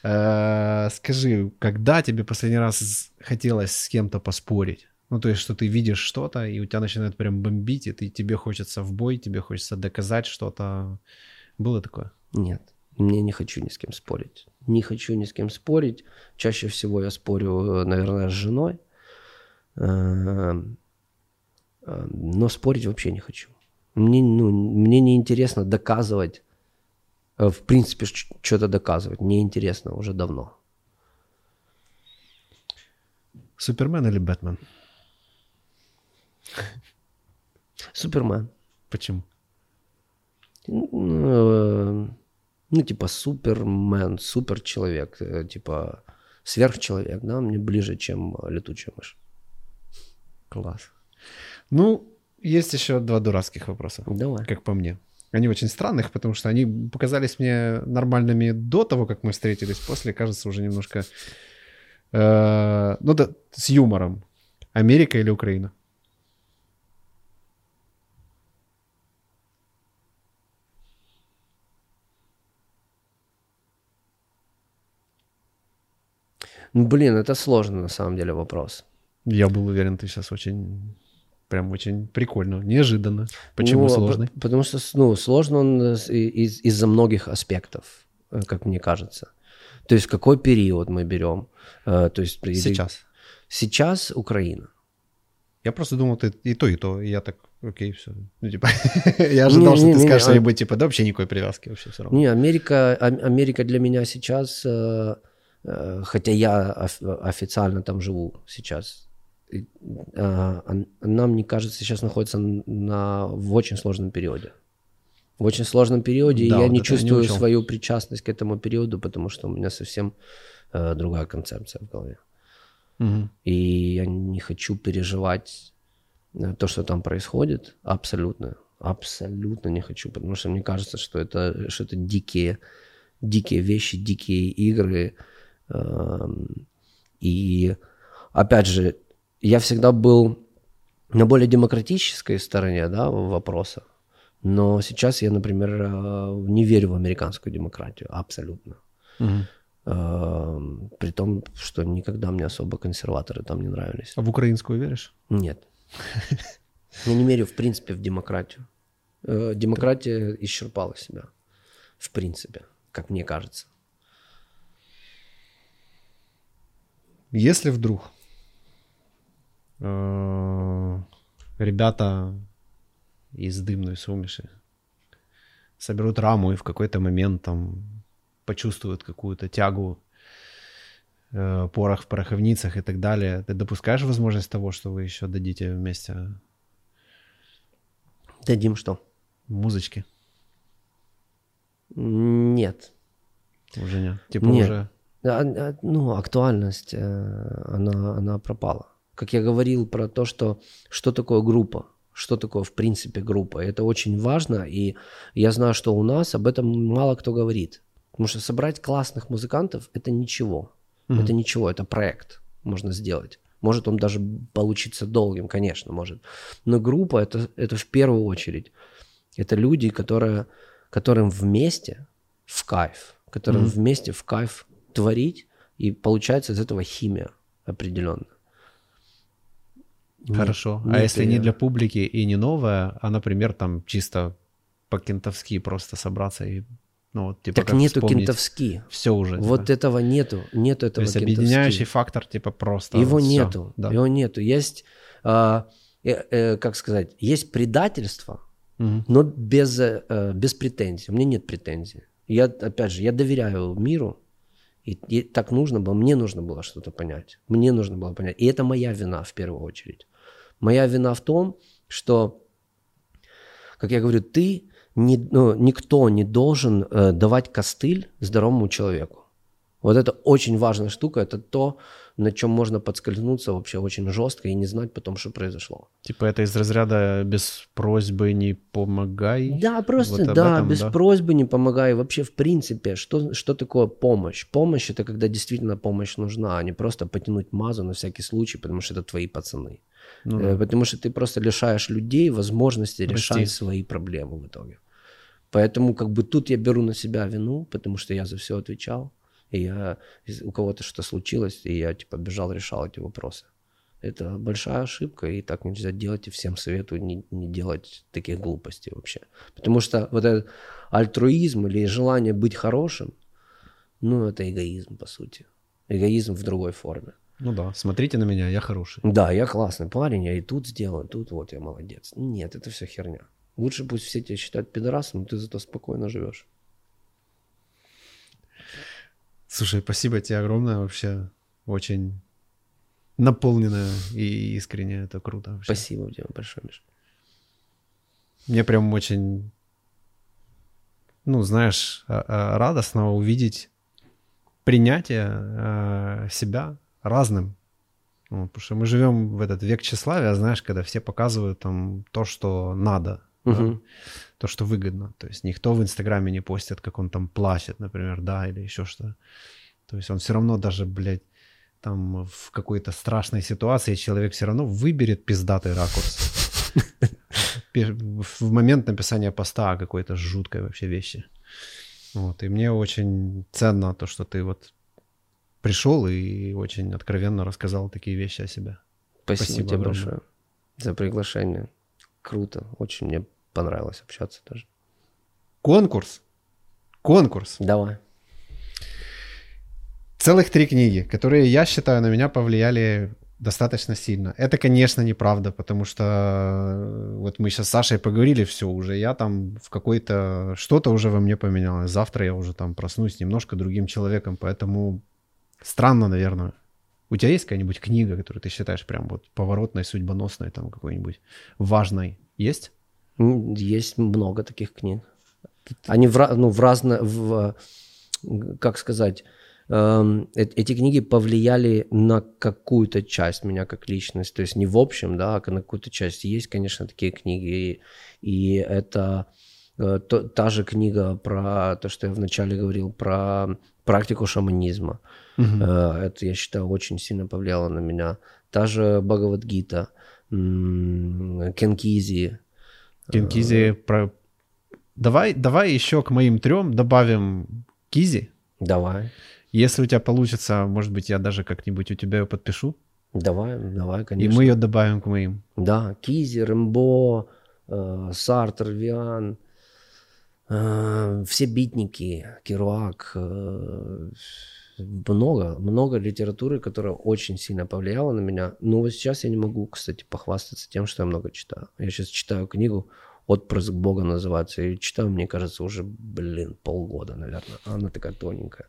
Скажи, когда тебе последний раз хотелось с кем-то поспорить? Ну, то есть, что ты видишь что-то, и у тебя начинает прям бомбить, и тебе хочется в бой, тебе хочется доказать что-то. Было такое? Нет. Я не хочу ни с кем спорить. Не хочу ни с кем спорить. Чаще всего я спорю, наверное, с женой. Но спорить вообще не хочу. Мне не интересно доказывать, в принципе, что-то доказывать. Мне интересно уже давно. Супермен или Бэтмен? Супермен. Почему? Ну, типа, Супермен, суперчеловек, типа, сверхчеловек, да, мне ближе, чем летучая мышь. Класс. Ну, есть еще два дурацких вопроса, давай. Как по мне. Они очень странных, потому что они показались мне нормальными до того, как мы встретились. После, кажется, уже немножко... ну да, с юмором. Америка или Украина? Ну, блин, это сложный на самом деле вопрос. Я был уверен, ты сейчас очень... Прям очень прикольно, неожиданно. Почему сложный? Потому что сложно он из-за многих аспектов, как мне кажется. То есть какой период мы берем? То есть, сейчас. Сейчас Украина. Я просто думал, ты и то, и я так, окей, все. Ну, типа, я ожидал, что ты скажешь что-нибудь, типа, да, вообще никакой привязки, вообще все равно. Не, Америка для меня сейчас, хотя я официально там живу сейчас, она, мне кажется, сейчас находится в очень сложном периоде. В очень сложном периоде, да, и я не чувствую свою причастность к этому периоду, потому что у меня совсем другая концепция в голове. Угу. И я не хочу переживать то, что там происходит, абсолютно. Абсолютно не хочу, потому что мне кажется, что это что-то дикие вещи, дикие игры. И, опять же, я всегда был на более демократической стороне, да, вопроса, но сейчас я, например, не верю в американскую демократию абсолютно, при том, что никогда мне особо консерваторы там не нравились. А в украинскую веришь? Нет, я не верю в принципе в демократию. Демократия исчерпала себя, в принципе, как мне кажется. Если вдруг ребята из Дымной Сумиши соберут раму и в какой-то момент там почувствуют какую-то тягу, порох в пороховницах и так далее. Ты допускаешь возможность того, что вы еще дадите вместе? Дадим что? Музычки. Нет. Уже нет? Типа нет. Уже... Ну, актуальность, она пропала. Как я говорил про то, что такое группа, что такое в принципе группа. Это очень важно, и я знаю, что у нас об этом мало кто говорит. Потому что собрать классных музыкантов – это ничего. Mm-hmm. Это ничего, это проект можно сделать. Может, он даже получится долгим, конечно, может. Но группа – это в первую очередь. Это люди, которым вместе в кайф, которым вместе в кайф творить, и получается из этого химия определенная. Хорошо. Нет, а если не для публики и не новая, а, например, там чисто по-кентовски просто собраться и, ну, вот, типа, так как нету кентовски. Все уже. Вот типа. Этого нету. Нету этого кентовски. То есть объединяющий фактор, типа, просто его вот нету. Да. Его нету. Есть, как сказать, есть предательство, но без претензий. У меня нет претензий. Я, опять же, я доверяю миру, и так нужно было, мне нужно было что-то понять. Мне нужно было понять. И это моя вина в первую очередь. Моя вина в том, что, как я говорю, ты никто не должен давать костыль здоровому человеку. Вот это очень важная штука, это то, на чем можно подскользнуться вообще очень жестко и не знать потом, что произошло. Типа это из разряда без просьбы не помогай? Да, просто вот да, этом, без просьбы не помогай. Вообще в принципе, что такое помощь? Помощь это когда действительно помощь нужна, а не просто потянуть мазу на всякий случай, потому что это твои пацаны. Ну, да. Потому что ты просто лишаешь людей возможности решать свои проблемы в итоге. Поэтому как бы тут я беру на себя вину, потому что я за все отвечал. И я, у кого-то что-то случилось, и я типа бежал, решал эти вопросы. Это большая ошибка, и так нельзя делать, и всем советую не делать таких глупостей вообще. Потому что вот этот альтруизм или желание быть хорошим, ну это эгоизм по сути. Эгоизм в другой форме. Ну да, смотрите на меня, я хороший. Да, я классный парень, я и тут сделаю, тут вот я молодец. Нет, это все херня. Лучше пусть все тебя считают пидорасом, но ты зато спокойно живешь. Слушай, спасибо тебе огромное, вообще очень наполненное и искренне, это круто. Вообще. Спасибо тебе большое, Миш. Мне прям очень, ну, знаешь, радостно увидеть принятие себя разным. Ну, потому что мы живем в этот век тщеславия, знаешь, когда все показывают там то, что надо. Да? То, что выгодно. То есть никто в Инстаграме не постит, как он там плачет, например, да, или еще что. То есть он все равно даже, блядь, там в какой-то страшной ситуации человек все равно выберет пиздатый ракурс. В момент написания поста о какой-то жуткой вообще вещи. Вот. И мне очень ценно то, что ты вот пришел и очень откровенно рассказал такие вещи о себе. Спасибо тебе большое за приглашение. Круто. Очень мне понравилось общаться тоже. Конкурс. Давай. Целых 3 книги, которые, я считаю, на меня повлияли достаточно сильно. Это, конечно, неправда, потому что вот мы сейчас с Сашей поговорили, все уже, я там в какой-то... Что-то уже во мне поменялось. Завтра я уже там проснусь немножко другим человеком, поэтому странно, наверное. У тебя есть какая-нибудь книга, которую ты считаешь прям вот поворотной, судьбоносной, там какой-нибудь важной? Есть? Есть много таких книг. Они как сказать, эти книги повлияли на какую-то часть меня как личность, то есть не в общем, да, а на какую-то часть. Есть, конечно, такие книги, и это та же книга про то, что я вначале говорил, про практику шаманизма. Угу. Это, я считаю, очень сильно повлияло на меня. Та же Бхагавад-гита, Кен Кизи. Кен Кизи. Давай еще к моим 3 добавим Кизи. Давай. Если у тебя получится, может быть, я даже как-нибудь у тебя ее подпишу. Давай, конечно. И мы ее добавим к моим. Да, Кизи, Рэмбо, Сартр, Виан. Все битники, Керуак, много литературы, которая очень сильно повлияла на меня. Но вот сейчас я не могу, кстати, похвастаться тем, что я много читаю. Я сейчас читаю книгу «Отпрыск Бога» называется. И читаю, мне кажется, уже, полгода, наверное. Она такая тоненькая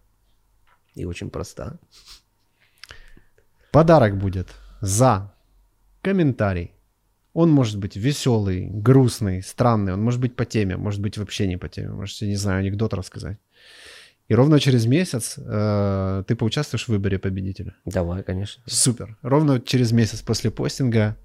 и очень проста. Подарок будет за комментарий. Он может быть веселый, грустный, странный. Он может быть по теме, может быть вообще не по теме. Может, я не знаю, анекдот рассказать. И ровно через месяц ты поучаствуешь в выборе победителя. Давай, конечно. Супер. Ровно через месяц после постинга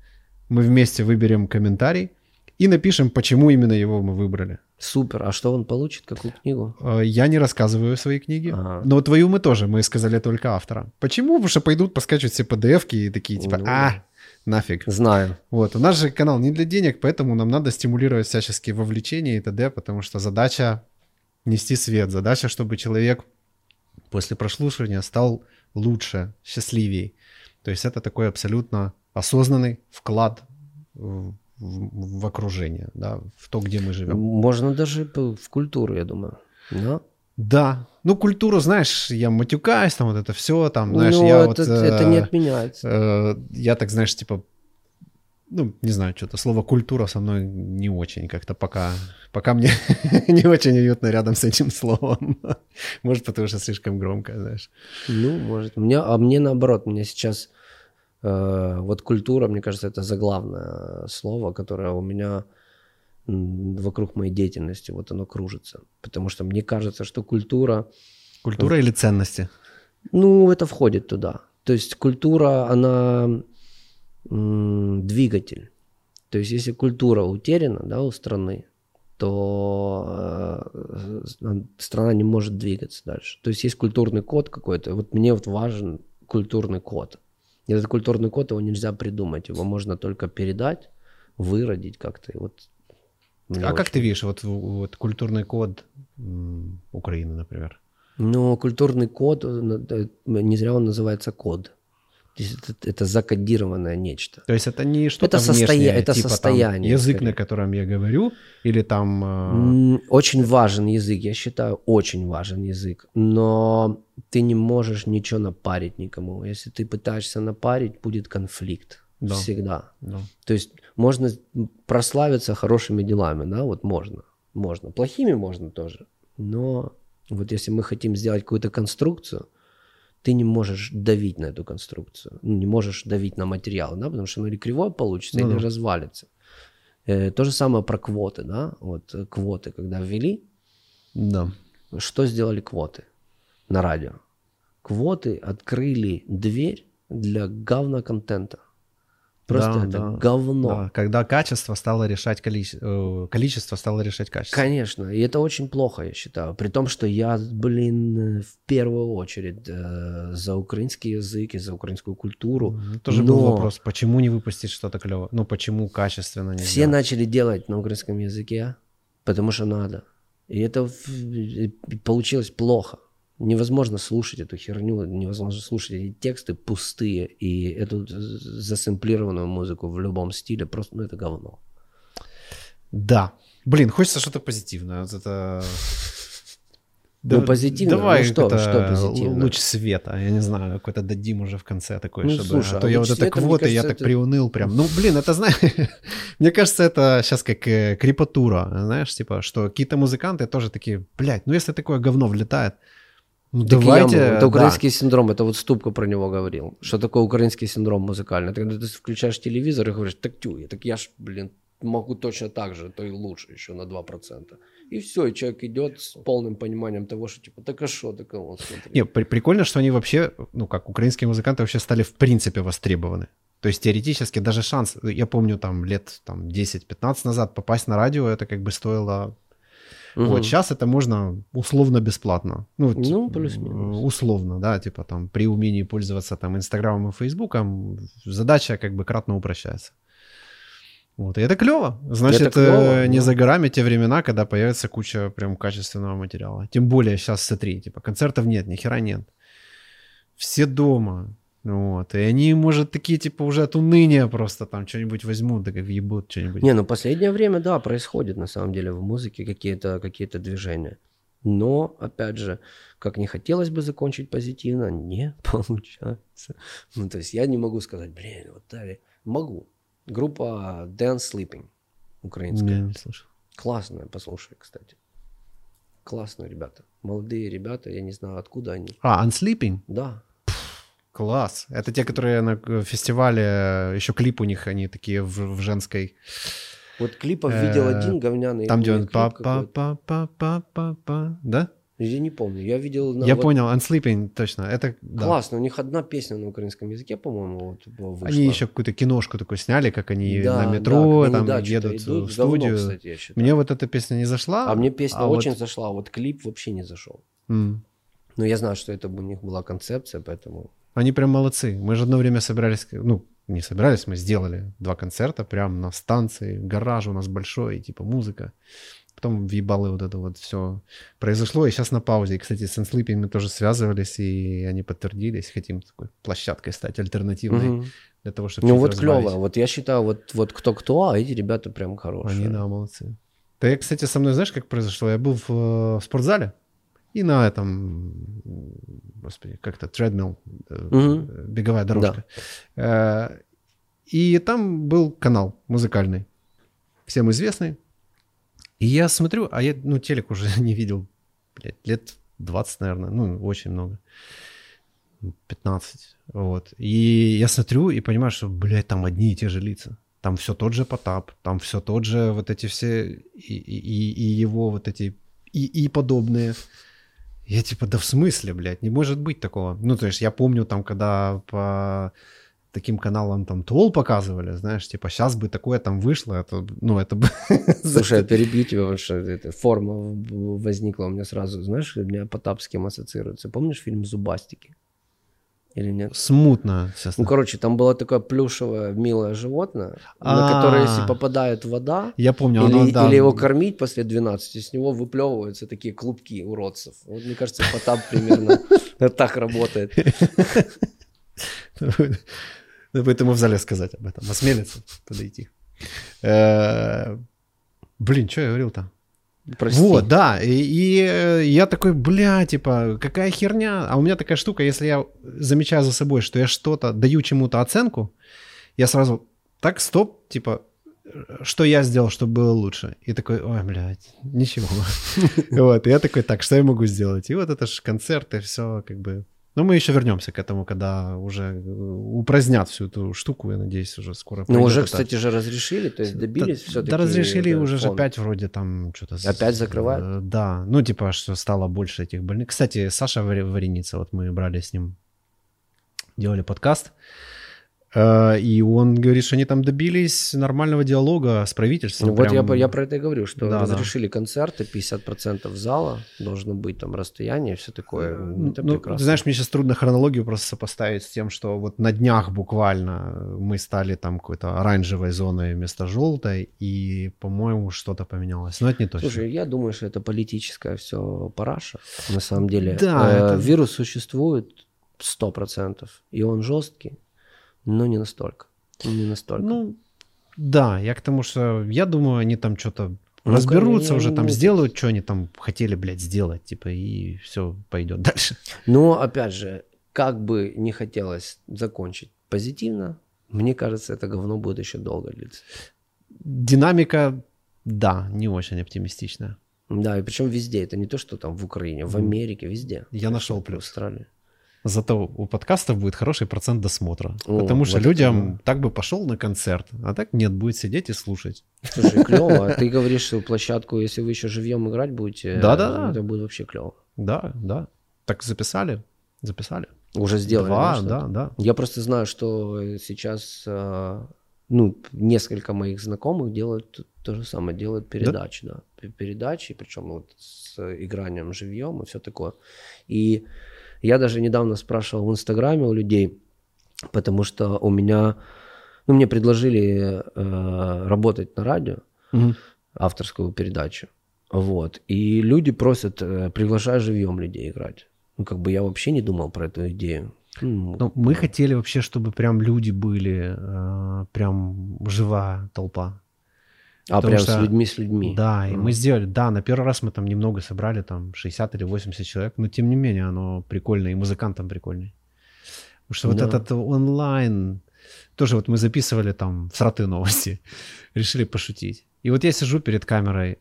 мы вместе выберем комментарий и напишем, почему именно его мы выбрали. Супер. А что он получит? Какую книгу? Я не рассказываю свои книги. Ага. Но твою мы тоже. Мы сказали только автора. Почему? Потому что пойдут поскачивать все PDF-ки и такие типа нафиг. Знаю. Вот. У нас же канал не для денег, поэтому нам надо стимулировать всяческие вовлечения и т.д., потому что задача нести свет. Задача, чтобы человек после прослушивания стал лучше, счастливее. То есть это такой абсолютно осознанный вклад в окружение, да, в то, где мы живем. Можно даже в культуру, я думаю. Да. Ну, культуру, знаешь, я матюкаюсь, там вот это все, там, знаешь, это не отменяется. Я так, знаешь, типа, ну, не знаю, что-то слово «культура» со мной не очень как-то пока мне не очень уютно рядом с этим словом. Может, потому что слишком громко, знаешь. Ну, может. Мне наоборот, у меня сейчас вот культура, мне кажется, это заглавное слово, которое у меня... вокруг моей деятельности, вот оно кружится. Потому что мне кажется, что культура... Культура или ценности? Ну, это входит туда. То есть культура, она двигатель. То есть если культура утеряна, да, у страны, то страна не может двигаться дальше. То есть есть культурный код какой-то. Вот мне вот важен культурный код. И этот культурный код, его нельзя придумать. Его можно только передать, выродить как-то. И вот как ты видишь вот культурный код Украины, например? Ну, культурный код, не зря он называется код. Это закодированное нечто. То есть это не что-то внешнее, это типа состояние, там, язык, скорее, на котором я говорю, или там... Очень важен язык, я считаю, очень важен язык. Но ты не можешь ничего напарить никому. Если ты пытаешься напарить, будет конфликт. Да. Всегда. Да. То есть можно прославиться хорошими делами, да, вот можно. Плохими можно тоже, но вот если мы хотим сделать какую-то конструкцию, ты не можешь давить на эту конструкцию, не можешь давить на материал, да, потому что оно или кривое получится, или развалится. То же самое про квоты, да, вот квоты, когда ввели, да. Что сделали квоты на радио? Квоты открыли дверь для говноконтента. Просто говно. Да. Когда качество стало решать количество стало решать качество. Конечно, и это очень плохо, я считаю. При том, что я, в первую очередь за украинский язык и за украинскую культуру. Тоже был вопрос, почему не выпустить что-то клевое? Ну, почему качественно нельзя? Все начали делать на украинском языке, потому что надо. И это получилось плохо. Невозможно слушать эту херню, невозможно слушать эти тексты пустые и эту засэмплированную музыку в любом стиле. Просто, это говно. Да. Хочется что-то позитивное. Вот это... Ну, позитивно? Давай что позитивно? Луч света, я не знаю, какой-то дадим уже в конце такой, чтобы... Слушай, а то я вот это квоты, кажется, я так приуныл прям. Это, знаешь, мне кажется, это сейчас как крипатура, знаешь, типа, что какие-то музыканты тоже такие, если такое говно влетает, это украинский синдром, это вот Ступко про него говорил. Что такое украинский синдром музыкальный? Это когда ты включаешь телевизор и говоришь, я могу точно так же, то и лучше еще на 2%. И все, и человек идет с полным пониманием того, что типа, смотри. Не, прикольно, что они вообще, украинские музыканты вообще стали в принципе востребованы. То есть теоретически даже шанс, я помню, лет 10-15 назад попасть на радио, это стоило... Вот сейчас это можно условно-бесплатно. Плюс-минус. Условно, при умении пользоваться Инстаграмом и Фейсбуком задача кратно упрощается. Вот, и это клево. Значит, это клево, за горами те времена, когда появится куча прям качественного материала. Тем более сейчас, смотри, концертов нет, ни хера нет. Все дома. Вот, и они, может, такие, уже от уныния просто что-нибудь возьмут, да как въебут что-нибудь. Последнее время, происходит, на самом деле, в музыке какие-то движения. Но, опять же, как не хотелось бы закончить позитивно, не получается. То есть я не могу сказать, могу. Группа Unsleeping, украинская. Не слышал. Классная, послушай, кстати. Классные ребята. Молодые ребята, я не знаю, откуда они. Unsleeping? Да. Класс. Это те, которые на фестивале, еще клип у них, они такие в женской... Вот клипов видел один говняный. Там, где он па-па-па-па-па-па, да? Я не помню. Я видел... понял, Unsleeping, точно. Это классно. Да. У них одна песня на украинском языке, по-моему, вышла. Они еще какую-то киношку такую сняли, как они на метро, едут в студию. Давно, кстати, мне эта песня не зашла. А мне песня очень зашла, клип вообще не зашел. Но я знаю, что это у них была концепция, поэтому... Они прям молодцы. Мы же одно время собирались, мы сделали 2 концерта прям на станции, гараж у нас большой, музыка. Потом въебало все произошло, и сейчас на паузе. И, кстати, с Unsleeping мы тоже связывались, и они подтвердились. Хотим такой площадкой стать альтернативной для того, чтобы разбавить. Клево. Я считаю, кто-кто, а эти ребята прям хорошие. Они, молодцы. Ты, кстати, со мной знаешь, как произошло? Я был в спортзале. И на этом, treadmill, беговая дорожка. Да. И там был канал музыкальный, всем известный. И я смотрю, а я, телек уже не видел, лет 20, наверное, очень много, 15, И я смотрю и понимаю, что, там одни и те же лица. Там все тот же Потап, там все тот же вот эти все и его вот эти и подобные. Я типа, да в смысле, блядь, не может быть такого. Ну, то есть я помню там, когда по таким каналам там Тол показывали, знаешь, типа сейчас бы такое там вышло, это, ну это бы... Слушай, я перебью тебя, потому что эта форма возникла у меня сразу, знаешь, у меня Потап с кем ассоциируется. Помнишь фильм «Зубастики»? Или нет? Смутно. Честно. Ну, короче, там было такое плюшевое, милое животное, на которое, если попадает вода, я помню, или, оно, да. Или его кормить после 12, с него выплевываются такие клубки уродцев. Вот, мне кажется, Потап примерно так работает. Поэтому в зале сказать об этом. Осмелиться подойти. Блин, что я говорил-то? Прости. Вот, да, и я такой, бля, типа, какая херня, а у меня такая штука, если я замечаю за собой, что я что-то, даю чему-то оценку, я сразу, так, стоп, типа, что я сделал, чтобы было лучше, и такой, ой, блядь, ничего, вот, я такой, так, что я могу сделать, и вот это же концерты, все, как бы, но мы еще вернемся к этому, когда уже упразднят всю эту штуку, я надеюсь, уже скоро. Ну, уже, кстати же, разрешили, то есть добились все-таки. Да, разрешили, уже же опять вроде там что-то... Опять закрывают? Да, ну, типа, что стало больше этих больных. Кстати, Саша Вареница, вот мы брали с ним, делали подкаст, и он говорит, что они там добились нормального диалога с правительством. Ну, вот я про это и говорю, что да, разрешили концерты, 50% зала, должно быть там расстояние, все такое. Это прекрасно. Знаешь, мне сейчас трудно хронологию просто сопоставить с тем, что вот на днях буквально мы стали там какой-то оранжевой зоной вместо желтой, и, по-моему, что-то поменялось. Но это не точно. Слушай, я думаю, что это политическая все параша. На самом деле да, вирус существует 100%, и он жесткий. Но не настолько. Не настолько. Ну, да, я к тому, что я думаю, они там что-то разберутся, уже там сделают, что они там хотели, блядь, сделать, типа, и все пойдет дальше. Но, опять же, как бы не хотелось закончить позитивно, мне кажется, это говно будет еще долго длиться. Динамика, да, не очень оптимистичная. Да, и причем везде. Это не то, что там в Украине, в Америке, везде. Я нашел плюс. В Австралии. Зато у подкастов будет хороший процент досмотра. О, потому что вот людям это... так бы пошел на концерт, а так нет, будет сидеть и слушать. Слушай, клево. Ты говоришь, что площадку, если вы еще живьем играть будете, да-да-да, это будет вообще клево. Да, да. Так записали. Уже сделали. Да. Я просто знаю, что сейчас несколько моих знакомых делают то же самое, делают передачи. Да? Передачи, причем вот с игранием живьем и все такое. И я даже недавно спрашивал в Инстаграме у людей, потому что у меня, мне предложили работать на радио, авторскую передачу, вот, и люди просят, приглашай живьем людей играть. Ну, как бы я вообще не думал про эту идею. Но мы хотели вообще, чтобы прям люди были, прям живая толпа. А потому прям что, с людьми. Да, и мы сделали, да, на первый раз мы там немного собрали, там 60 или 80 человек, но тем не менее оно прикольно, и музыкантам прикольный. Потому что вот этот онлайн, тоже вот мы записывали там сраты новости, решили пошутить. И вот я сижу перед камерой,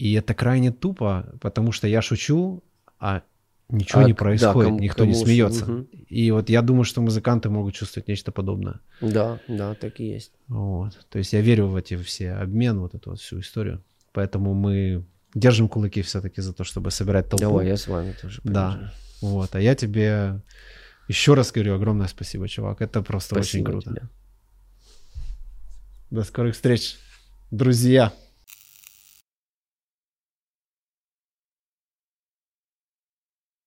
и это крайне тупо, потому что я шучу, а ничего не происходит, никто не смеется. Угу. И вот я думаю, что музыканты могут чувствовать нечто подобное. Да, так и есть. Вот. То есть я верю в эти все обмен, вот эту вот всю историю. Поэтому мы держим кулаки все-таки за то, чтобы собирать толпу. Давай, я с вами тоже. Да. Вот. А я тебе еще раз говорю огромное спасибо, чувак. Это просто спасибо, очень круто. Тебе. До скорых встреч, друзья.